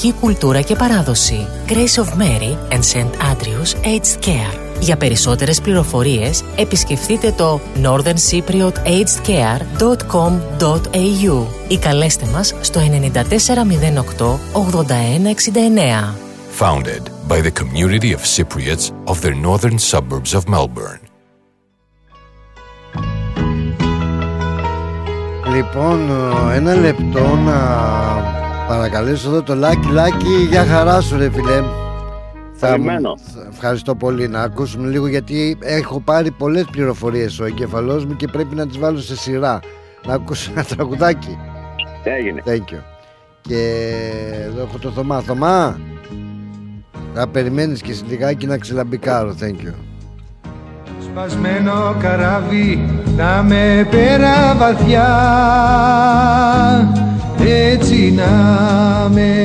κουλτούρα και παράδοση. Grace of Mary and St. Andrew's Aged Care. Για περισσότερες πληροφορίες επισκεφτείτε το northerncypriotagedcare.com.au ή καλέστε μας στο 9408 8169. Founded by the community of Cypriots of the northern suburbs of Melbourne. Λοιπόν, ένα λεπτό να παρακαλέσω εδώ το Λάκη, για χαρά σου ρε φίλε. Ευχαριστώ πολύ. Να ακούσουμε λίγο, γιατί έχω πάρει πολλές πληροφορίες ο εγκέφαλός μου και πρέπει να τις βάλω σε σειρά. Να ακούσω ένα τραγουδάκι. Έγινε. Thank you. Και εδώ έχω το Θωμά. Θωμά, θα περιμένεις και συντηγάκι να ξελαμπικάρω. Thank you. Σπασμένο καράβι να με πέρα βαθιά, έτσι να με.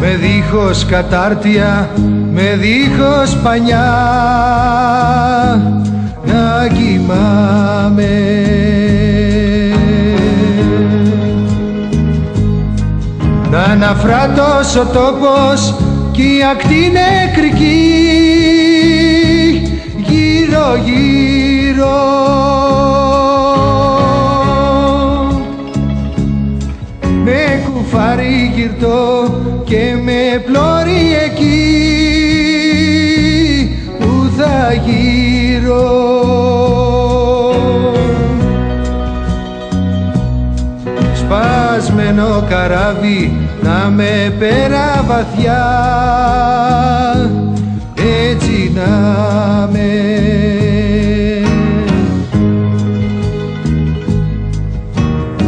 Με δίχως κατάρτια, με δίχως πανιά να κοιμάμαι. Να αναφράτως ο τόπος κι η ακτή νεκρική γύρω γύρω. Με κουφάρι γυρτό και με πλώρη εκεί που θα γύρω. Σπασμένο καράβι να με πέρα βαθιά, έτσι να με.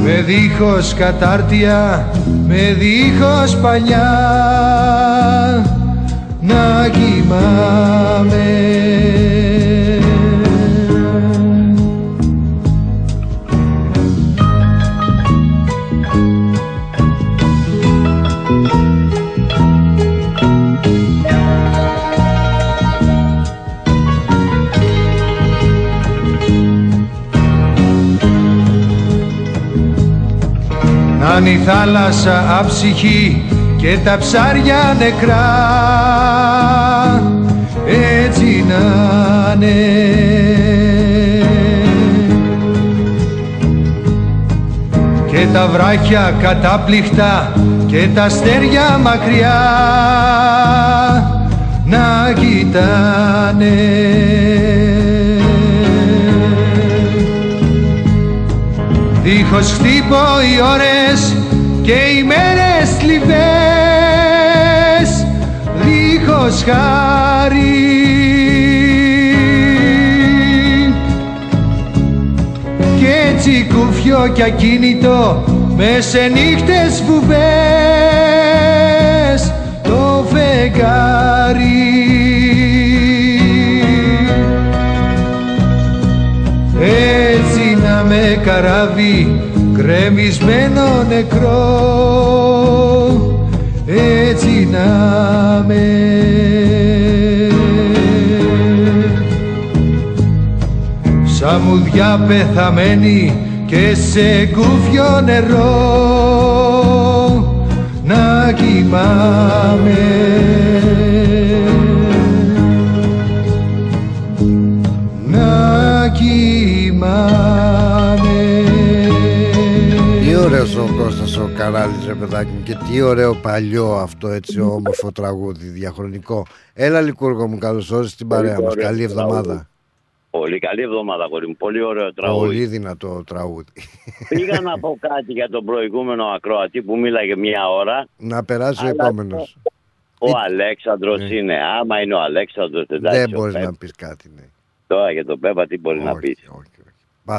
Με δίχως κατάρτια, με δίχως παλιά να κοιμάμαι. Αν η θάλασσα άψυχη και τα ψάρια νεκρά, έτσι να είναι. Και τα βράχια κατάπληκτα και τα αστέρια μακριά να κοιτάνε. Δίχως χτύπω οι ώρες και οι μέρες θλιβές, δίχως χάρη. Κι έτσι κουφιό κι ακίνητο μες σε νύχτες βουβές το φεγγάρι. Έτσι να με καράβι κρεμισμένο νεκρό, έτσι να με. Σαμουδιά πεθαμένη και σε κούφιο νερό να κοιμάμαι. Τι ωραίος ο Κώστας ο Καράλης ρε παιδάκι μου, και τι ωραίο παλιό αυτό, έτσι όμορφο τραγούδι διαχρονικό. Έλα Λικούργο μου, καλώς όρισες στην παρέα μας, καλή εβδομάδα. Πολύ καλή εβδομάδα κορί μου, πολύ ωραίο τραγούδι. Πολύ δυνατό τραγούδι. Πήγα να πω κάτι για τον προηγούμενο ακροατή που μίλαγε μια ώρα. Να περάσει ο επόμενος. Ο Αλέξανδρος είναι, άμα είναι ο Αλέξανδρος. Δεν μπορείς να πεις κάτι. Τώρα για τον Πέπα τι μπορεί να πεις.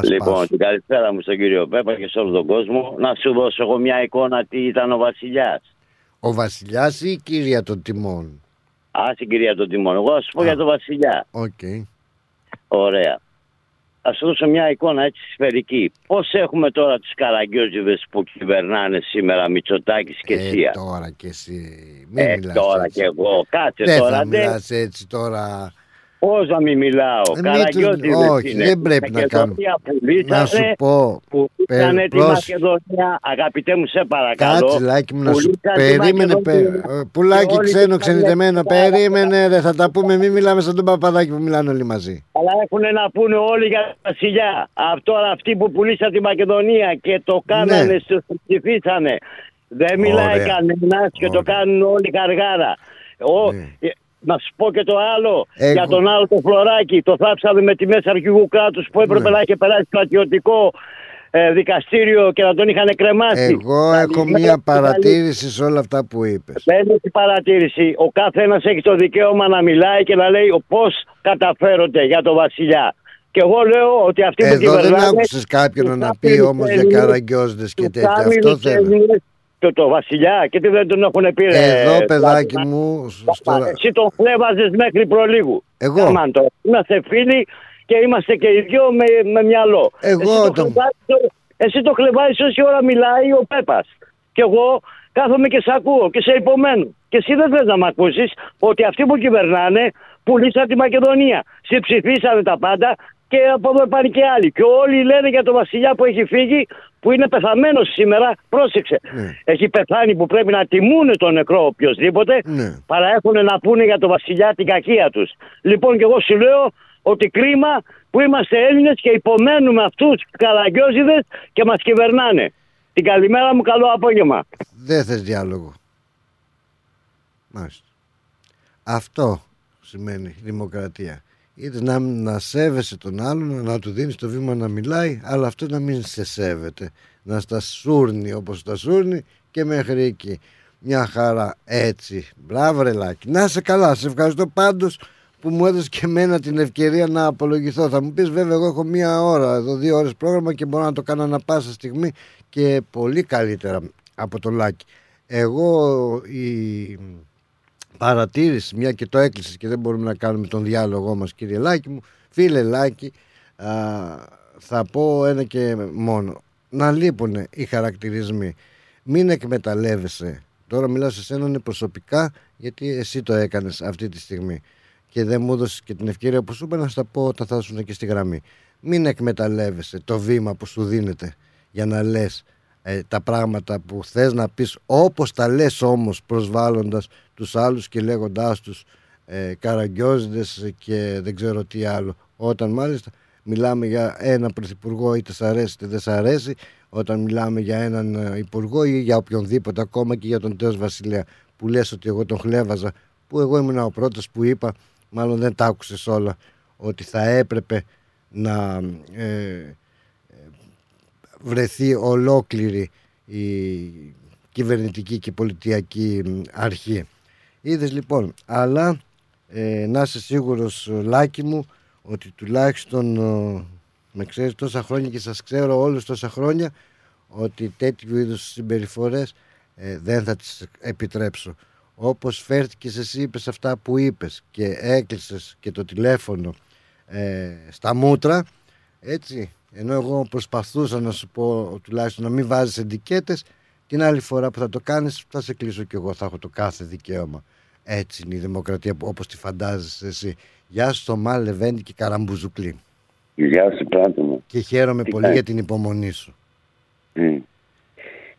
Λοιπόν, την καλησπέρα μου στον κύριο Πέπα και σε όλο τον κόσμο. Να σου δώσω εγώ μια εικόνα τι ήταν ο βασιλιάς. Ο βασιλιάς ή η κυρία των τιμών? Α, η κυρία των τιμών. Εγώ θα σου πω για τον βασιλιά. Okay. Ωραία. Ας σου δώσω μια εικόνα έτσι σφαιρική. Πώς έχουμε τώρα τους καραγκιόζηδες που κυβερνάνε σήμερα, Μητσοτάκης και Σία. Τώρα και εσύ. Μην μιλάς τώρα έτσι. Και εγώ. Κάτσε δεν τώρα. Δεν μιλάς έτσι τώρα. Πώς να μην μιλάω. Καραγκιόζηδες. Όχι, είναι. Δεν πρέπει να κάνουμε. Να σου πω. Πουλήσανε τη Μακεδονία. Αγαπητέ μου, σε παρακαλώ. Κάτσε, λάκι μου, να σου πω. Περίμενε. Πουλάκι ξένο, ξενιτεμένο. Περίμενε, ρε, θα τα πούμε. Μην μιλάμε σαν τον Παπαδάκη που μιλάνε όλοι μαζί. Αλλά έχουν να πούνε όλοι για τα βασιλιά. Τώρα αυτοί που πουλήσαν τη Μακεδονία και το κάνανε, ναι. Στους ψηφίσανε. Δεν μιλάει κανένας και το κάνουν όλοι καργάρα. Να σου πω και το άλλο, για τον άλλο το Φλωράκι. Το θάψαμε με τιμές αρχηγού κράτους που έπρεπε να είχε περάσει στρατιωτικό δικαστήριο και να τον είχαν κρεμάσει. Εγώ έχω μία παρατήρηση σε όλα αυτά που είπες. Δεν είναι η παρατήρηση. Ο κάθε ένας έχει το δικαίωμα να μιλάει και να λέει πώς καταφέρονται για τον βασιλιά. Και εγώ λέω ότι αυτοί που κυβερνάνε... Εδώ δεν άκουσες κάποιον να πει όμως για καραγκιόζηδες και τέτοια. Αυτό θέλω. Το βασιλιά και τι δεν τον έχουν πει. Εδώ παιδάκι μου εσύ τον χλέβαζες μέχρι προλίγου. Εγώ Καμάντο. Είμαστε φίλοι και είμαστε και οι δυο με μυαλό. Εσύ το χλεβάζεις όση ώρα μιλάει ο Πέπας. Και εγώ κάθομαι και σε ακούω και σε υπομένω. Και εσύ δεν θες να μ' ακούσεις ότι αυτοί που κυβερνάνε πουλήσαν τη Μακεδονία. Σε ψηφίσανε τα πάντα και από εδώ πάνε και άλλοι. Και όλοι λένε για τον βασιλιά που έχει φύγει, που είναι πεθαμένος σήμερα, πρόσεξε. Ναι. Έχει πεθάνει που πρέπει να τιμούνε τον νεκρό οποιοδήποτε, ναι. Παρά έχουν να πούνε για τον βασιλιά την κακία τους. Λοιπόν, και εγώ σου λέω ότι κρίμα που είμαστε Έλληνες και υπομένουμε αυτούς τους καραγκιόζηδες και μας κυβερνάνε. Την καλημέρα μου, καλό απόγευμα. Δεν θες διάλογο. Μάλιστα. Αυτό σημαίνει δημοκρατία. Είδες να σέβεσαι τον άλλον, να του δίνεις το βήμα να μιλάει, αλλά αυτό να μην σε σέβεται. Να στα σούρνει όπως τα σούρνει και μέχρι εκεί. Μια χαρά έτσι. Μπράβο ρε Λάκη. Να είσαι καλά. Σε ευχαριστώ πάντως που μου έδωσε και εμένα την ευκαιρία να απολογηθώ. Θα μου πεις βέβαια εγώ έχω μία ώρα εδώ, 2 ώρες πρόγραμμα και μπορώ να το κάνω ανα πάσα στιγμή και πολύ καλύτερα από τον Λάκη. Εγώ παρατήρηση, μια και το έκλεισε και δεν μπορούμε να κάνουμε τον διάλογό μας, κύριε Λάκη μου, φίλε Λάκη, θα πω ένα και μόνο. Να λείπουνε οι χαρακτηρισμοί. Μην εκμεταλλεύεσαι. Τώρα μιλάω σε σένα προσωπικά, γιατί εσύ το έκανες αυτή τη στιγμή. Και δεν μου έδωσες και την ευκαιρία που σου είπα να στα πω όταν θα ήσουν και στη γραμμή. Μην εκμεταλλεύεσαι το βήμα που σου δίνεται για να λες τα πράγματα που θες να πεις, όπως τα λες όμως προσβάλλοντας τους άλλους και λέγοντάς τους καραγκιόζηδες και δεν ξέρω τι άλλο, όταν μάλιστα μιλάμε για ένα πρωθυπουργό είτε σ' αρέσει είτε δεν σ' αρέσει, όταν μιλάμε για έναν υπουργό ή για οποιονδήποτε, ακόμα και για τον τέος βασιλέα που λες ότι εγώ τον χλέβαζα, που εγώ ήμουν ο πρώτος που είπα, μάλλον δεν τα άκουσες όλα, ότι θα έπρεπε να βρεθεί ολόκληρη η κυβερνητική και πολιτιακή αρχή. Είδες λοιπόν, αλλά να είσαι σίγουρος Λάκη μου ότι τουλάχιστον με ξέρεις τόσα χρόνια και σας ξέρω όλους τόσα χρόνια, ότι τέτοιου είδους συμπεριφορές δεν θα τις επιτρέψω. Όπως φέρθηκες εσύ, είπες αυτά που είπες και έκλεισες και το τηλέφωνο στα μούτρα, έτσι. Ενώ εγώ προσπαθούσα να σου πω τουλάχιστον να μην βάζεις εντικέτες, την άλλη φορά που θα το κάνεις θα σε κλείσω κι εγώ, θα έχω το κάθε δικαίωμα. Έτσι είναι η δημοκρατία όπως τη φαντάζεσαι εσύ. Γεια σου Θωμά Λεβέντη και Καραμπουζουκλή. Γεια σου Πλάτο μου. Και χαίρομαι πολύ για την υπομονή σου.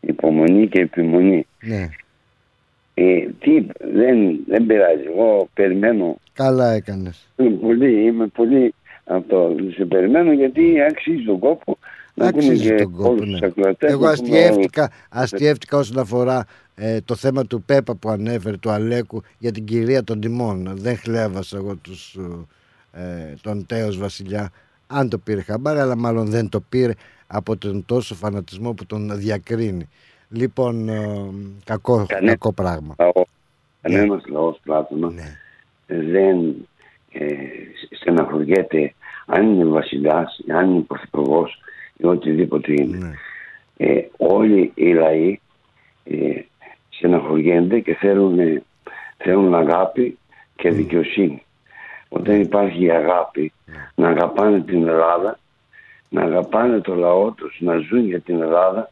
Υπομονή και επιμονή. Ναι. Δεν πειράζει, εγώ περιμένω. Καλά έκανες. Είμαι πολύ... Αυτό σε περιμένω γιατί αξίζει τον κόπο. Αξίζει τον κόπο, ναι. Εγώ αστιεύτηκα όσον αφορά το θέμα του Πέπα που ανέφερε, του Αλέκου, για την κυρία των τιμών. Δεν χλέβασα εγώ τον τέος βασιλιά, αν το πήρε χαμπάρι, αλλά μάλλον δεν το πήρε από τον τόσο φανατισμό που τον διακρίνει. Λοιπόν, κακό πράγμα. Κανένας λαός, Πλάτωνα, δεν στεναχωριέται αν είναι βασιλιάς, αν είναι πρωθυπουργός ή οτιδήποτε είναι. Ναι. Όλοι οι λαοί στεναχωριένται και θέλουν αγάπη και δικαιοσύνη. Όταν υπάρχει η αγάπη, να αγαπάνε την Ελλάδα, να αγαπάνε το λαό τους, να ζουν για την Ελλάδα,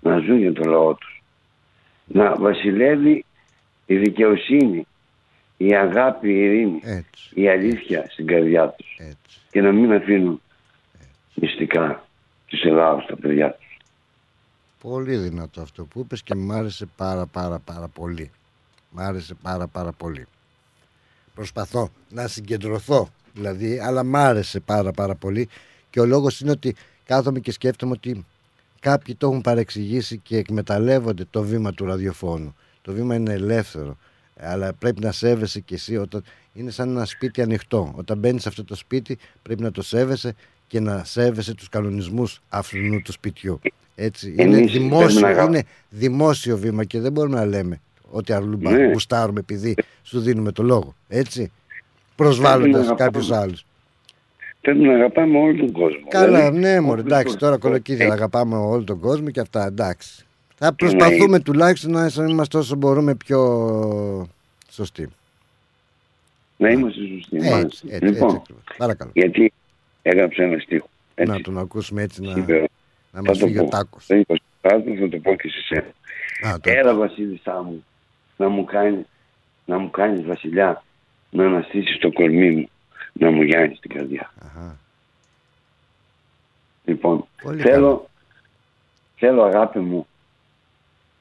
να ζουν για το λαό τους. Να βασιλεύει η δικαιοσύνη, η αγάπη, η ειρήνη, η αλήθεια στην καρδιά τους. Έτσι. Και να μην αφήνουν μυστικά της Ελλάδας τα παιδιά τους. Πολύ δυνατό αυτό που είπες και μου άρεσε πάρα πολύ. Μ' άρεσε πάρα πολύ. Προσπαθώ να συγκεντρωθώ δηλαδή, αλλά μ' άρεσε πάρα πολύ. Και ο λόγος είναι ότι κάθομαι και σκέφτομαι ότι κάποιοι το έχουν παρεξηγήσει και εκμεταλλεύονται το βήμα του ραδιοφώνου. Το βήμα είναι ελεύθερο, αλλά πρέπει να σέβεσαι κι εσύ. Όταν... είναι σαν ένα σπίτι ανοιχτό. Όταν μπαίνεις σε αυτό το σπίτι πρέπει να το σέβεσαι και να σέβεσαι τους κανονισμούς αυτού του σπιτιού. Έτσι. Είναι δημόσιο, είναι δημόσιο βήμα και δεν μπορούμε να λέμε ότι γουστάρουμε επειδή σου δίνουμε το λόγο. Έτσι. Προσβάλλοντας κάποιους άλλους. Πρέπει να αγαπάμε όλο τον κόσμο. Καλά, ναι, μωρέ, εντάξει, τώρα κολοκύθια να αγαπάμε όλο τον κόσμο και αυτά, εντάξει. Θα προσπαθούμε τουλάχιστον να είμαστε όσο μπορούμε πιο σωστοί. Να είμαστε σωστοί. Έτσι, παρακαλώ. Γιατί έγραψε ένα στίχο. Έτσι. Να τον ακούσουμε έτσι να μας φύγει ο τάκος. Θα το πω και σε σένα. Έλα βασίλισσά μου, να μου κάνεις βασιλιά, να αναστήσεις το κορμί μου, να μου γιάνεις την καρδιά. Αχα. Λοιπόν, θέλω αγάπη μου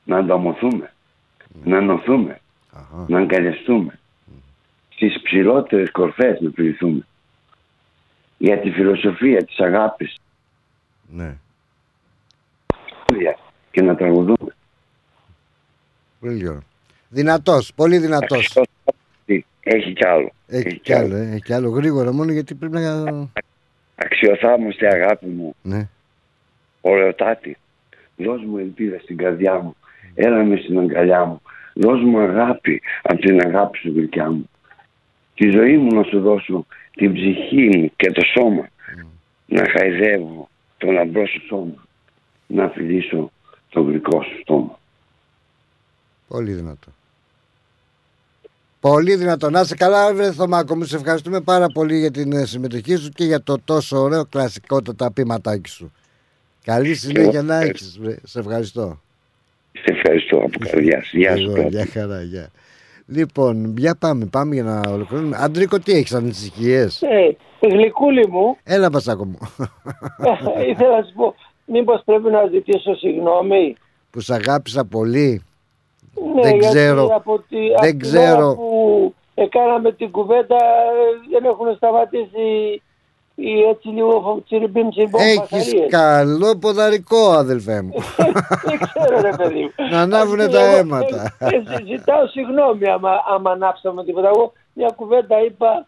να ανταμωθούμε, να ενωθούμε, να αγκαλιαστούμε, στις ψηλότερες κορφές να πληθούμε. Για τη φιλοσοφία της αγάπης. Ναι. Και να τραγουδούμε. Πολύ δυνατός, πολύ δυνατός. Έχει κι άλλο. Έχει κι άλλο. Γρήγορα μόνο γιατί πρέπει να... Αξιοθαύμαστη αγάπη μου. Ναι. Ωραιοτάτη. Δώσ' μου ελπίδα στην καρδιά μου. Έλα με στην αγκαλιά μου. Δώσ' μου αγάπη από την αγάπη σου γλυκιά μου. Τη ζωή μου να σου δώσω, την ψυχή μου και το σώμα. Να χαϊδεύω το λαμπρό σου σώμα. Να φιλήσω το γλυκό σου στόμα. Πολύ δυνατό. Πολύ δυνατό. Να είσαι καλά, βρε Θωμάκο μου. Σε ευχαριστούμε πάρα πολύ για την συμμετοχή σου και για το τόσο ωραίο κλασικότατα πείματάκι σου. Καλή συνέχεια να έχεις, βρε. Σε ευχαριστώ. Σε ευχαριστώ από καρδιάς. Γεια σου. Γεια χαρά, γεια. Λοιπόν, για πάμε για να ολοκληρώνουμε. Αντρίκο, τι έχεις ανησυχίες? Γλυκούλη μου. Έλα, Πασάκο μου. Ήθελα να σου πω, μήπως πρέπει να ζητήσω συγγνώμη. Που σ' αγάπησα πολύ. Ναι, δεν ξέρω, από που κάναμε την κουβέντα δεν έχουν σταματήσει οι έτσι λίγο τσιριμπιμ Έχεις καλό ποδαρικό, αδελφέ μου. Δεν ξέρω ρε παιδί μου. Να ανάβουνε τα αίματα. Ζητάω συγγνώμη άμα ανάψαμε τίποτα. Εγώ μια κουβέντα είπα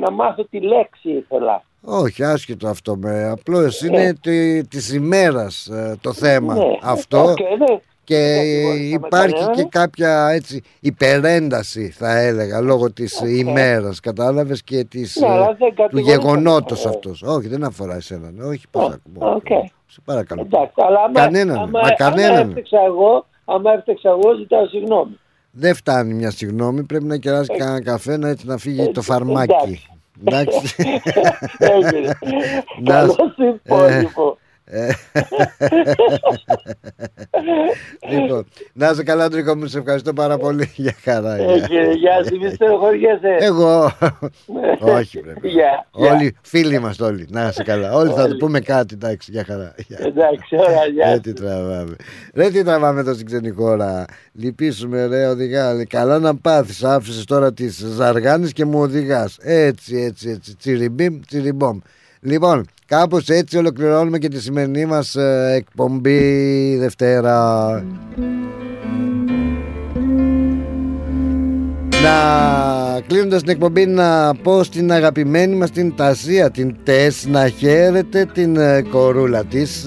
να μάθω τη λέξη ήθελα. Όχι, άσχετο αυτό με. Απλώς είναι της ημέρας το θέμα αυτό. Και υπάρχει και κάποια έτσι υπερένταση θα έλεγα λόγω της ημέρας, κατάλαβες, και του γεγονότος αυτός. Όχι, δεν αφορά εσέναν. Όχι, σε παρακαλώ. Κανέναν, μα κανέναν. Άμα έφταξα εγώ ζητάω συγγνώμη. Δεν φτάνει μια συγγνώμη, πρέπει να κεράσει κανένα καφέ να έτσι να φύγει το φαρμάκι. Εντάξει. Καλώς υπόλοιπο. Λοιπόν, να είσαι καλά, Αντρίκο μου. Σε ευχαριστώ πάρα πολύ. Για χαρά. Γεια σου, μη στενοχωριέσαι. Εγώ. Όχι, πρέπει. Όλοι φίλοι είμαστε όλοι. Να είσαι καλά. Όλοι θα του πούμε κάτι. Εντάξει, για χαρά. Εντάξει, ωραία, γεια. Δεν τι τραβάμε. Δεν τι τραβάμε εδώ στην ξένη χώρα. Λυπήσουμε, ρε οδηγά. Καλά να πάθεις. Άφησες τώρα τις ζαργάνες και μου οδηγάς. Έτσι. Τσιριμπιμ, τσιριμπομ. Λοιπόν, κάπως έτσι ολοκληρώνουμε και τη σημερινή μας εκπομπή Δευτέρα. Κλείνοντας την εκπομπή να πω στην αγαπημένη μας την Τασία, την Τες, να χαίρετε την κορούλα της.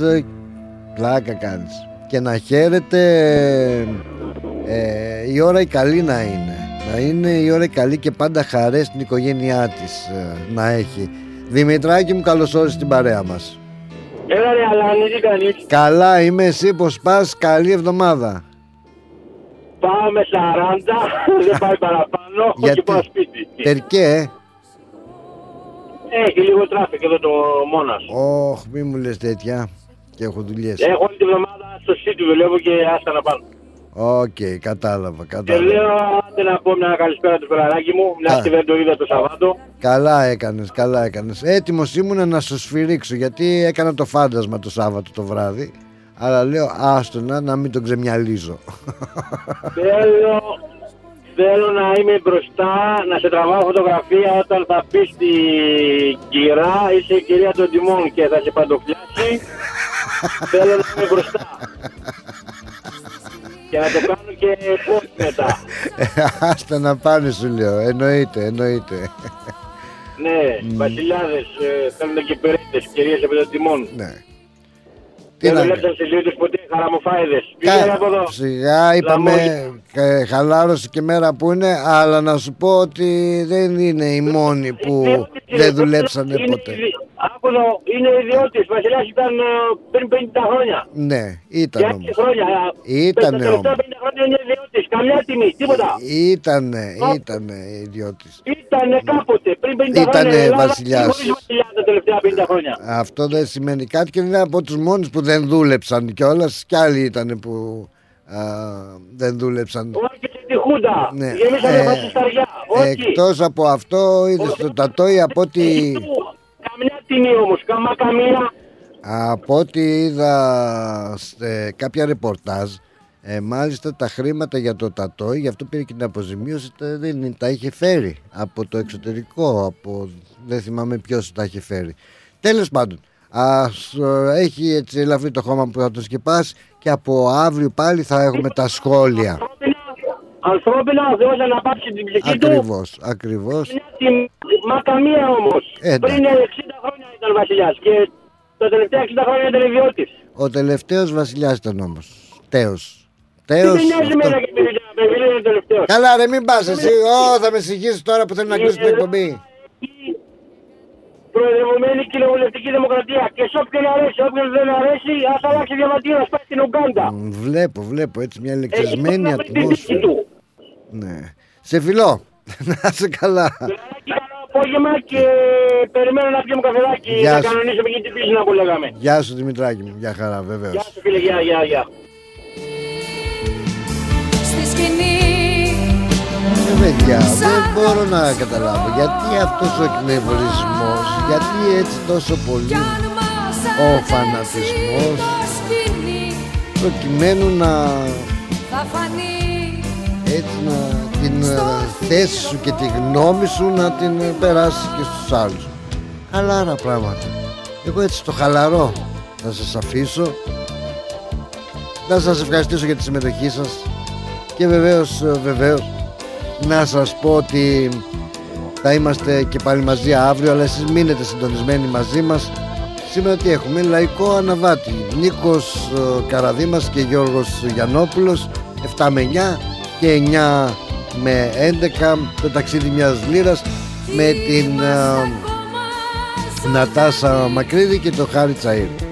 Πλάκα κάνεις. Και να χαίρετε η ώρα η καλή να είναι. Να είναι η ώρα καλή και πάντα χαρές στην οικογένειά της να έχει. Δημητράκη μου, καλώς όρισες στην παρέα μας. Έλα ρε Αλάνη, τι κάνεις? Καλά είμαι, εσύ πως πας? Καλή εβδομάδα. Πάω με 40, δεν πάει παραπάνω, γιατί πάω σπίτι. Τερκέ. Έχει λίγο τράφικ εδώ το Μόνας. Ωχ, μη μου λες τέτοια. Και έχω δουλειές. Έχω όλη τη βδομάδα στο σπίτι δουλεύω και άστα να πάνω. Οκ, κατάλαβα. Και λέω, άντε να πω μια καλησπέρα του Φεραράκη μου, μια και δεν το είδα το Σαββάτο. Καλά έκανες. Έτοιμος ήμουν να σου σφυρίξω, γιατί έκανα το φάντασμα το Σάββατο το βράδυ. Αλλά λέω, άστονα να μην τον ξεμιαλίζω. Θέλω να είμαι μπροστά, να σε τραβάω φωτογραφία όταν θα πει στην κυρά, είσαι η κυρία των τιμών και θα σε παντοφλιάσει. Θέλω να είμαι μπροστά. Και να το κάνω και πώς μετά. Άστα να πάνε σου λέω, εννοείται. Ναι, βασιλιάδες, θέλουν και περίτες, κυρίες επί των τιμών. Ναι. Δεν βλέπουν σε λίγο τους ποτέ, χαραμοφάιδες. Σιγά, είπαμε χαλάρωση και μέρα που είναι, αλλά να σου πω ότι δεν είναι οι μόνοι που δεν δουλέψανε ποτέ. Είναι ιδιώτης, βασιλιάς ήταν πριν 50 χρόνια. Ναι, ήταν όμως. Ήτανε όμως. Τελευταία 50 χρόνια είναι ιδιώτης, καμιά τιμή, τίποτα. Ήτανε ιδιώτης. Ήτανε κάποτε, πριν 50 χρόνια η Ελλάδα χωρίς βασιλιά τα τελευταία 50 χρόνια. Αυτό δεν σημαίνει κάτι και είναι από τους μόνους που δεν δούλεψαν κιόλας, κι άλλοι ήτανε που... δεν δούλεψαν. Όχι και τη Χούντα. Ναι. Γεμίσανε φασισταριά. Εκτός από αυτό είδες το Τατόι από ότι... Καμιά τιμή όμως, καμία. Από ό,τι είδα σε κάποια ρεπορτάζ, μάλιστα τα χρήματα για το Τατόι, γι' αυτό πήρε και την αποζημίωση, δεν τα είχε φέρει από το εξωτερικό, δεν θυμάμαι ποιος τα είχε φέρει. Τέλος πάντων. Έχει έτσι ελαφρύ το χώμα που θα το σκεπάσει και από αύριο πάλι θα έχουμε τα σχόλια. Ανθρώπινα, δεν θα αναπαύσει την ψυχή του. Ακριβώς. Μα καμία όμως. Πριν 60 χρόνια ήταν βασιλιάς και τα τελευταία 60 χρόνια ήταν ιδιώτης. Ο τελευταίος βασιλιάς ήταν όμως. Τέος. Τι μοιάζει μέρα και είναι τελευταίος. Καλά ρε, μην πας εσύ. Θα με συγχύσεις τώρα που θέλω να κλείσω την εκπομπή. Προεδρευμένη κοινοβουλευτική δημοκρατία. Και σε όποιον αρέσει, όποιον δεν αρέσει, ας αλλάξει διαβατήριο, ας πάει στην Ουγκάντα. Βλέπω, έτσι μια ελεξεσμένη ατμόσφαιρα. Ναι. Σε φιλώ. Να είσαι καλά. Καλό απόγευμα και περιμένω να πιω καφεδάκι να κανονίσουμε και την πίσνα που λέγαμε. Γεια σου Δημητράκη μου, για χαρά βεβαίως. Γεια σου φίλε, γεια. Στη σκηνή. Παιδιά, δεν μπορώ να καταλάβω γιατί αυτός ο εκνευρισμός, γιατί έτσι τόσο πολύ ο φανατισμός προκειμένου να έτσι να την θέση σου και τη γνώμη σου να την περάσεις και στους άλλους. Αλλά άλλα πράγματα. Εγώ έτσι το χαλαρό θα σας αφήσω, να σας ευχαριστήσω για τη συμμετοχή σας και βεβαίως να σας πω ότι θα είμαστε και πάλι μαζί αύριο, αλλά εσείς μείνετε συντονισμένοι μαζί μας. Σήμερα τι έχουμε? Λαϊκό αναβάτη, Νίκος Καραδήμας και Γιώργος Γιαννόπουλος, 7 με 9 και 9 με 11 το ταξίδι μιας λύρας με την Νατάσα Μακρύδη και το Χάρη Τσαΐρ.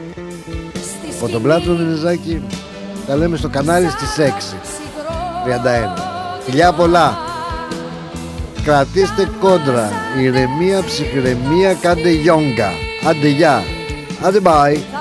Από τον Πλάτων Δενεζάκη τα λέμε στο κανάλι στις 6:31. Φιλιά πολλά. Κρατήστε κόντρα, ηρεμία, ψυχραιμία, κάντε γιόγκα. Άντε γεια, άντε bye.